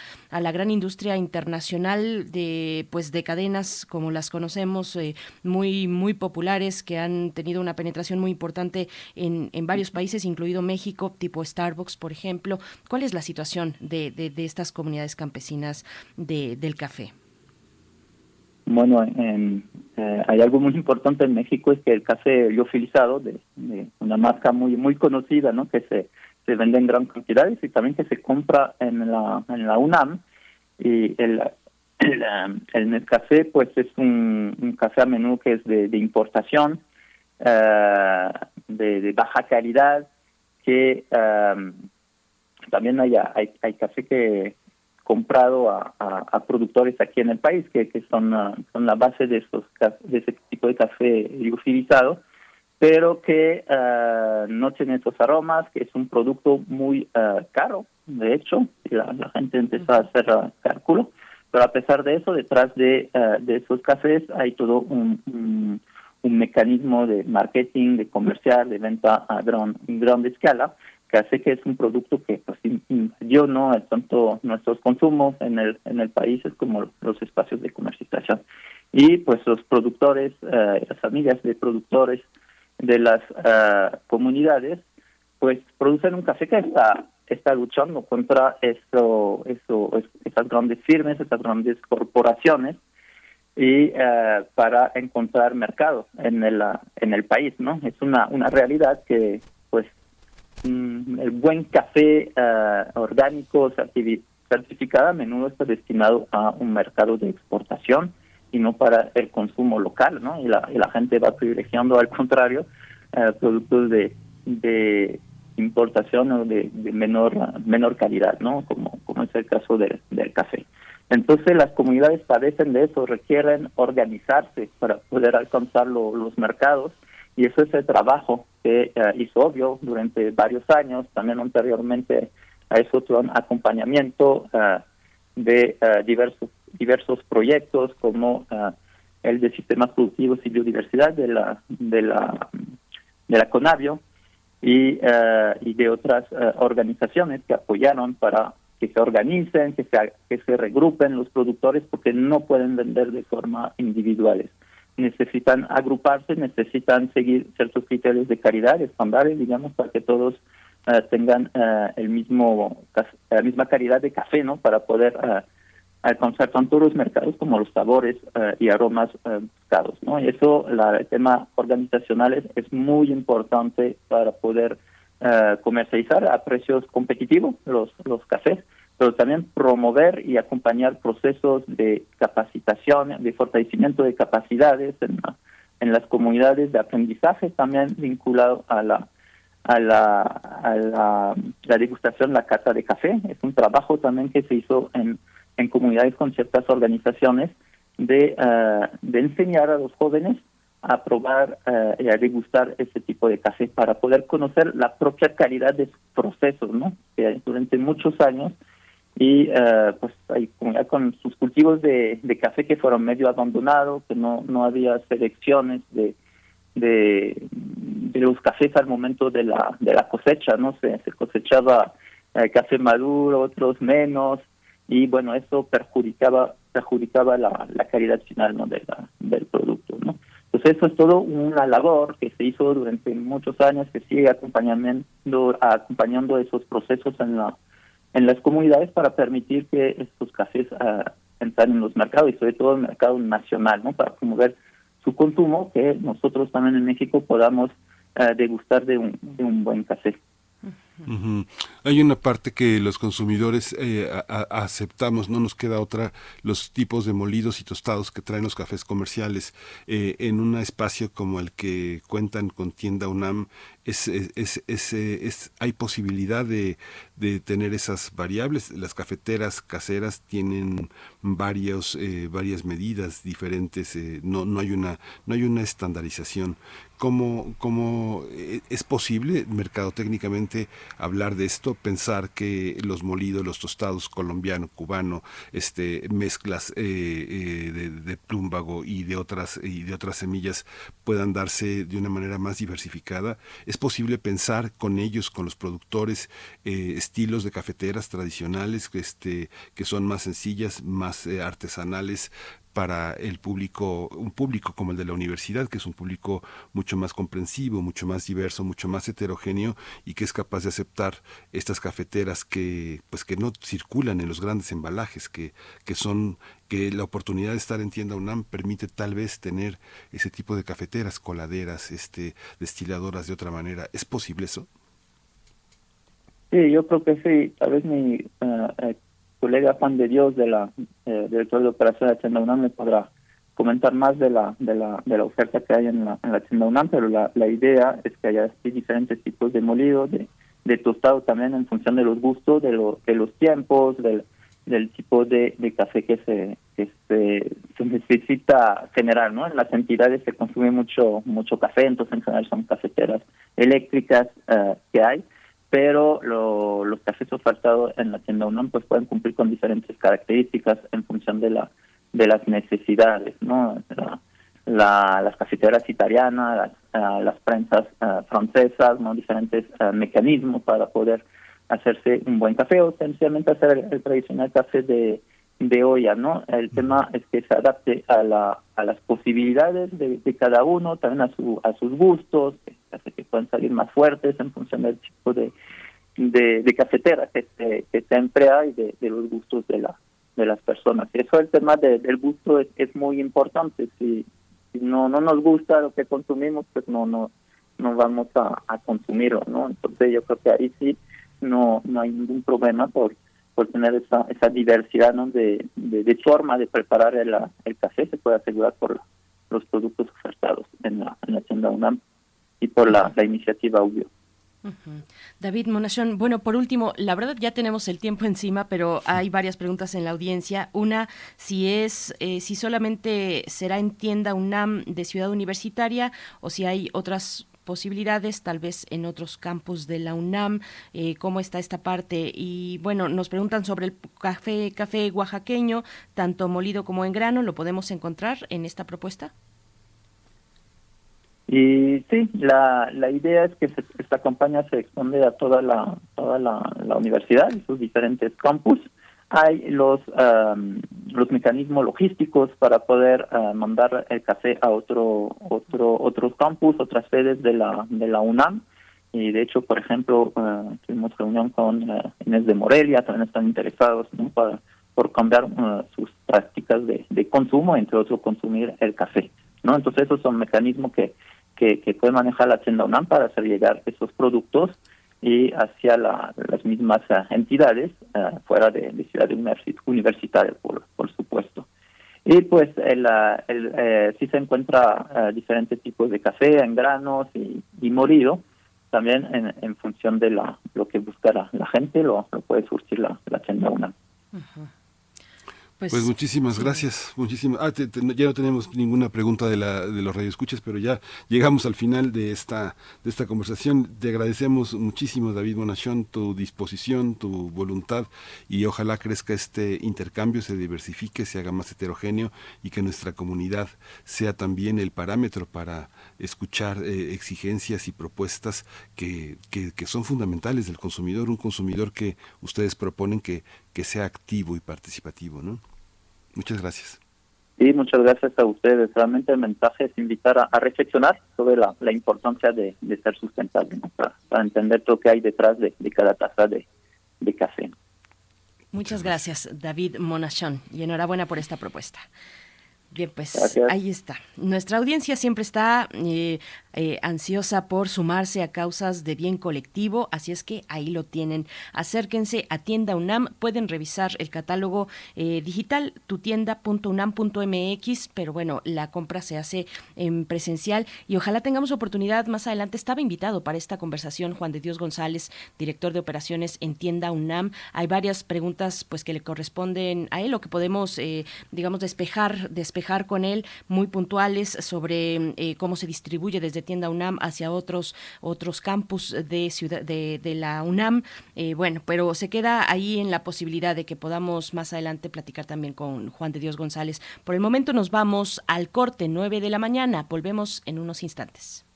internacional de cadenas como las conocemos, muy muy populares, que han tenido una penetración muy importante en varios países, incluido México, tipo Starbucks, por ejemplo? ¿Cuál es la situación de estas comunidades campesinas del café? Bueno, hay algo muy importante en México, es que el café liofilizado, de una marca muy muy conocida, ¿no? Que se vende en gran cantidad y también que se compra en la UNAM. Y el café, pues, es un café a menudo que es de importación, de baja calidad, que... También hay café que comprado a productores aquí en el país que son la base de ese tipo de café liofilizado, pero que no tiene esos aromas, que es un producto muy caro, de hecho, y la gente empezó a hacer cálculo, pero a pesar de eso, detrás de esos cafés hay todo un mecanismo de marketing, de comercial, de venta a gran escala, que hace que es un producto que, pues, invadió, ¿no?, tanto nuestros consumos en el país como los espacios de comercialización. Y pues los productores, las familias de productores de las comunidades, pues producen un café que está luchando contra esas grandes firmas, esas grandes corporaciones, y para encontrar mercado en el país, ¿no? Es una realidad que, pues, el buen café orgánico certificado a menudo está destinado a un mercado de exportación y no para el consumo local, ¿no? Y la gente va privilegiando, al contrario, productos de importación o de menor calidad, ¿no? Como es el caso del café. Entonces las comunidades padecen de eso, requieren organizarse para poder alcanzar los mercados. Y eso es el trabajo que hizo obvio durante varios años. También anteriormente a eso tuvo un acompañamiento de diversos proyectos, como el de sistemas productivos y biodiversidad de la CONABIO y de otras organizaciones que apoyaron para que se organicen, que se regrupen los productores, porque no pueden vender de forma individuales. Necesitan agruparse, necesitan seguir ciertos criterios de calidad, estándares, digamos, para que todos tengan la misma calidad de café, ¿no? Para poder alcanzar tanto los mercados como los sabores y aromas buscados, ¿no? Y eso, el tema organizacional es muy importante para poder comercializar a precios competitivos los cafés, pero también promover y acompañar procesos de capacitación, de fortalecimiento de capacidades en las comunidades, de aprendizaje también vinculado a la a la degustación, la cata de café. Es un trabajo también que se hizo en comunidades con ciertas organizaciones de enseñar a los jóvenes a probar y a degustar este tipo de café para poder conocer la propia calidad de sus procesos, ¿no? Que durante muchos años y pues hay comunidad con sus cultivos de café que fueron medio abandonados, que no había selecciones de los cafés al momento de la cosecha, ¿no? Se cosechaba café maduro, otros menos, y bueno, eso perjudicaba la calidad final, ¿no? del producto, ¿no? Entonces eso es todo una labor que se hizo durante muchos años, que sigue acompañando esos procesos en las comunidades para permitir que estos cafés entren en los mercados y sobre todo en el mercado nacional, ¿no? Para promover su consumo, que nosotros también en México podamos degustar de un buen café. Uh-huh. Hay una parte que los consumidores aceptamos, no nos queda otra, los tipos de molidos y tostados que traen los cafés comerciales en un espacio como el que cuentan con Tienda UNAM. ¿Hay posibilidad de tener esas variables? Las cafeteras caseras tienen varias medidas diferentes, no hay una estandarización. ¿Cómo es posible mercadotécnicamente hablar de esto, pensar que los molidos, los tostados colombiano, cubano, mezclas de plúmbago y de otras semillas puedan darse de una manera más diversificada? ¿Es posible pensar con ellos, con los productores, estilos de cafeteras tradicionales que son más sencillas, más artesanales, para el público, un público como el de la universidad, que es un público mucho más comprensivo, mucho más diverso, mucho más heterogéneo y que es capaz de aceptar estas cafeteras que no circulan en los grandes embalajes, que la oportunidad de estar en Tienda UNAM permite tal vez tener ese tipo de cafeteras, coladeras, destiladoras de otra manera? ¿Es posible eso? Sí, yo creo que sí. Tal vez mi colega Juan de Dios, de la directora de operaciones de Tienda UNAM, me podrá comentar más de la oferta que hay en la Tienda UNAM, pero la idea es que haya diferentes tipos de molido, de tostado también, en función de los gustos, de los tiempos, del tipo de café que se necesita generar, ¿no? En las entidades se consume mucho café, entonces en general son cafeteras eléctricas que hay, pero los cafés ofertados en la Tienda UNAM pues pueden cumplir con diferentes características en función de las necesidades, ¿no? Las cafeteras italianas, las prensas francesas, ¿no? Diferentes mecanismos para poder hacerse un buen café o sencillamente hacer el tradicional café de olla, ¿no? El tema es que se adapte a las posibilidades de cada uno, también a sus gustos, que pueden salir más fuertes en función del tipo de cafetera que se emplea y de los gustos de las personas. Y eso, el tema del gusto es muy importante. Si no nos gusta lo que consumimos, pues no vamos a consumirlo, ¿no? Entonces yo creo que ahí sí no hay ningún problema por tener esa diversidad, ¿no? de forma de preparar el café, se puede asegurar por los productos ofertados en la Tienda UNAM y por la iniciativa UBIO. Uh-huh. David Monachón, bueno, por último, la verdad ya tenemos el tiempo encima, pero hay varias preguntas en la audiencia. Una, si solamente será en Tienda UNAM de Ciudad Universitaria o si hay otras posibilidades, tal vez en otros campus de la UNAM, cómo está esta parte. Y bueno, nos preguntan sobre el café oaxaqueño, tanto molido como en grano, ¿lo podemos encontrar en esta propuesta? Y sí, la idea es que esta campaña se expande a toda la universidad, en sus diferentes campus. Hay los mecanismos logísticos para poder mandar el café a otros campus, otras sedes de la UNAM. Y de hecho, por ejemplo, tuvimos reunión con Inés de Morelia, también están interesados, ¿no? por cambiar sus prácticas de consumo, entre otros consumir el café, ¿no? Entonces esos son mecanismos que puede manejar la Tienda UNAM para hacer llegar esos productos y hacia las mismas entidades fuera de ciudad universitaria, por supuesto. Y pues sí se encuentra diferentes tipos de café en granos y molido, también en función de lo que busca la gente, lo puede surtir la tienda UNAM. Uh-huh. Pues muchísimas gracias, muchísimas. Ya no tenemos ninguna pregunta de los radioescuchas, pero ya llegamos al final de esta conversación. Te agradecemos muchísimo, David Monachón, tu disposición, tu voluntad, y ojalá crezca este intercambio, se diversifique, se haga más heterogéneo y que nuestra comunidad sea también el parámetro para escuchar exigencias y propuestas que son fundamentales del consumidor, un consumidor que ustedes proponen que sea activo y participativo, ¿no? Muchas gracias. Sí, muchas gracias a ustedes. Realmente el mensaje es invitar a reflexionar sobre la importancia de ser sustentable, ¿no? Para entender todo lo que hay detrás de cada taza de café. Muchas gracias, David Monachón, y enhorabuena por esta propuesta. Bien, pues gracias. Ahí está. Nuestra audiencia siempre está ansiosa por sumarse a causas de bien colectivo, así es que ahí lo tienen. Acérquense a Tienda UNAM, pueden revisar el catálogo digital tutienda.unam.mx, pero bueno, la compra se hace en presencial y ojalá tengamos oportunidad más adelante. Estaba invitado para esta conversación Juan de Dios González, director de operaciones en Tienda UNAM. Hay varias preguntas pues que le corresponden a él o que podemos digamos despejar con él, muy puntuales sobre cómo se distribuye desde Tienda UNAM hacia otros campus de la UNAM, bueno, pero se queda ahí en la posibilidad de que podamos más adelante platicar también con Juan de Dios González. Por el momento nos vamos al corte, 9:00 a.m, volvemos en unos instantes.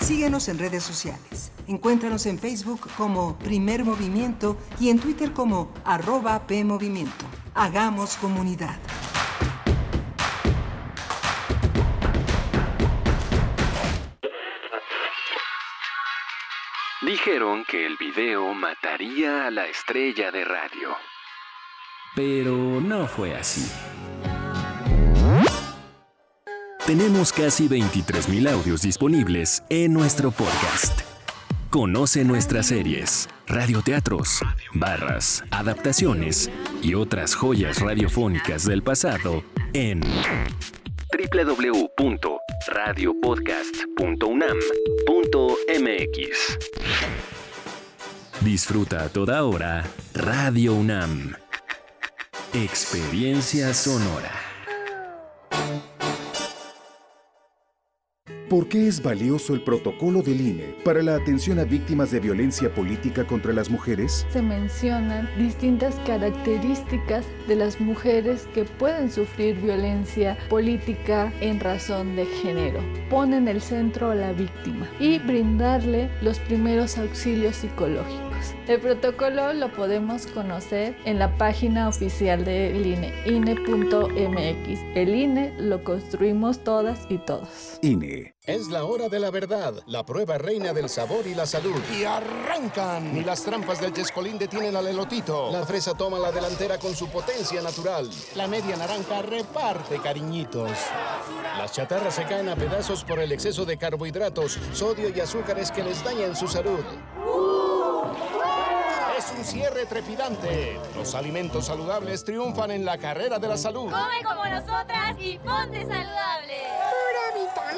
Síguenos en redes sociales. Encuéntranos en Facebook como Primer Movimiento y en Twitter como @PMovimiento. Hagamos comunidad. Dijeron que el video mataría a la estrella de radio. Pero no fue así. Tenemos casi 23,000 audios disponibles en nuestro podcast. Conoce nuestras series, radioteatros, barras, adaptaciones y otras joyas radiofónicas del pasado en www.radiopodcast.unam.mx. Disfruta a toda hora Radio UNAM. Experiencia sonora. ¿Por qué es valioso el protocolo del INE para la atención a víctimas de violencia política contra las mujeres? Se mencionan distintas características de las mujeres que pueden sufrir violencia política en razón de género. Ponen en el centro a la víctima y brindarle los primeros auxilios psicológicos. El protocolo lo podemos conocer en la página oficial del INE, INE.mx. El INE lo construimos todas y todos. INE. Es la hora de la verdad, la prueba reina del sabor y la salud. ¡Y arrancan! Ni las trampas del chescolín detienen al elotito. La fresa toma la delantera con su potencia natural. La media naranja reparte cariñitos. Las chatarras se caen a pedazos por el exceso de carbohidratos, sodio y azúcares que les dañan su salud. Es un cierre trepidante. Los alimentos saludables triunfan en la carrera de la salud. Come como nosotras y ponte saludable. ¡Pura vitamina!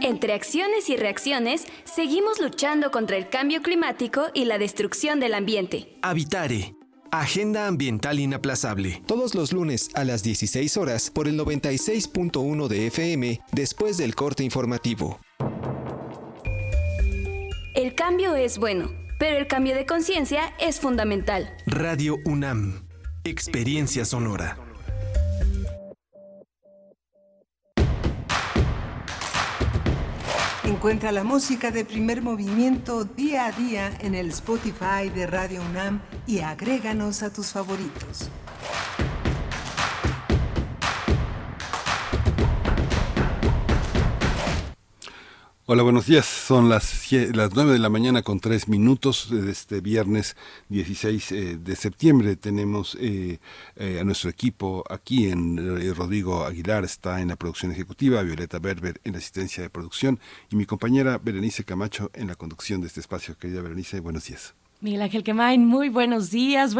Entre acciones y reacciones, seguimos luchando contra el cambio climático y la destrucción del ambiente. Habitare, agenda ambiental inaplazable. Todos los lunes a las 16 horas por el 96.1 de FM, después del corte informativo. El cambio es bueno, pero el cambio de conciencia es fundamental. Radio UNAM, experiencia sonora. Encuentra la música de Primer Movimiento día a día en el Spotify de Radio UNAM y agréganos a tus favoritos. Hola, buenos días. Son las 9:03 a.m. de este viernes 16 de septiembre. Tenemos a nuestro equipo aquí en Rodrigo Aguilar, está en la producción ejecutiva, Violeta Berber en la asistencia de producción y mi compañera Berenice Camacho en la conducción de este espacio. Querida Berenice, buenos días. Miguel Ángel Quemain, muy buenos días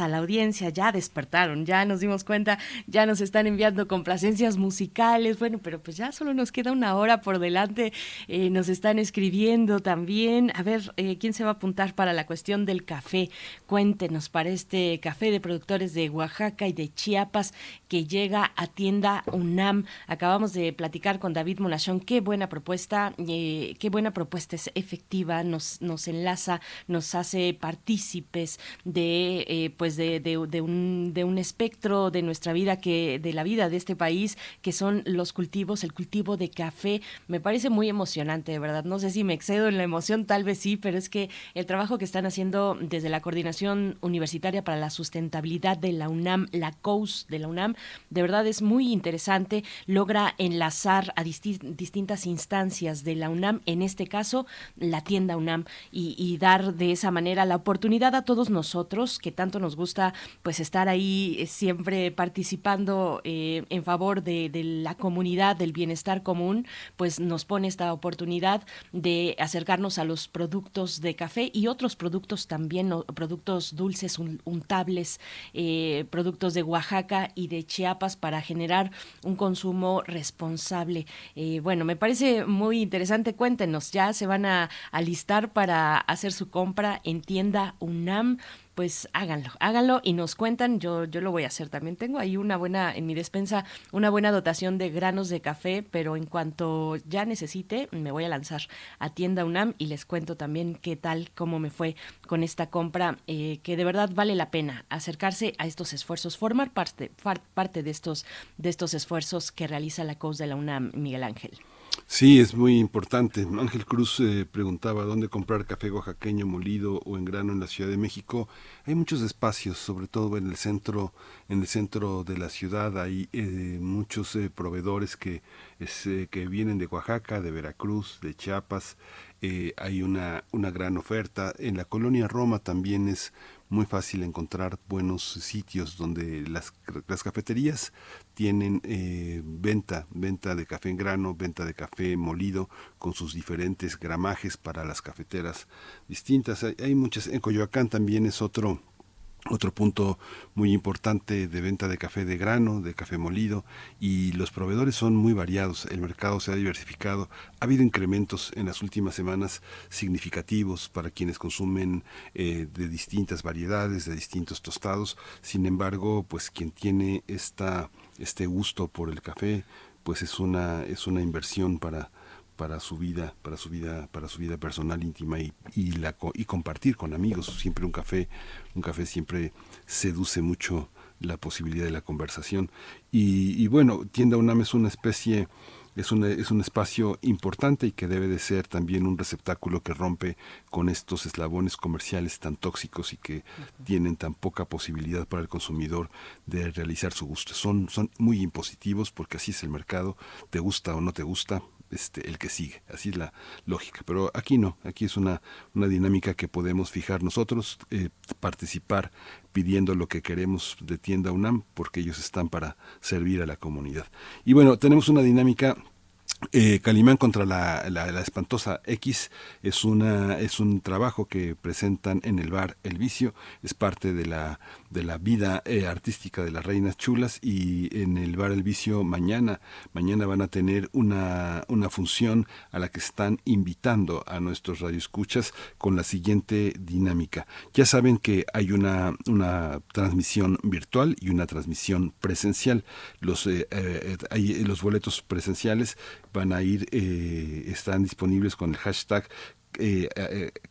a la audiencia, ya despertaron, ya nos dimos cuenta, ya nos están enviando complacencias musicales, bueno, pero pues ya solo nos queda una hora por delante, nos están escribiendo también, a ver, ¿quién se va a apuntar para la cuestión del café? Cuéntenos para este café de productores de Oaxaca y de Chiapas que llega a Tienda UNAM. Acabamos de platicar con David Monachón, qué buena propuesta, es efectiva, nos enlaza, nos hace partícipes de un espectro de nuestra vida, de la vida de este país, que son los cultivos, el cultivo de café. Me parece muy emocionante, de verdad. No sé si me excedo en la emoción, tal vez sí, pero es que el trabajo que están haciendo desde la Coordinación Universitaria para la Sustentabilidad de la UNAM, la COUS de la UNAM, de verdad es muy interesante. Logra enlazar a distintas instancias de la UNAM, en este caso la Tienda UNAM, y dar de esa manera la oportunidad a todos nosotros que tanto nos gusta pues estar ahí siempre participando en favor de la comunidad, del bienestar común, pues nos pone esta oportunidad de acercarnos a los productos de café y otros productos también, productos dulces, untables, productos de Oaxaca y de Chiapas para generar un consumo responsable. Bueno, me parece muy interesante. Cuéntenos, ya se van a alistar para hacer su compra en Tienda UNAM, pues háganlo y nos cuentan, yo lo voy a hacer también. Tengo ahí en mi despensa, una buena dotación de granos de café, pero en cuanto ya necesite, me voy a lanzar a Tienda UNAM y les cuento también qué tal, cómo me fue con esta compra, que de verdad vale la pena acercarse a estos esfuerzos, formar parte de estos esfuerzos que realiza la COUS de la UNAM, Miguel Ángel. Sí, es muy importante. Ángel Cruz preguntaba dónde comprar café oaxaqueño molido o en grano en la Ciudad de México. Hay muchos espacios, sobre todo en el centro de la ciudad. Hay muchos proveedores que vienen de Oaxaca, de Veracruz, de Chiapas. Hay una gran oferta. En la colonia Roma también es muy fácil encontrar buenos sitios donde las cafeterías tienen venta de café en grano, venta de café molido con sus diferentes gramajes para las cafeteras distintas. Hay muchas. En Coyoacán también es otro punto muy importante de venta de café de grano, de café molido, y los proveedores son muy variados. El mercado se ha diversificado. Ha habido incrementos en las últimas semanas significativos para quienes consumen de distintas variedades, de distintos tostados. Sin embargo, pues quien tiene este gusto por el café, pues es una inversión para su vida personal, íntima, y compartir con amigos. Siempre un café siempre seduce mucho la posibilidad de la conversación. Y bueno, Tienda UNAM es una especie, es un espacio importante y que debe de ser también un receptáculo que rompe con estos eslabones comerciales tan tóxicos y que tienen tan poca posibilidad para el consumidor de realizar su gusto. Son muy impositivos, porque así es el mercado, te gusta o no te gusta, el que sigue, así es la lógica. Pero aquí no, aquí es una dinámica que podemos fijar nosotros, participar pidiendo lo que queremos de Tienda UNAM, porque ellos están para servir a la comunidad. Y bueno, tenemos una dinámica. Calimán contra la espantosa X es un trabajo que presentan en el bar El Vicio. Es parte de la vida artística de las Reinas Chulas, y en el bar El Vicio mañana van a tener una función a la que están invitando a nuestros radioescuchas con la siguiente dinámica. Ya saben que hay una transmisión virtual y una transmisión presencial. Los boletos presenciales van a ir, están disponibles con el hashtag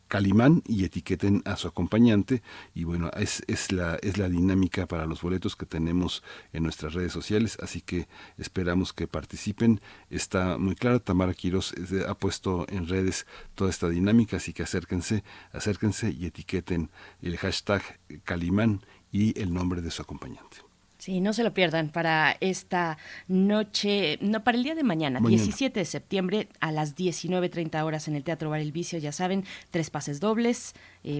Calimán y etiqueten a su acompañante. Y bueno, es la dinámica para los boletos que tenemos en nuestras redes sociales, así que esperamos que participen. Está muy claro, Tamara Quirós ha puesto en redes toda esta dinámica, así que acérquense y etiqueten el hashtag Calimán y el nombre de su acompañante. Sí, no se lo pierdan para esta noche, no, para el día de mañana. 17 de septiembre a las 19:30 horas en el Teatro Bar El Vicio. Ya saben, 3 pases dobles,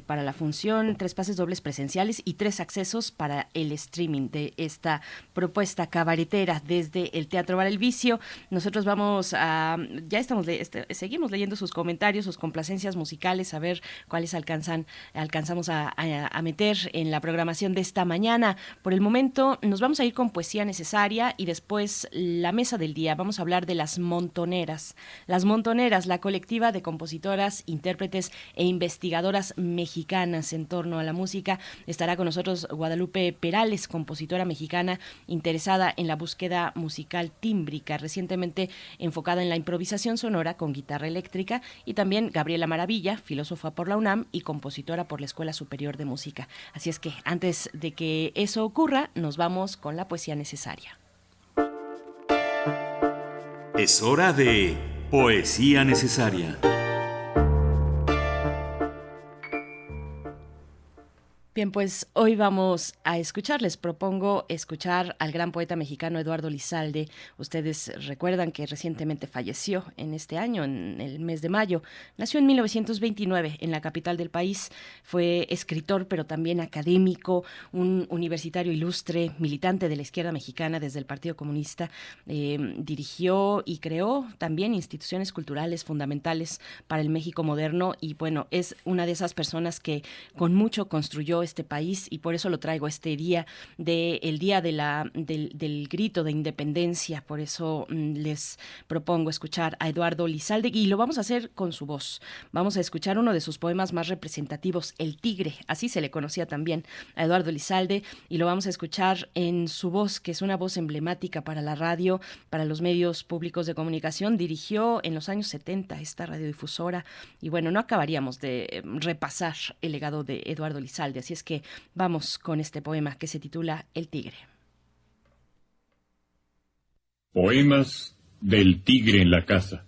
para la función, 3 pases dobles presenciales y 3 accesos para el streaming de esta propuesta cabaretera desde el Teatro Bar El Vicio. Nosotros vamos a, ya estamos, seguimos leyendo sus comentarios, sus complacencias musicales, a ver cuáles alcanzamos a meter en la programación de esta mañana. Por el momento nos vamos a ir con Poesía Necesaria y después la mesa del día. Vamos a hablar de Las Montoneras. Las Montoneras, la colectiva de compositoras, intérpretes e investigadoras mexicanas en torno a la música. Estará con nosotros Guadalupe Perales, compositora mexicana interesada en la búsqueda musical tímbrica, recientemente enfocada en la improvisación sonora con guitarra eléctrica, y también Gabriela Maravilla, filósofa por la UNAM y compositora por la Escuela Superior de Música. Así es que antes de que eso ocurra, nos vamos con la poesía necesaria. Es hora de Poesía Necesaria. Bien, pues hoy vamos a escuchar, les propongo escuchar al gran poeta mexicano Eduardo Lizalde. Ustedes recuerdan que recientemente falleció en este año, en el mes de mayo. Nació en 1929 en la capital del país. Fue escritor, pero también académico, un universitario ilustre, militante de la izquierda mexicana desde el Partido Comunista. Dirigió y creó también instituciones culturales fundamentales para el México moderno. Y bueno, es una de esas personas que con mucho construyó este país, y por eso lo traigo este día, el día del grito de independencia. Por eso les propongo escuchar a Eduardo Lizalde, y lo vamos a hacer con su voz. Vamos a escuchar uno de sus poemas más representativos, El Tigre, así se le conocía también a Eduardo Lizalde, y lo vamos a escuchar en su voz, que es una voz emblemática para la radio, para los medios públicos de comunicación. Dirigió en los años 70 esta radiodifusora, y bueno, no acabaríamos de repasar el legado de Eduardo Lizalde. Así es que vamos con este poema que se titula El Tigre. Poemas del tigre en la casa.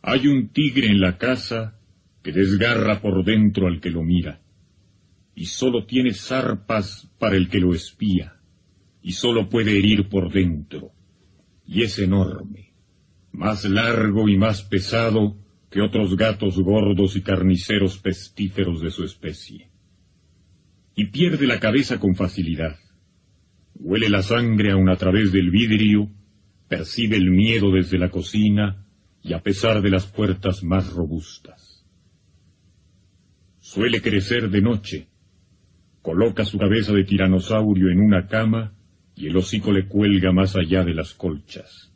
Hay un tigre en la casa que desgarra por dentro al que lo mira, y solo tiene zarpas para el que lo espía, y solo puede herir por dentro, y es enorme, más largo y más pesado que otros gatos gordos y carniceros pestíferos de su especie. Y pierde la cabeza con facilidad. Huele la sangre aun a través del vidrio, percibe el miedo desde la cocina y a pesar de las puertas más robustas. Suele crecer de noche. Coloca su cabeza de tiranosaurio en una cama y el hocico le cuelga más allá de las colchas.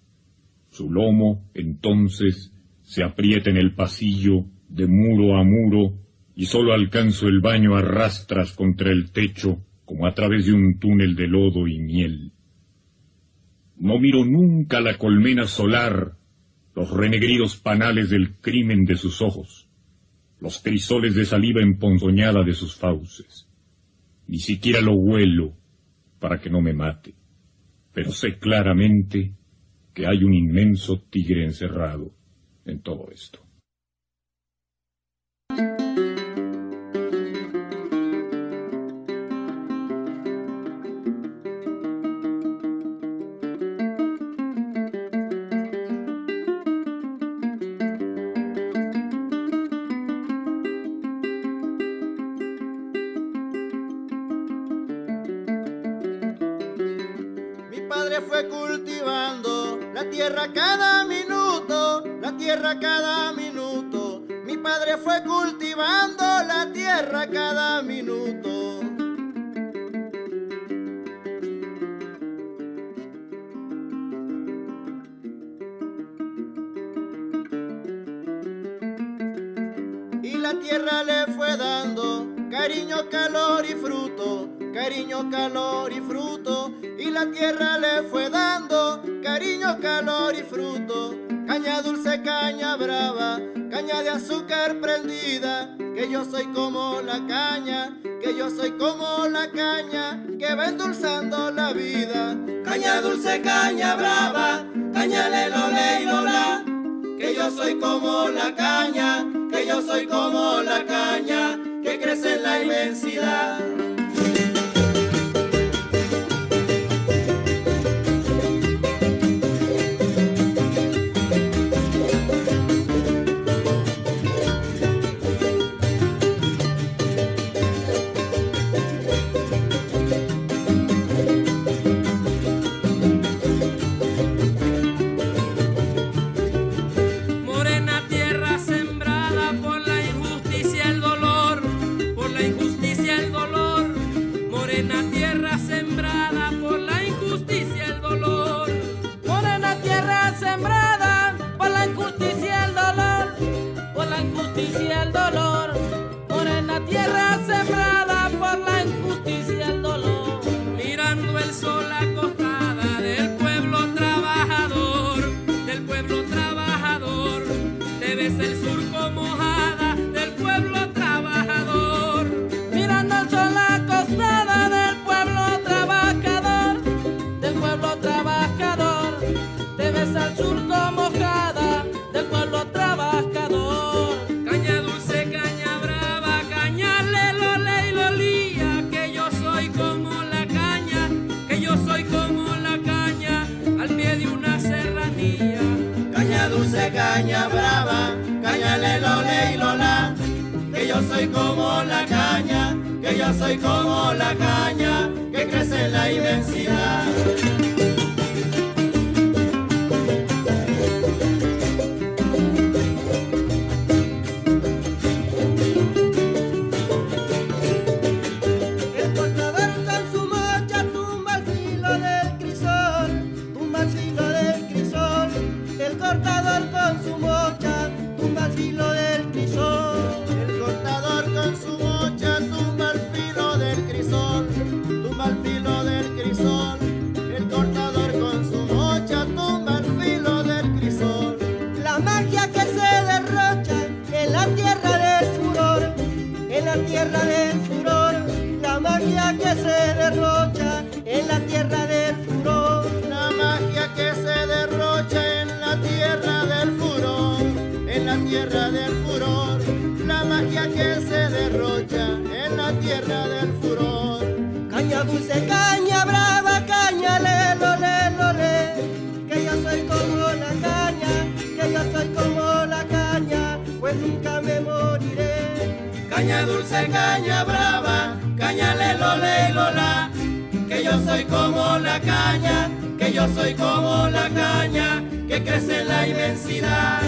Su lomo, entonces, se aprieta en el pasillo, de muro a muro, y solo alcanzo el baño a rastras contra el techo, como a través de un túnel de lodo y miel. No miro nunca la colmena solar, los renegridos panales del crimen de sus ojos, los crisoles de saliva emponzoñada de sus fauces. Ni siquiera lo huelo, para que no me mate, pero sé claramente que hay un inmenso tigre encerrado en todo esto. Mi padre fue cultivando la tierra cada minuto, la tierra cada minuto. Mi padre fue cultivando la tierra cada minuto. Y la tierra le fue dando cariño, calor y fruto, cariño, calor y fruto. Y la tierra le fue dando cariño, calor y fruto. Caña dulce, caña brava, caña de azúcar prendida, que yo soy como la caña, que yo soy como la caña, que va endulzando la vida. Caña dulce, caña brava, caña lelole y lola, que yo soy como la caña, que yo soy como la caña, que crece en la inmensidad. al surco mojada del pueblo trabajador. Caña dulce, caña brava, caña lelole y lolía, que yo soy como la caña, que yo soy como la caña, al pie de una serranía. Caña dulce, caña brava, caña lelole y lola, que yo soy como la caña, que yo soy como la caña, que crece en la inmensidad. Caña brava, caña lelole y lola, que yo soy como la caña, que yo soy como la caña, que crece en la inmensidad.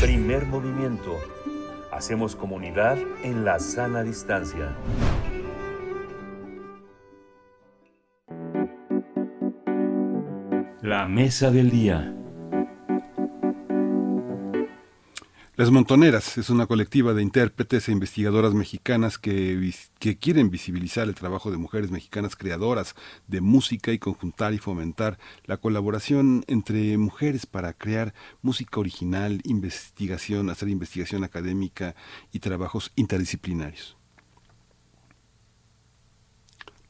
Primer movimiento. Hacemos comunidad en la sana distancia. La mesa del día. Las Montoneras es una colectiva de intérpretes e investigadoras mexicanas que quieren visibilizar el trabajo de mujeres mexicanas creadoras de música y conjuntar y fomentar la colaboración entre mujeres para crear música original, investigación, hacer investigación académica y trabajos interdisciplinarios.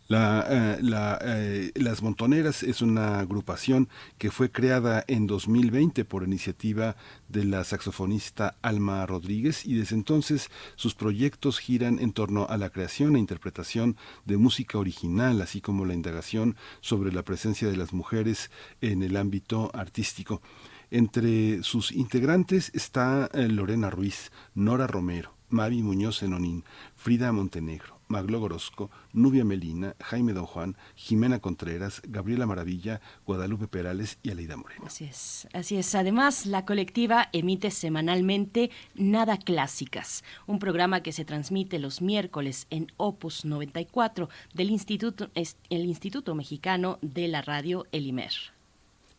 Las Montoneras es una agrupación que fue creada en 2020 por iniciativa de la saxofonista Alma Rodríguez, y desde entonces sus proyectos giran en torno a la creación e interpretación de música original, así como la indagación sobre la presencia de las mujeres en el ámbito artístico. Entre sus integrantes está Lorena Ruiz, Nora Romero, Mari Muñoz Zenonín, Frida Montenegro, Magló Gorosco, Nubia Melina, Jaime Don Juan, Jimena Contreras, Gabriela Maravilla, Guadalupe Perales y Aleida Moreno. Así es, así es. Además, la colectiva emite semanalmente Nada Clásicas, un programa que se transmite los miércoles en Opus 94 del Instituto Mexicano de la Radio, el IMER.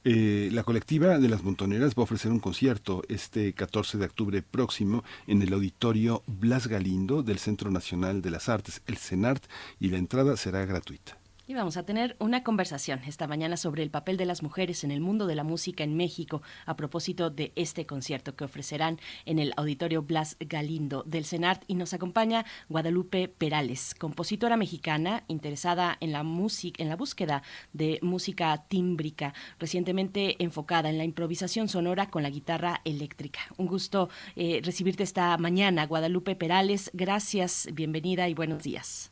La colectiva de Las Montoneras va a ofrecer un concierto este 14 de octubre próximo en el Auditorio Blas Galindo del Centro Nacional de las Artes, el CENART, y la entrada será gratuita. Y vamos a tener una conversación esta mañana sobre el papel de las mujeres en el mundo de la música en México a propósito de este concierto que ofrecerán en el Auditorio Blas Galindo del CENART, y nos acompaña Guadalupe Perales, compositora mexicana interesada en la música, en la búsqueda de música tímbrica, recientemente enfocada en la improvisación sonora con la guitarra eléctrica. Un gusto recibirte esta mañana, Guadalupe Perales. Gracias, bienvenida y buenos días.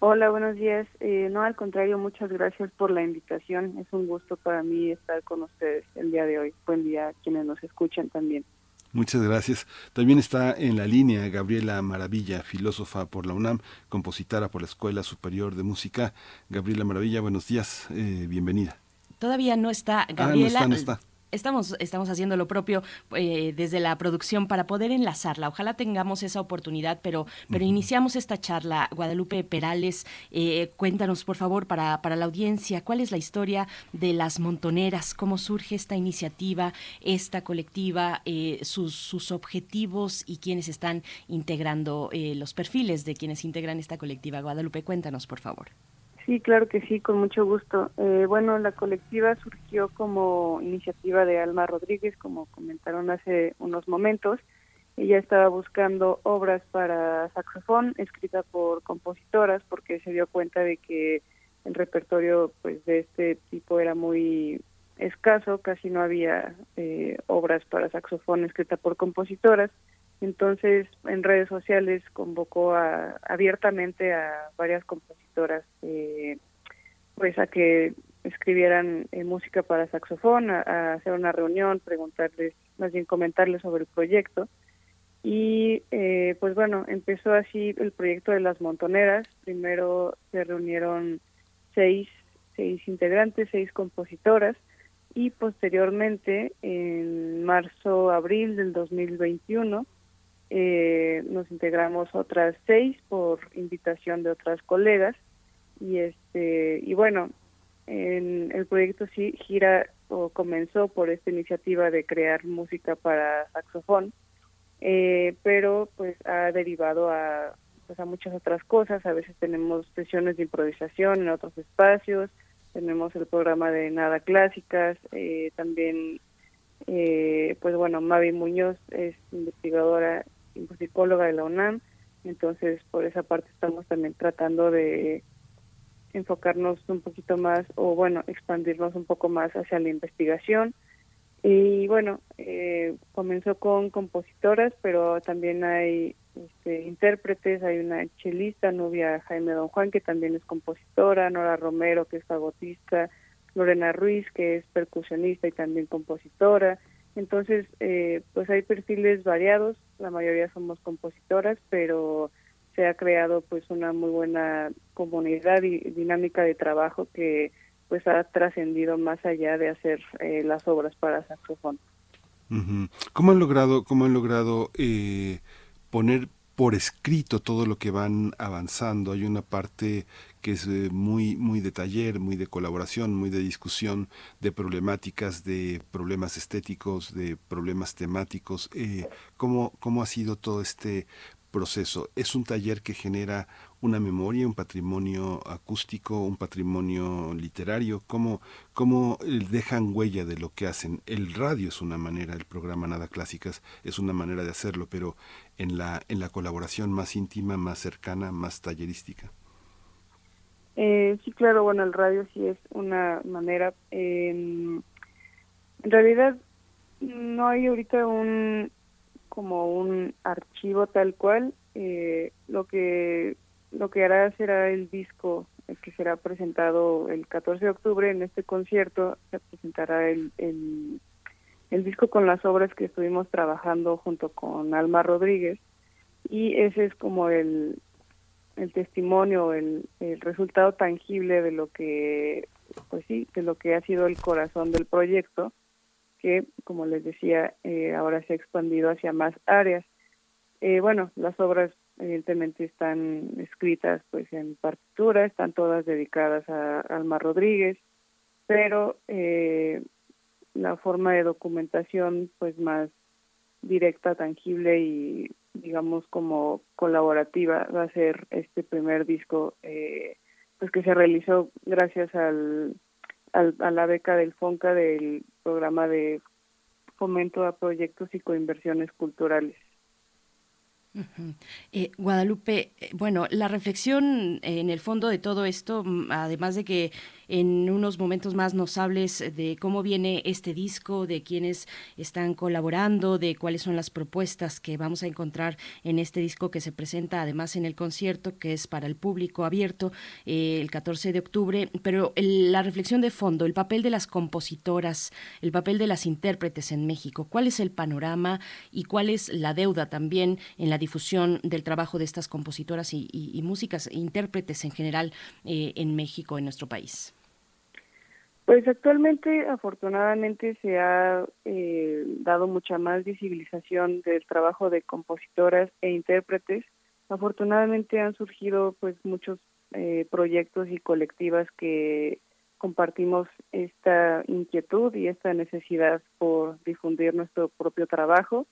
Hola, buenos días. No, al contrario, muchas gracias por la invitación. Es un gusto para mí estar con ustedes el día de hoy. Buen día a quienes nos escuchan también. Muchas gracias. También está en la línea Gabriela Maravilla, filósofa por la UNAM, compositora por la Escuela Superior de Música. Gabriela Maravilla, buenos días. Bienvenida. Todavía no está Gabriela. No está. Estamos haciendo lo propio desde la producción para poder enlazarla. Ojalá tengamos esa oportunidad, pero iniciamos esta charla. Guadalupe Perales, cuéntanos, por favor, para la audiencia, ¿cuál es la historia de Las Montoneras? ¿Cómo surge esta iniciativa, esta colectiva, sus objetivos y quiénes están integrando, los perfiles de quienes integran esta colectiva? Guadalupe, cuéntanos, por favor. Sí, claro que sí, con mucho gusto. Bueno, la colectiva surgió como iniciativa de Alma Rodríguez, como comentaron hace unos momentos. Ella estaba buscando obras para saxofón, escrita por compositoras, porque se dio cuenta de que el repertorio, pues, de este tipo era muy escaso, casi no había obras para saxofón escrita por compositoras. Entonces, en redes sociales convocó abiertamente a varias compositoras pues a que escribieran música para saxofón, a hacer una reunión, preguntarles, más bien comentarles sobre el proyecto. Y pues bueno, empezó así el proyecto de Las Montoneras. Primero se reunieron seis integrantes, seis compositoras. Y posteriormente, en marzo, abril del 2021, nos integramos otras 6 por invitación de otras colegas, y bueno, en el proyecto sí gira o comenzó por esta iniciativa de crear música para saxofón, pero pues ha derivado a muchas otras cosas. A veces tenemos sesiones de improvisación en otros espacios, tenemos el programa de Nada Clásicas, también pues bueno, Mavi Muñoz es investigadora y musicóloga de la UNAM, entonces por esa parte estamos también tratando de enfocarnos un poquito más, o bueno, expandirnos un poco más hacia la investigación. Y bueno, comenzó con compositoras, pero también hay intérpretes. Hay una chelista, Nubia Jaime Don Juan, que también es compositora, Nora Romero, que es fagotista, Lorena Ruiz, que es percusionista y también compositora. Entonces, pues hay perfiles variados, la mayoría somos compositoras, pero se ha creado pues una muy buena comunidad y dinámica de trabajo que pues ha trascendido más allá de hacer las obras para saxofón. ¿Cómo han logrado poner por escrito todo lo que van avanzando? Hay una parte que es muy, muy de taller, muy de colaboración, muy de discusión, de problemáticas, de problemas estéticos, de problemas temáticos. ¿Cómo ha sido todo este proceso? ¿Es un taller que genera una memoria, un patrimonio acústico, un patrimonio literario? ¿Cómo dejan huella de lo que hacen? El radio es una manera, el programa Nada Clásicas es una manera de hacerlo, pero en la colaboración más íntima, más cercana, más tallerística. Sí, claro, bueno, el radio sí es una manera. En realidad no hay ahorita un archivo tal cual. Lo que hará será el disco que será presentado el 14 de octubre en este concierto. Se presentará el disco con las obras que estuvimos trabajando junto con Alma Rodríguez, y ese es como el testimonio, el resultado tangible de lo que, pues sí, de lo que ha sido el corazón del proyecto, que, como les decía, ahora se ha expandido hacia más áreas. Bueno, las obras evidentemente están escritas pues en partitura, están todas dedicadas a Alma Rodríguez, pero la forma de documentación pues más directa, tangible y digamos como colaborativa va a ser este primer disco pues que se realizó gracias a la beca del FONCA del programa de fomento a proyectos y coinversiones culturales. Uh-huh. Guadalupe, bueno, la reflexión en el fondo de todo esto, además de que en unos momentos más nos hables de cómo viene este disco, de quiénes están colaborando, de cuáles son las propuestas que vamos a encontrar en este disco que se presenta además en el concierto que es para el público abierto el 14 de octubre, pero la reflexión de fondo, el papel de las compositoras, el papel de las intérpretes en México, ¿cuál es el panorama y cuál es la deuda también en la difusión del trabajo de estas compositoras y músicas, intérpretes en general en México, en nuestro país? Pues actualmente, afortunadamente, se ha dado mucha más visibilización del trabajo de compositoras e intérpretes. Afortunadamente han surgido pues muchos proyectos y colectivas que compartimos esta inquietud y esta necesidad por difundir nuestro propio trabajo.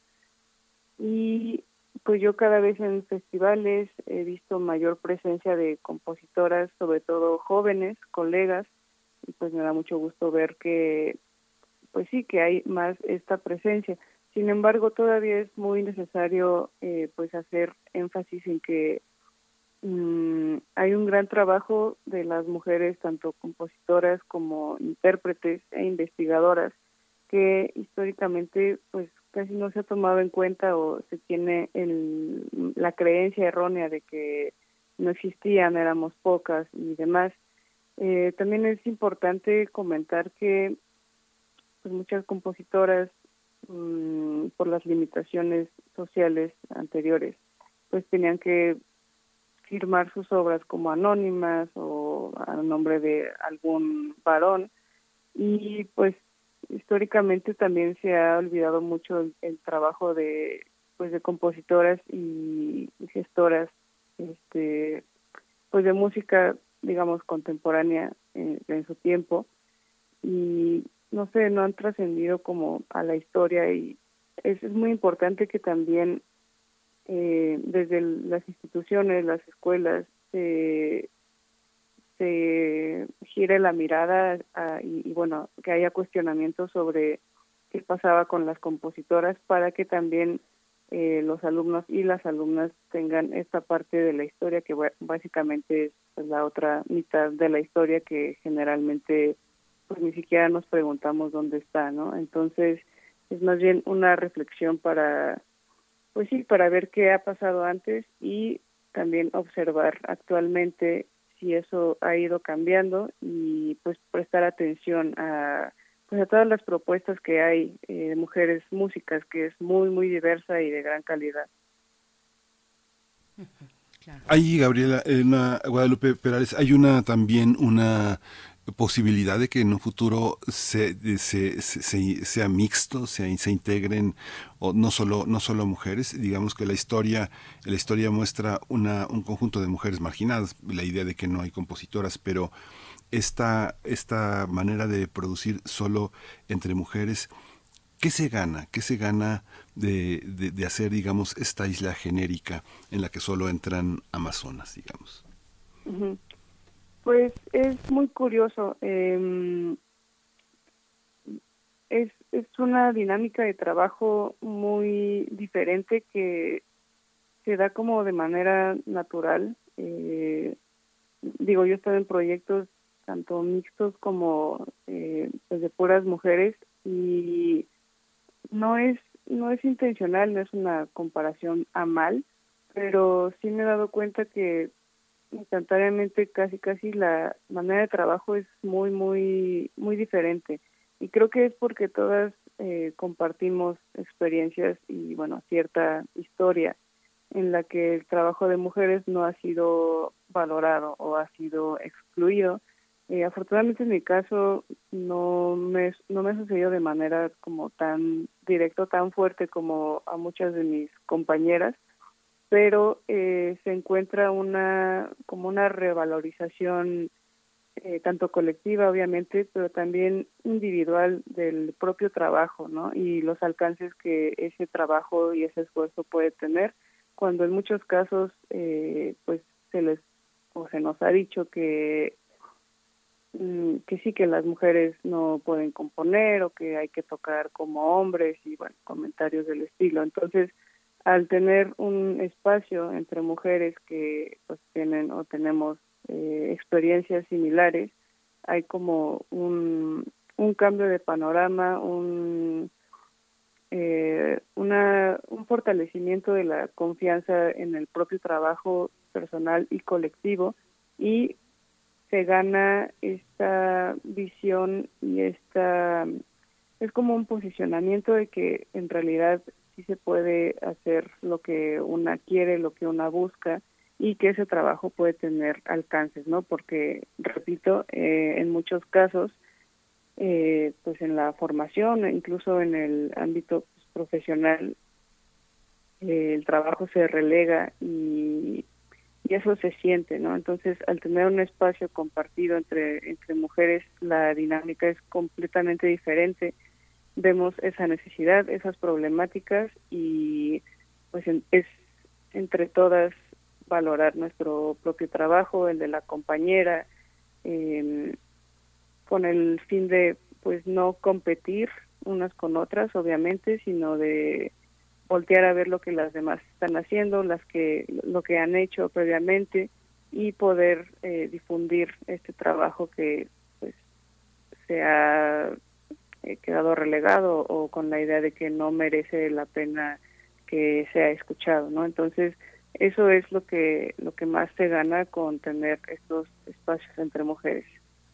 Y pues yo cada vez en festivales he visto mayor presencia de compositoras, sobre todo jóvenes, colegas, y pues me da mucho gusto ver que, pues sí, que hay más esta presencia. Sin embargo, todavía es muy necesario pues hacer énfasis en que hay un gran trabajo de las mujeres, tanto compositoras como intérpretes e investigadoras, que históricamente pues casi no se ha tomado en cuenta o se tiene la creencia errónea de que no existían, éramos pocas y demás. También es importante comentar que pues, muchas compositoras, por las limitaciones sociales anteriores, pues tenían que firmar sus obras como anónimas o a nombre de algún varón y pues históricamente también se ha olvidado mucho el trabajo de pues de compositoras y gestoras pues de música digamos contemporánea en su tiempo y no sé, no han trascendido como a la historia y es muy importante que también desde las instituciones, las escuelas se gire la mirada y bueno, que haya cuestionamientos sobre qué pasaba con las compositoras para que también los alumnos y las alumnas tengan esta parte de la historia que básicamente es pues, la otra mitad de la historia que generalmente pues ni siquiera nos preguntamos dónde está, ¿no? Entonces es más bien una reflexión para, pues sí, para ver qué ha pasado antes y también observar actualmente si eso ha ido cambiando y pues prestar atención a todas las propuestas que hay de mujeres músicas, que es muy muy diversa y de gran calidad. Claro. Ahí, Gabriela, Guadalupe Perales, hay también una posibilidad de que en un futuro sea mixto, se integren o no solo mujeres, digamos que la historia muestra un conjunto de mujeres marginadas, la idea de que no hay compositoras, pero esta manera de producir solo entre mujeres, ¿qué se gana de hacer, digamos, esta isla genérica en la que solo entran amazonas, digamos? Uh-huh. Pues es muy curioso, es una dinámica de trabajo muy diferente que se da como de manera natural. Digo, yo he estado en proyectos tanto mixtos como pues de puras mujeres y no es intencional, no es una comparación a mal, pero sí me he dado cuenta que instantáneamente casi la manera de trabajo es muy muy muy diferente y creo que es porque todas compartimos experiencias y bueno cierta historia en la que el trabajo de mujeres no ha sido valorado o ha sido excluido. Afortunadamente en mi caso no me sucedió de manera como tan directo, tan fuerte como a muchas de mis compañeras, pero se encuentra una revalorización tanto colectiva, obviamente, pero también individual del propio trabajo, ¿no? Y los alcances que ese trabajo y ese esfuerzo puede tener, cuando en muchos casos pues se nos ha dicho que sí, que las mujeres no pueden componer o que hay que tocar como hombres y, bueno, comentarios del estilo. Entonces, al tener un espacio entre mujeres que pues tienen o tenemos experiencias similares, hay como un cambio de panorama, un fortalecimiento de la confianza en el propio trabajo personal y colectivo, y se gana esta visión y es como un posicionamiento de que en realidad sí se puede hacer lo que una quiere, lo que una busca, y que ese trabajo puede tener alcances, ¿no? Porque, repito, en muchos casos, pues en la formación, incluso en el ámbito profesional, el trabajo se relega y eso se siente, ¿no? Entonces, al tener un espacio compartido entre mujeres, la dinámica es completamente diferente. Vemos esa necesidad, esas problemáticas, y pues es entre todas valorar nuestro propio trabajo, el de la compañera, con el fin de pues no competir unas con otras, obviamente, sino de voltear a ver lo que las demás están haciendo, lo que han hecho previamente, y poder difundir este trabajo que pues se ha quedado relegado o con la idea de que no merece la pena que sea escuchado, ¿no? Entonces, eso es lo que más se gana con tener estos espacios entre mujeres.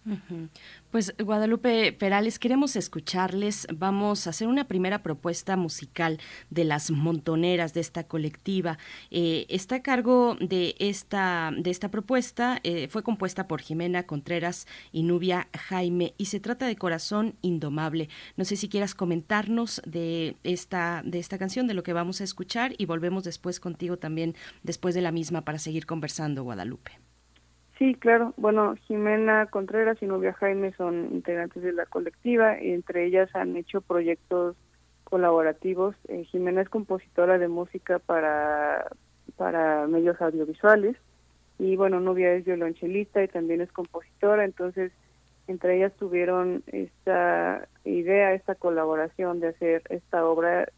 Uh-huh. Pues Guadalupe Perales, queremos escucharles. Vamos a hacer una primera propuesta musical de Las Montoneras, de esta colectiva. Está a cargo de esta propuesta, fue compuesta por Jimena Contreras y Nubia Jaime, y se trata de Corazón Indomable. No sé si quieras comentarnos de esta canción, de lo que vamos a escuchar, y volvemos después contigo también, después de la misma, para seguir conversando, Guadalupe. Sí, claro. Bueno, Jimena Contreras y Nubia Jaime son integrantes de la colectiva, y entre ellas han hecho proyectos colaborativos. Jimena es compositora de música para medios audiovisuales, y bueno, Nubia es violonchelista y también es compositora. Entonces, entre ellas tuvieron esta idea, esta colaboración de hacer esta obra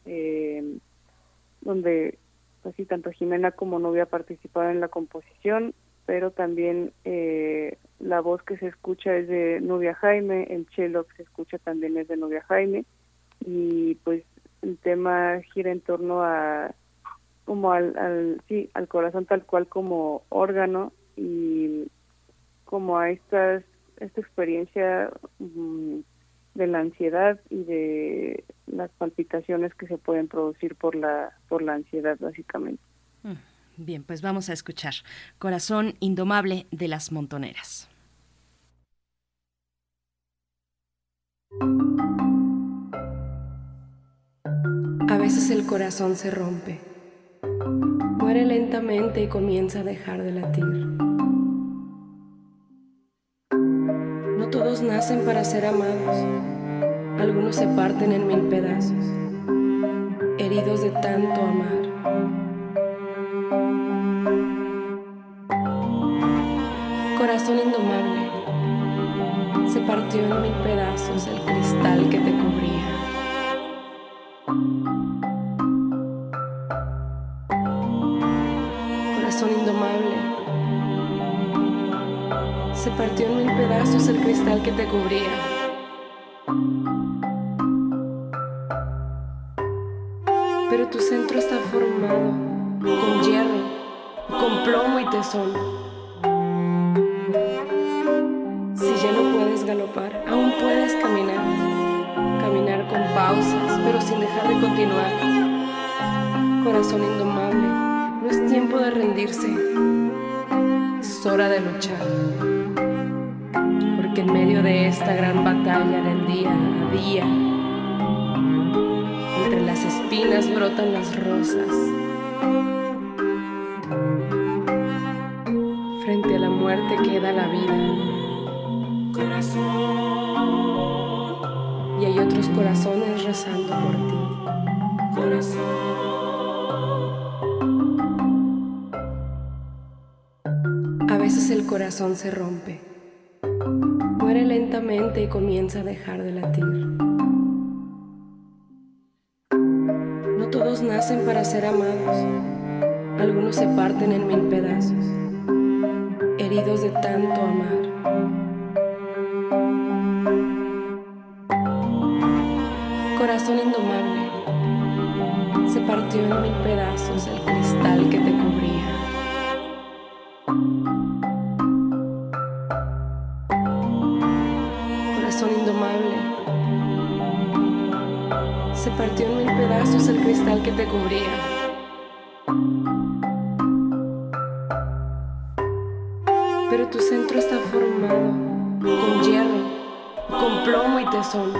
donde, pues sí, tanto Jimena como Nubia participaron en la composición, pero también la voz que se escucha es de Nubia Jaime, el cello que se escucha también es de Nubia Jaime, y pues el tema gira en torno a al corazón tal cual como órgano, y como a esta experiencia de la ansiedad y de las palpitaciones que se pueden producir por la ansiedad, básicamente. Bien, pues vamos a escuchar Corazón Indomable de Las Montoneras. A veces el corazón se rompe, muere lentamente y comienza a dejar de latir. No todos nacen para ser amados, algunos se parten en 1000 pedazos, heridos de tanto amar. Corazón indomable, se partió en 1000 pedazos el cristal que te cubría. Corazón indomable, se partió en 1000 pedazos el cristal que te cubría. Pero tu centro está formado con hierro, con plomo y tesón. Ya no puedes galopar, aún puedes caminar con pausas, pero sin dejar de continuar. Corazón indomable, no es tiempo de rendirse, es hora de luchar, porque en medio de esta gran batalla del día a día, entre las espinas brotan las rosas. Frente a la muerte queda la vida. Corazón. Y hay otros corazones rezando por ti. Corazón. A veces el corazón se rompe, muere lentamente y comienza a dejar de latir. No todos nacen para ser amados, algunos se parten en 1000 pedazos. Heridos de tanto amar. Corazón indomable, se partió en 1000 pedazos el cristal que te cubría. Corazón indomable, se partió en 1000 pedazos el cristal que te cubría. Pero tu centro está formado con hierro, con plomo y tesón.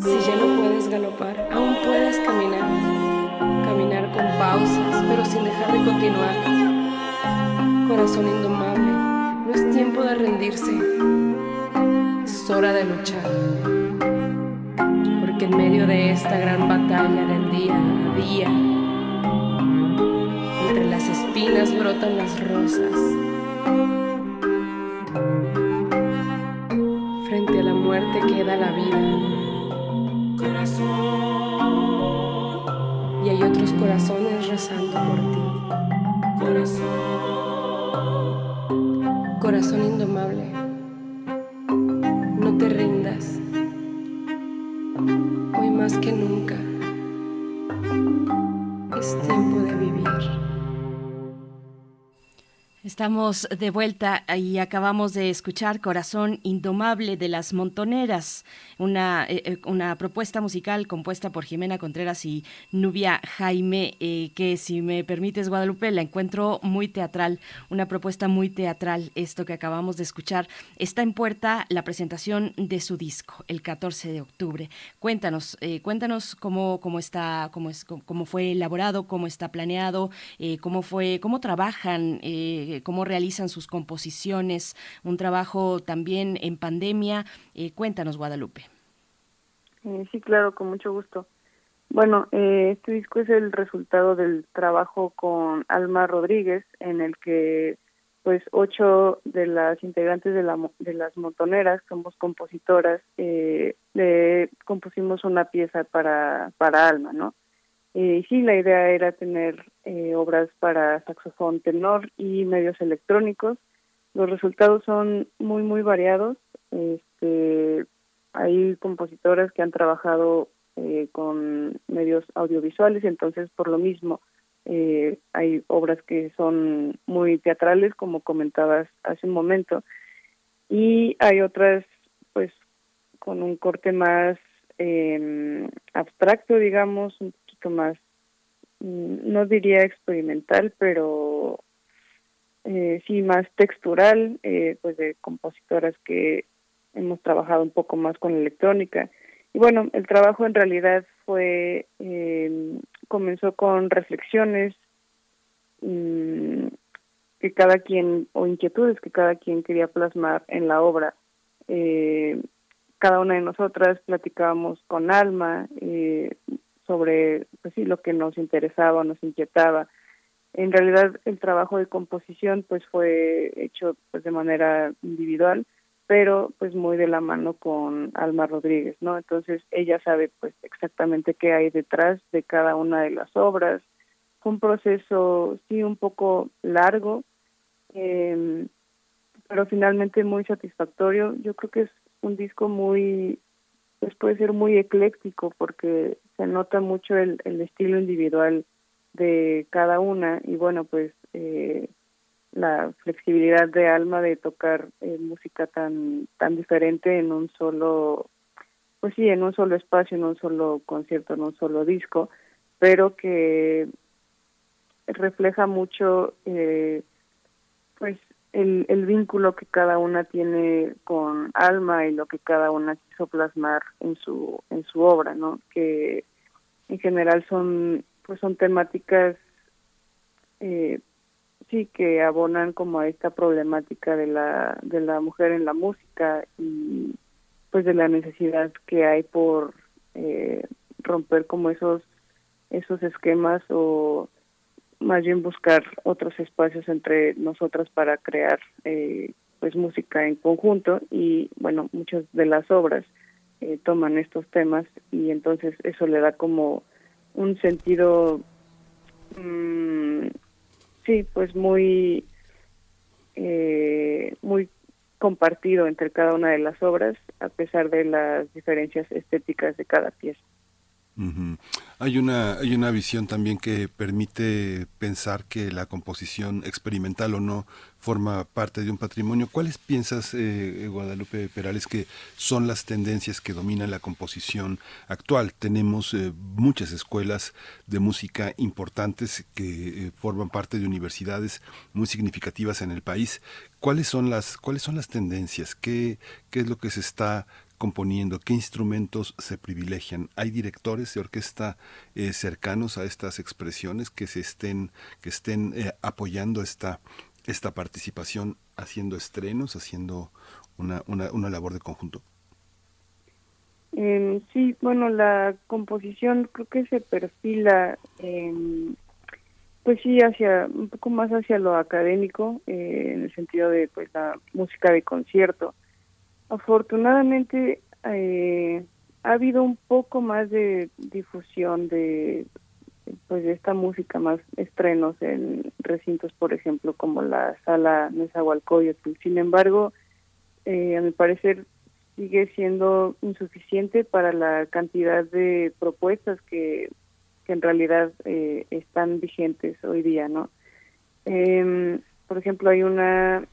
Si ya no puedes galopar, aún puedes caminar. Caminar con pausas, pero sin dejar de continuar. Corazón indomable, no es tiempo de rendirse. Es hora de luchar. Porque en medio de esta gran batalla del día a día, entre las espinas brotan las rosas. Frente a la muerte queda la vida. Corazón. Y hay otros corazones rezando por ti. Corazón. Corazón indomable. No te rindas. Hoy más que nunca es tiempo de vivir. Estamos de vuelta y acabamos de escuchar Corazón Indomable de Las Montoneras, una propuesta musical compuesta por Jimena Contreras y Nubia Jaime, que si me permites, Guadalupe, la encuentro muy teatral, una propuesta muy teatral. Esto que acabamos de escuchar está en puerta la presentación de su disco el 14 de octubre. Cuéntanos cómo fue elaborado, cómo está planeado, cómo trabajan, cómo realizan sus composiciones, un trabajo también en pandemia. Cuéntanos, Guadalupe. Sí, claro, con mucho gusto. Bueno, este disco es el resultado del trabajo con Alma Rodríguez, en el que pues 8 de las integrantes de las Montoneras, somos compositoras, le compusimos una pieza para Alma, ¿no? Sí, la idea era tener obras para saxofón tenor y medios electrónicos. Los resultados son muy, muy variados. Hay compositoras que han trabajado con medios audiovisuales, entonces por lo mismo hay obras que son muy teatrales, como comentabas hace un momento, y hay otras pues con un corte más abstracto, digamos, un poquito más, no diría experimental, pero sí más textural, pues de compositoras que hemos trabajado un poco más con electrónica. Y bueno, el trabajo en realidad fue, comenzó con reflexiones que cada quien, o inquietudes que cada quien quería plasmar en la obra. Cada una de nosotras platicábamos con Alma sobre pues sí, lo que nos interesaba, nos inquietaba. En realidad el trabajo de composición pues fue hecho pues de manera individual, pero pues muy de la mano con Alma Rodríguez, ¿no? Entonces ella sabe pues exactamente qué hay detrás de cada una de las obras. Fue un proceso sí un poco largo, pero finalmente muy satisfactorio. Yo creo que es un disco muy, pues puede ser muy ecléctico, porque se nota mucho el estilo individual de cada una, y bueno, pues la flexibilidad de Alma de tocar música tan diferente en un solo, pues sí, en un solo espacio, en un solo concierto, en un solo disco, pero que refleja mucho pues el vínculo que cada una tiene con Alma y lo que cada una quiso plasmar en su obra, ¿no? Que en general son, pues son temáticas sí que abonan como a esta problemática de la mujer en la música y pues de la necesidad que hay por romper como esos esquemas o más bien buscar otros espacios entre nosotras para crear pues música en conjunto. Y bueno, muchas de las obras toman estos temas y entonces eso le da como un sentido sí, pues muy compartido entre cada una de las obras, a pesar de las diferencias estéticas de cada pieza. Uh-huh. Hay una visión también que permite pensar que la composición experimental o no forma parte de un patrimonio. ¿Cuáles piensas, Guadalupe Perales, que son las tendencias que dominan la composición actual? Tenemos muchas escuelas de música importantes que forman parte de universidades muy significativas en el país. ¿Cuáles son las tendencias? ¿Qué es lo que se está componiendo? ¿Qué instrumentos se privilegian? ¿Hay directores de orquesta cercanos a estas expresiones que estén apoyando esta participación, haciendo estrenos, haciendo una labor de conjunto? Sí, bueno, la composición creo que se perfila pues sí, hacia un poco más hacia lo académico, en el sentido de pues la música de concierto. Afortunadamente ha habido un poco más de difusión de pues de esta música, más estrenos en recintos, por ejemplo, como la Sala Nezahualcóyotl. Sin embargo, a mi parecer sigue siendo insuficiente para la cantidad de propuestas que en realidad están vigentes hoy día, ¿no? Por ejemplo, hay una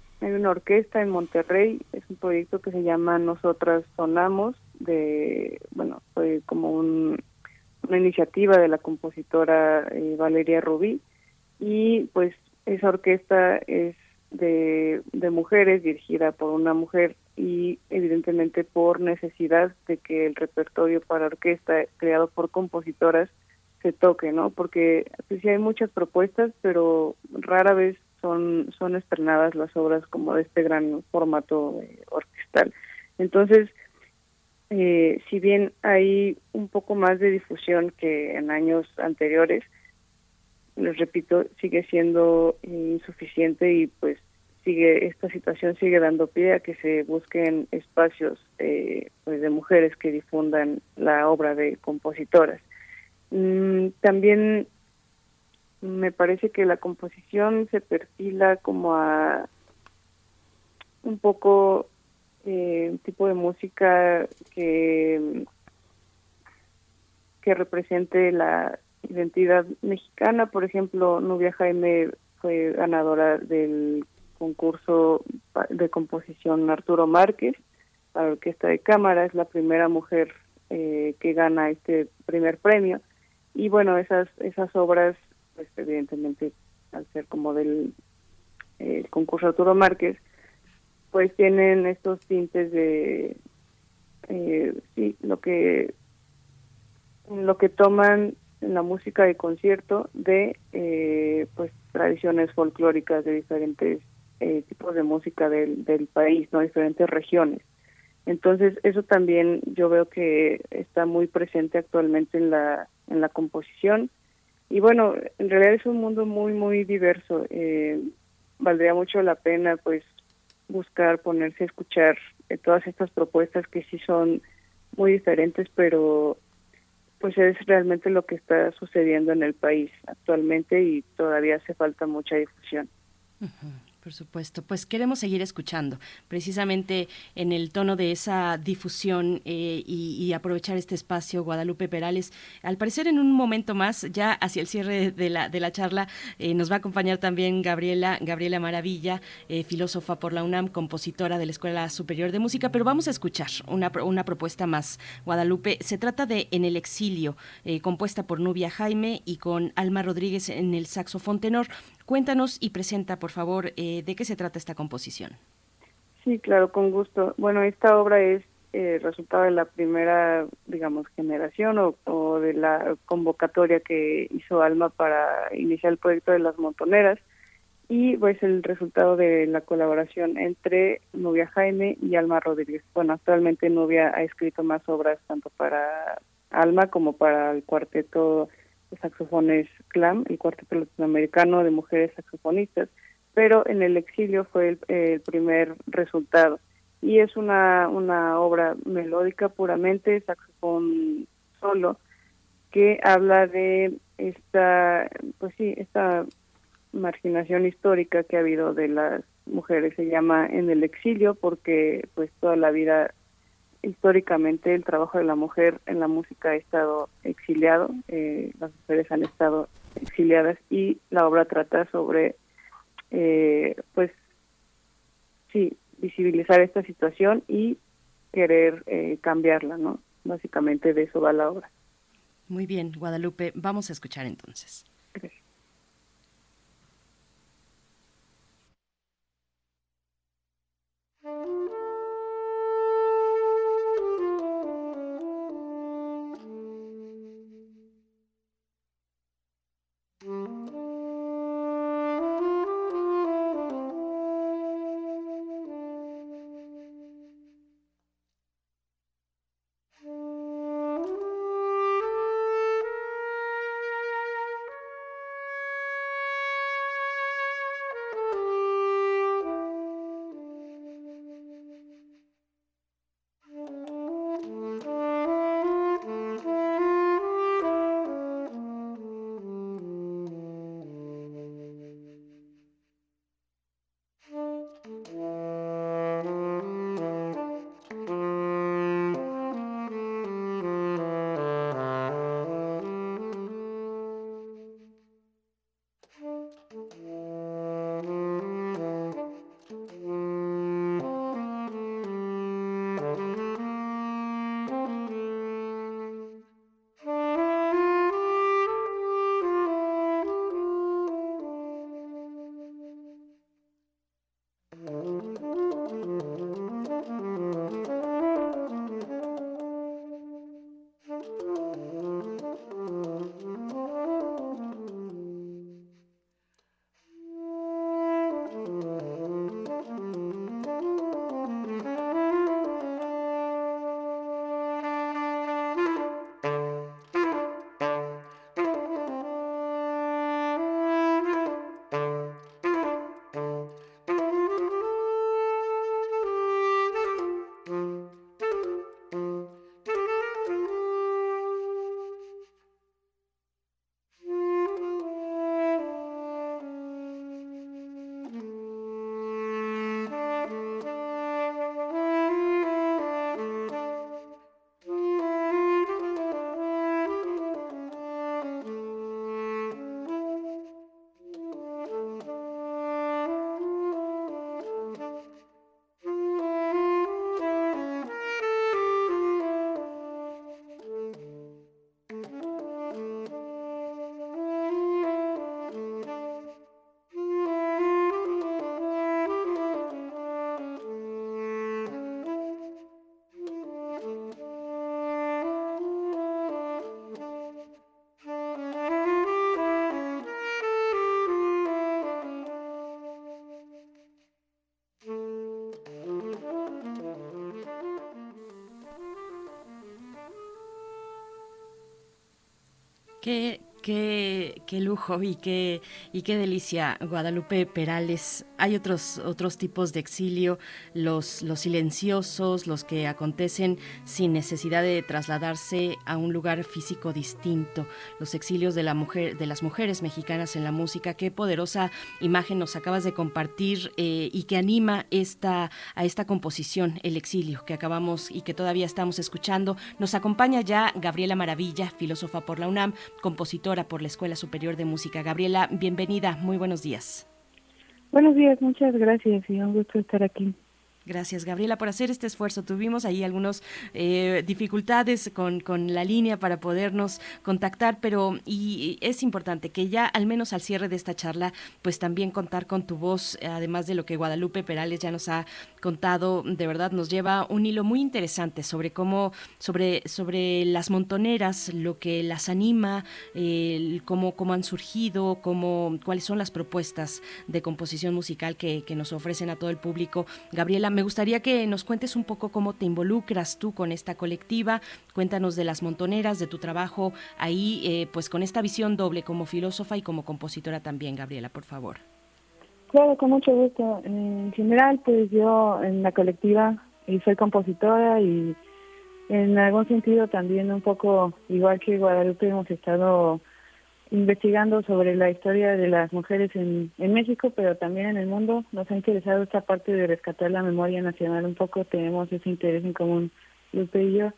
orquesta en Monterrey, es un proyecto que se llama Nosotras Sonamos, fue como una iniciativa de la compositora Valeria Rubí, y pues esa orquesta es de mujeres, dirigida por una mujer, y evidentemente por necesidad de que el repertorio para orquesta creado por compositoras se toque, ¿no? Porque pues, sí hay muchas propuestas, pero rara vez son estrenadas las obras como de este gran formato orquestal. Entonces, si bien hay un poco más de difusión que en años anteriores, les repito, sigue siendo insuficiente y pues esta situación sigue dando pie a que se busquen espacios pues de mujeres que difundan la obra de compositoras. También me parece que la composición se perfila como a un poco tipo de música que represente la identidad mexicana. Por ejemplo, Nubia Jaime fue ganadora del concurso de composición Arturo Márquez para orquesta de cámara, es la primera mujer que gana este primer premio, y bueno, esas obras pues evidentemente al ser como del concurso Arturo Márquez, pues tienen estos tintes de sí, lo que toman en la música de concierto de pues tradiciones folclóricas de diferentes tipos de música del país, ¿no? Diferentes regiones. Entonces eso también yo veo que está muy presente actualmente en la composición. Y bueno, en realidad es un mundo muy, muy diverso. Valdría mucho la pena, pues, buscar, ponerse a escuchar todas estas propuestas que sí son muy diferentes, pero pues es realmente lo que está sucediendo en el país actualmente y todavía hace falta mucha difusión. Uh-huh. Por supuesto, pues queremos seguir escuchando, precisamente en el tono de esa difusión y aprovechar este espacio, Guadalupe Perales. Al parecer en un momento más, ya hacia el cierre de la charla, nos va a acompañar también Gabriela Maravilla, filósofa por la UNAM, compositora de la Escuela Superior de Música, pero vamos a escuchar una propuesta más, Guadalupe. Se trata de En el Exilio, compuesta por Nubia Jaime y con Alma Rodríguez en el saxofón tenor. Cuéntanos y presenta, por favor, de qué se trata esta composición. Sí, claro, con gusto. Bueno, esta obra es resultado de la primera, digamos, generación o de la convocatoria que hizo Alma para iniciar el proyecto de Las Montoneras, y pues el resultado de la colaboración entre Nubia Jaime y Alma Rodríguez. Bueno, actualmente Nubia ha escrito más obras tanto para Alma como para el cuarteto saxofones CLAM, el cuarteto latinoamericano de mujeres saxofonistas, pero En el Exilio fue el primer resultado, y es una obra melódica puramente, saxofón solo, que habla de esta marginación histórica que ha habido de las mujeres. Se llama En el Exilio porque pues toda la vida históricamente el trabajo de la mujer en la música ha estado exiliado, las mujeres han estado exiliadas, y la obra trata sobre visibilizar esta situación y querer cambiarla, ¿no? Básicamente de eso va la obra. Muy bien, Guadalupe, vamos a escuchar entonces. Gracias. Qué lujo y qué delicia, Guadalupe Perales. Hay otros tipos de exilio, los silenciosos, los que acontecen sin necesidad de trasladarse a un lugar físico distinto, los exilios de las mujeres mexicanas en la música. Qué poderosa imagen nos acabas de compartir y que anima a esta composición, El Exilio, que acabamos y que todavía estamos escuchando. Nos acompaña ya Gabriela Maravilla, filósofa por la UNAM, compositora por la Escuela Superior de Música. Gabriela, bienvenida, muy buenos días. Buenos días, muchas gracias y un gusto estar aquí. Gracias, Gabriela, por hacer este esfuerzo. Tuvimos ahí algunas dificultades con la línea para podernos contactar, pero y es importante que ya al menos al cierre de esta charla, pues también contar con tu voz, además de lo que Guadalupe Perales ya nos ha contado. De verdad nos lleva un hilo muy interesante sobre cómo, sobre las montoneras, lo que las anima, cómo han surgido, cuáles son las propuestas de composición musical que nos ofrecen a todo el público. Gabriela, me gustaría que nos cuentes un poco cómo te involucras tú con esta colectiva. Cuéntanos de Las Montoneras, de tu trabajo ahí, pues con esta visión doble como filósofa y como compositora también, Gabriela, por favor. Claro, con mucho gusto. En general, pues yo en la colectiva soy compositora y en algún sentido también un poco, igual que Guadalupe, hemos estado investigando sobre la historia de las mujeres en México, pero también en el mundo. Nos ha interesado esta parte de rescatar la memoria nacional un poco, tenemos ese interés en común, Lupe y yo,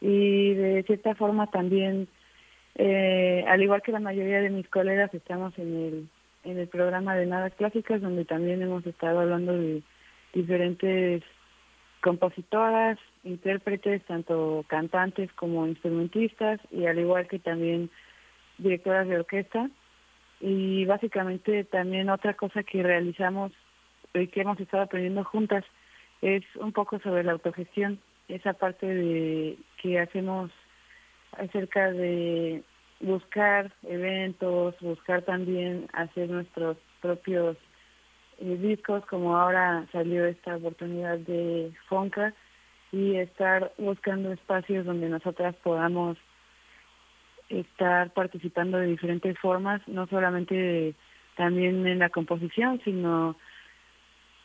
y de cierta forma también, al igual que la mayoría de mis colegas, estamos en el programa de Nada Clásicas, donde también hemos estado hablando de diferentes compositoras, intérpretes, tanto cantantes como instrumentistas, y al igual que también directoras de orquesta. Y básicamente también otra cosa que realizamos y que hemos estado aprendiendo juntas es un poco sobre la autogestión, esa parte de que hacemos acerca de buscar eventos, buscar también hacer nuestros propios discos, como ahora salió esta oportunidad de Fonca, y estar buscando espacios donde nosotras podamos estar participando de diferentes formas, no solamente también en la composición, sino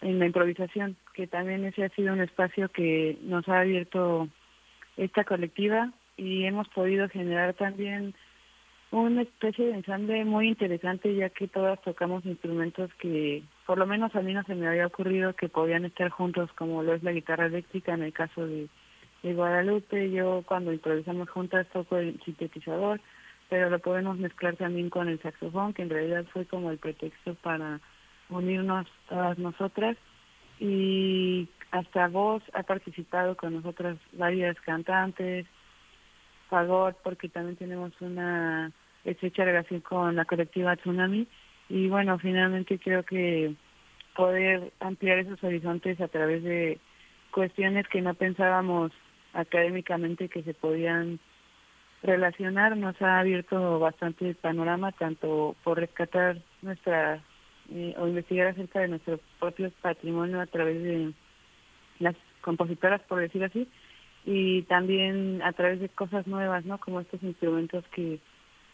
en la improvisación, que también ese ha sido un espacio que nos ha abierto esta colectiva, y hemos podido generar también una especie de ensamble muy interesante, ya que todas tocamos instrumentos que por lo menos a mí no se me había ocurrido que podían estar juntos, como lo es la guitarra eléctrica en el caso de Guadalupe. Yo, cuando improvisamos juntas, toco el sintetizador, pero lo podemos mezclar también con el saxofón, que en realidad fue como el pretexto para unirnos todas nosotras, y hasta vos ha participado con nosotras varias cantantes, fagot, porque también tenemos una estrecha relación con la colectiva Tsunami, y bueno, finalmente creo que poder ampliar esos horizontes a través de cuestiones que no pensábamos académicamente que se podían relacionar, nos ha abierto bastante el panorama, tanto por rescatar nuestra o investigar acerca de nuestro propio patrimonio a través de las compositoras, por decir así, y también a través de cosas nuevas, ¿no? Como estos instrumentos que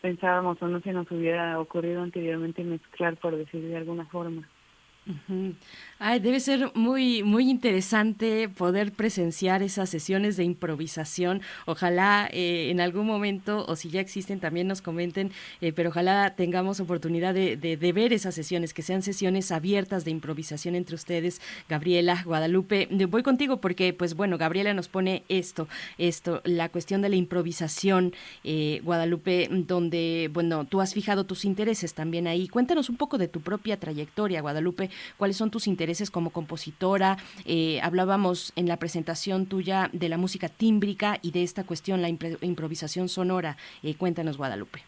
pensábamos o no se nos hubiera ocurrido anteriormente mezclar, por decir de alguna forma. Uh-huh. Ay, debe ser muy, muy interesante poder presenciar esas sesiones de improvisación. Ojalá en algún momento, o si ya existen también nos comenten, pero ojalá tengamos oportunidad de ver esas sesiones, que sean sesiones abiertas de improvisación entre ustedes. Gabriela, Guadalupe, voy contigo porque, pues bueno, Gabriela nos pone esto, la cuestión de la improvisación, Guadalupe, donde, bueno, tú has fijado tus intereses también ahí. Cuéntanos un poco de tu propia trayectoria, Guadalupe. ¿Cuáles son tus intereses como compositora? Hablábamos en la presentación tuya de la música tímbrica y de esta cuestión, la improvisación sonora. Cuéntanos, Guadalupe.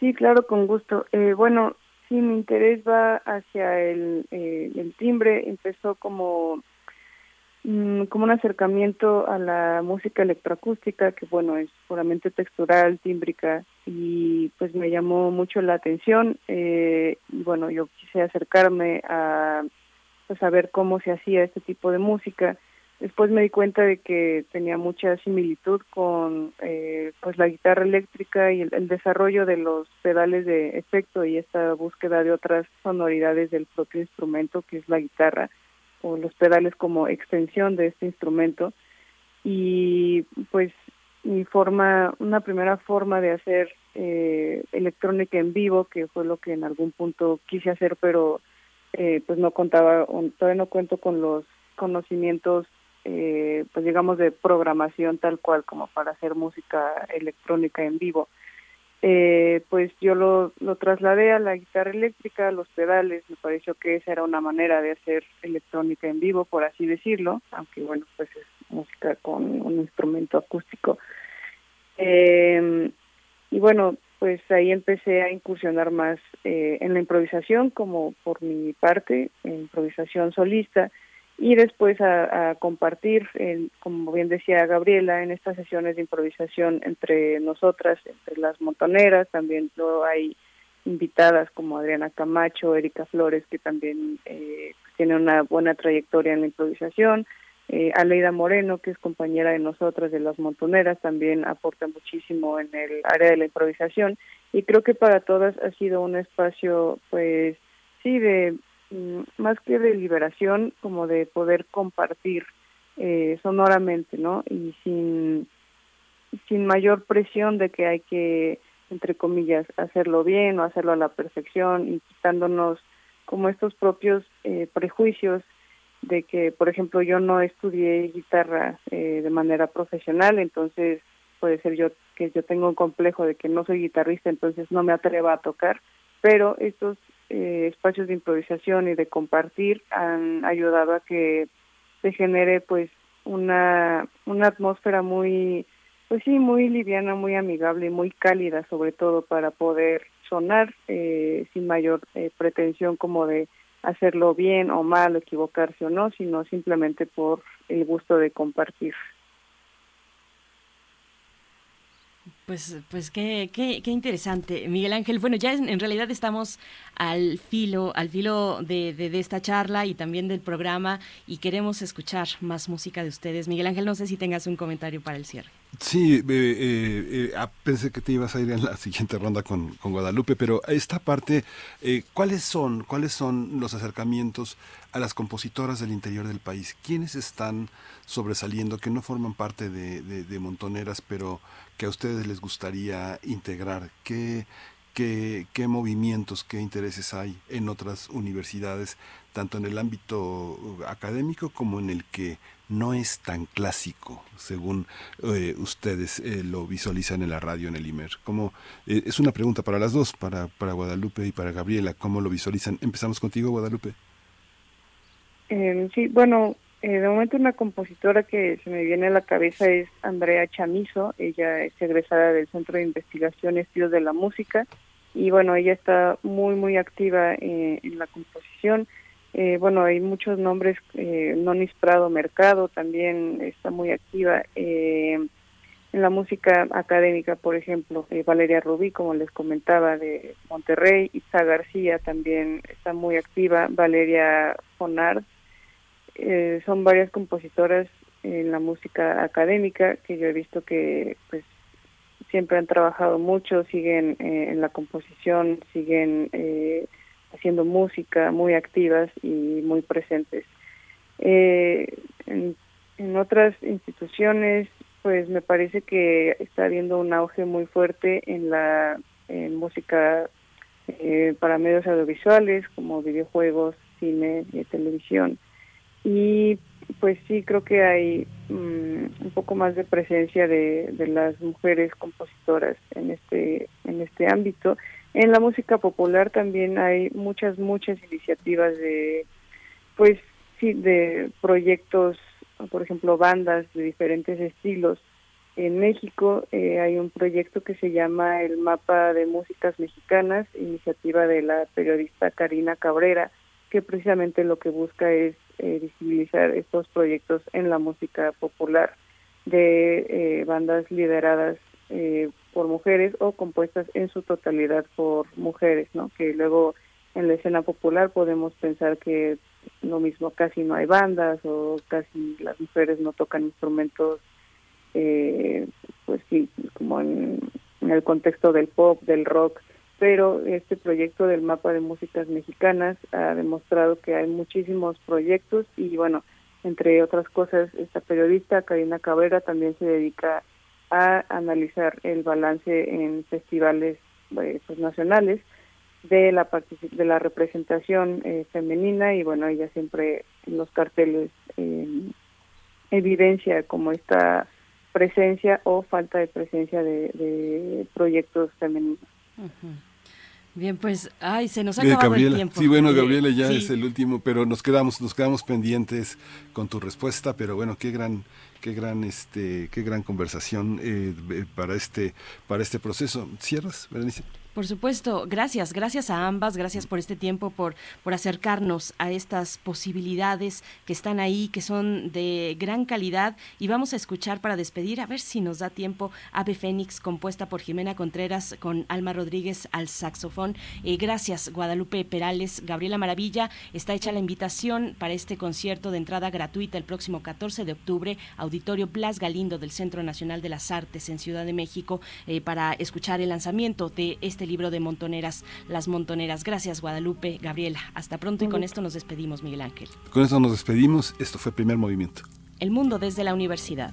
Sí, claro, con gusto. Bueno, sí, mi interés va hacia el timbre. Empezó como un acercamiento a la música electroacústica, que bueno, es puramente textural, tímbrica, y pues me llamó mucho la atención, y bueno, yo quise acercarme a, pues, a ver cómo se hacía este tipo de música, Después me di cuenta de que tenía mucha similitud con pues la guitarra eléctrica y el desarrollo de los pedales de efecto y esta búsqueda de otras sonoridades del propio instrumento, que es la guitarra, o los pedales como extensión de este instrumento. Y pues una primera forma de hacer electrónica en vivo, que fue lo que en algún punto quise hacer, pero pues no contaba, todavía no cuento con los conocimientos pues digamos de programación tal cual como para hacer música electrónica en vivo. Pues yo lo trasladé a la guitarra eléctrica, a los pedales. Me pareció que esa era una manera de hacer electrónica en vivo, por así decirlo, aunque bueno, pues es música con un instrumento acústico. Y bueno, pues ahí empecé a incursionar más en la improvisación, como por mi parte, improvisación solista, y después a compartir, como bien decía Gabriela, en estas sesiones de improvisación entre nosotras, entre las Montoneras. También hay invitadas como Adriana Camacho, Erika Flores, que también tiene una buena trayectoria en la improvisación, Aleida Moreno, que es compañera de nosotras de las Montoneras, también aporta muchísimo en el área de la improvisación, y creo que para todas ha sido un espacio, pues sí, de más que de liberación, como de poder compartir sonoramente, ¿no? Y sin mayor presión de que hay que, entre comillas, hacerlo bien o hacerlo a la perfección, y quitándonos como estos propios prejuicios de que, por ejemplo, yo no estudié guitarra de manera profesional, entonces puede ser que yo tengo un complejo de que no soy guitarrista, entonces no me atreva a tocar, pero estos espacios de improvisación y de compartir han ayudado a que se genere pues una atmósfera muy, pues sí, muy liviana, muy amigable y muy cálida, sobre todo para poder sonar sin mayor pretensión como de hacerlo bien o mal, equivocarse o no, sino simplemente por el gusto de compartir. Pues qué interesante, Miguel Ángel. Bueno, ya en realidad estamos al filo de esta charla y también del programa, y queremos escuchar más música de ustedes. Miguel Ángel, no sé si tengas un comentario para el cierre. Sí, pensé que te ibas a ir en la siguiente ronda con Guadalupe, pero esta parte, ¿cuáles son los acercamientos a las compositoras del interior del país? ¿Quiénes están sobresaliendo, que no forman parte de Montoneras, pero que a ustedes les gustaría integrar? ¿Qué movimientos, qué intereses hay en otras universidades, tanto en el ámbito académico como en el que no es tan clásico, según ustedes lo visualizan en la radio, en el IMER? Es una pregunta para las dos, para Guadalupe y para Gabriela. ¿Cómo lo visualizan? Empezamos contigo, Guadalupe. Sí, bueno, de momento una compositora que se me viene a la cabeza es Andrea Chamizo. Ella es egresada del Centro de Investigación y Estudios de la Música, y bueno, ella está muy, muy activa en la composición. Bueno, hay muchos nombres, Nonis Prado Mercado también está muy activa en la música académica, por ejemplo, Valeria Rubí, como les comentaba, de Monterrey. Itza García también está muy activa, Valeria Fonard. Son varias compositoras en la música académica que yo he visto que pues siempre han trabajado mucho, siguen en la composición, siguen haciendo música, muy activas y muy presentes. En otras instituciones, pues me parece que está habiendo un auge muy fuerte en la música para medios audiovisuales, como videojuegos, cine y televisión. Y pues sí, creo que hay un poco más de presencia de las mujeres compositoras en este ámbito. En la música popular también hay muchas iniciativas de proyectos, por ejemplo, bandas de diferentes estilos. En México hay un proyecto que se llama El Mapa de Músicas Mexicanas, iniciativa de la periodista Karina Cabrera, que precisamente lo que busca es visibilizar estos proyectos en la música popular de bandas lideradas por mujeres o compuestas en su totalidad por mujeres, ¿no? Que luego en la escena popular podemos pensar que lo mismo, casi no hay bandas o casi las mujeres no tocan instrumentos, pues sí, como en el contexto del pop, del rock, pero este proyecto del mapa de músicas mexicanas ha demostrado que hay muchísimos proyectos y bueno, entre otras cosas, esta periodista Karina Cabrera también se dedica a analizar el balance en festivales pues, nacionales de la representación femenina y bueno, ella siempre en los carteles evidencia como esta presencia o falta de presencia de proyectos femeninos. Uh-huh. Bien, pues, ay, se nos ha acabado el tiempo. Sí, bueno, Gabriela, ya sí. Es el último, pero nos quedamos pendientes con tu respuesta, pero bueno, qué gran conversación para este proceso. ¿Cierras, Berenice? Por supuesto, gracias a ambas, gracias por este tiempo, por acercarnos a estas posibilidades que están ahí, que son de gran calidad, y vamos a escuchar para despedir, a ver si nos da tiempo, Ave Fénix, compuesta por Jimena Contreras, con Alma Rodríguez al saxofón. Gracias, Guadalupe Perales, Gabriela Maravilla, está hecha la invitación para este concierto de entrada gratuita el próximo 14 de octubre, Auditorio Blas Galindo del Centro Nacional de las Artes en Ciudad de México, para escuchar el lanzamiento de este libro de Montoneras, Las Montoneras. Gracias, Guadalupe, Gabriela. Hasta pronto y con esto nos despedimos, Miguel Ángel. Con esto nos despedimos. Esto fue Primer Movimiento. El mundo desde la universidad.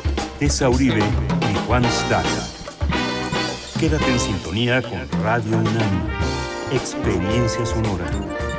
Tessa Uribe y Juan Staca. Quédate en sintonía con Radio UNAM. Experiencia sonora.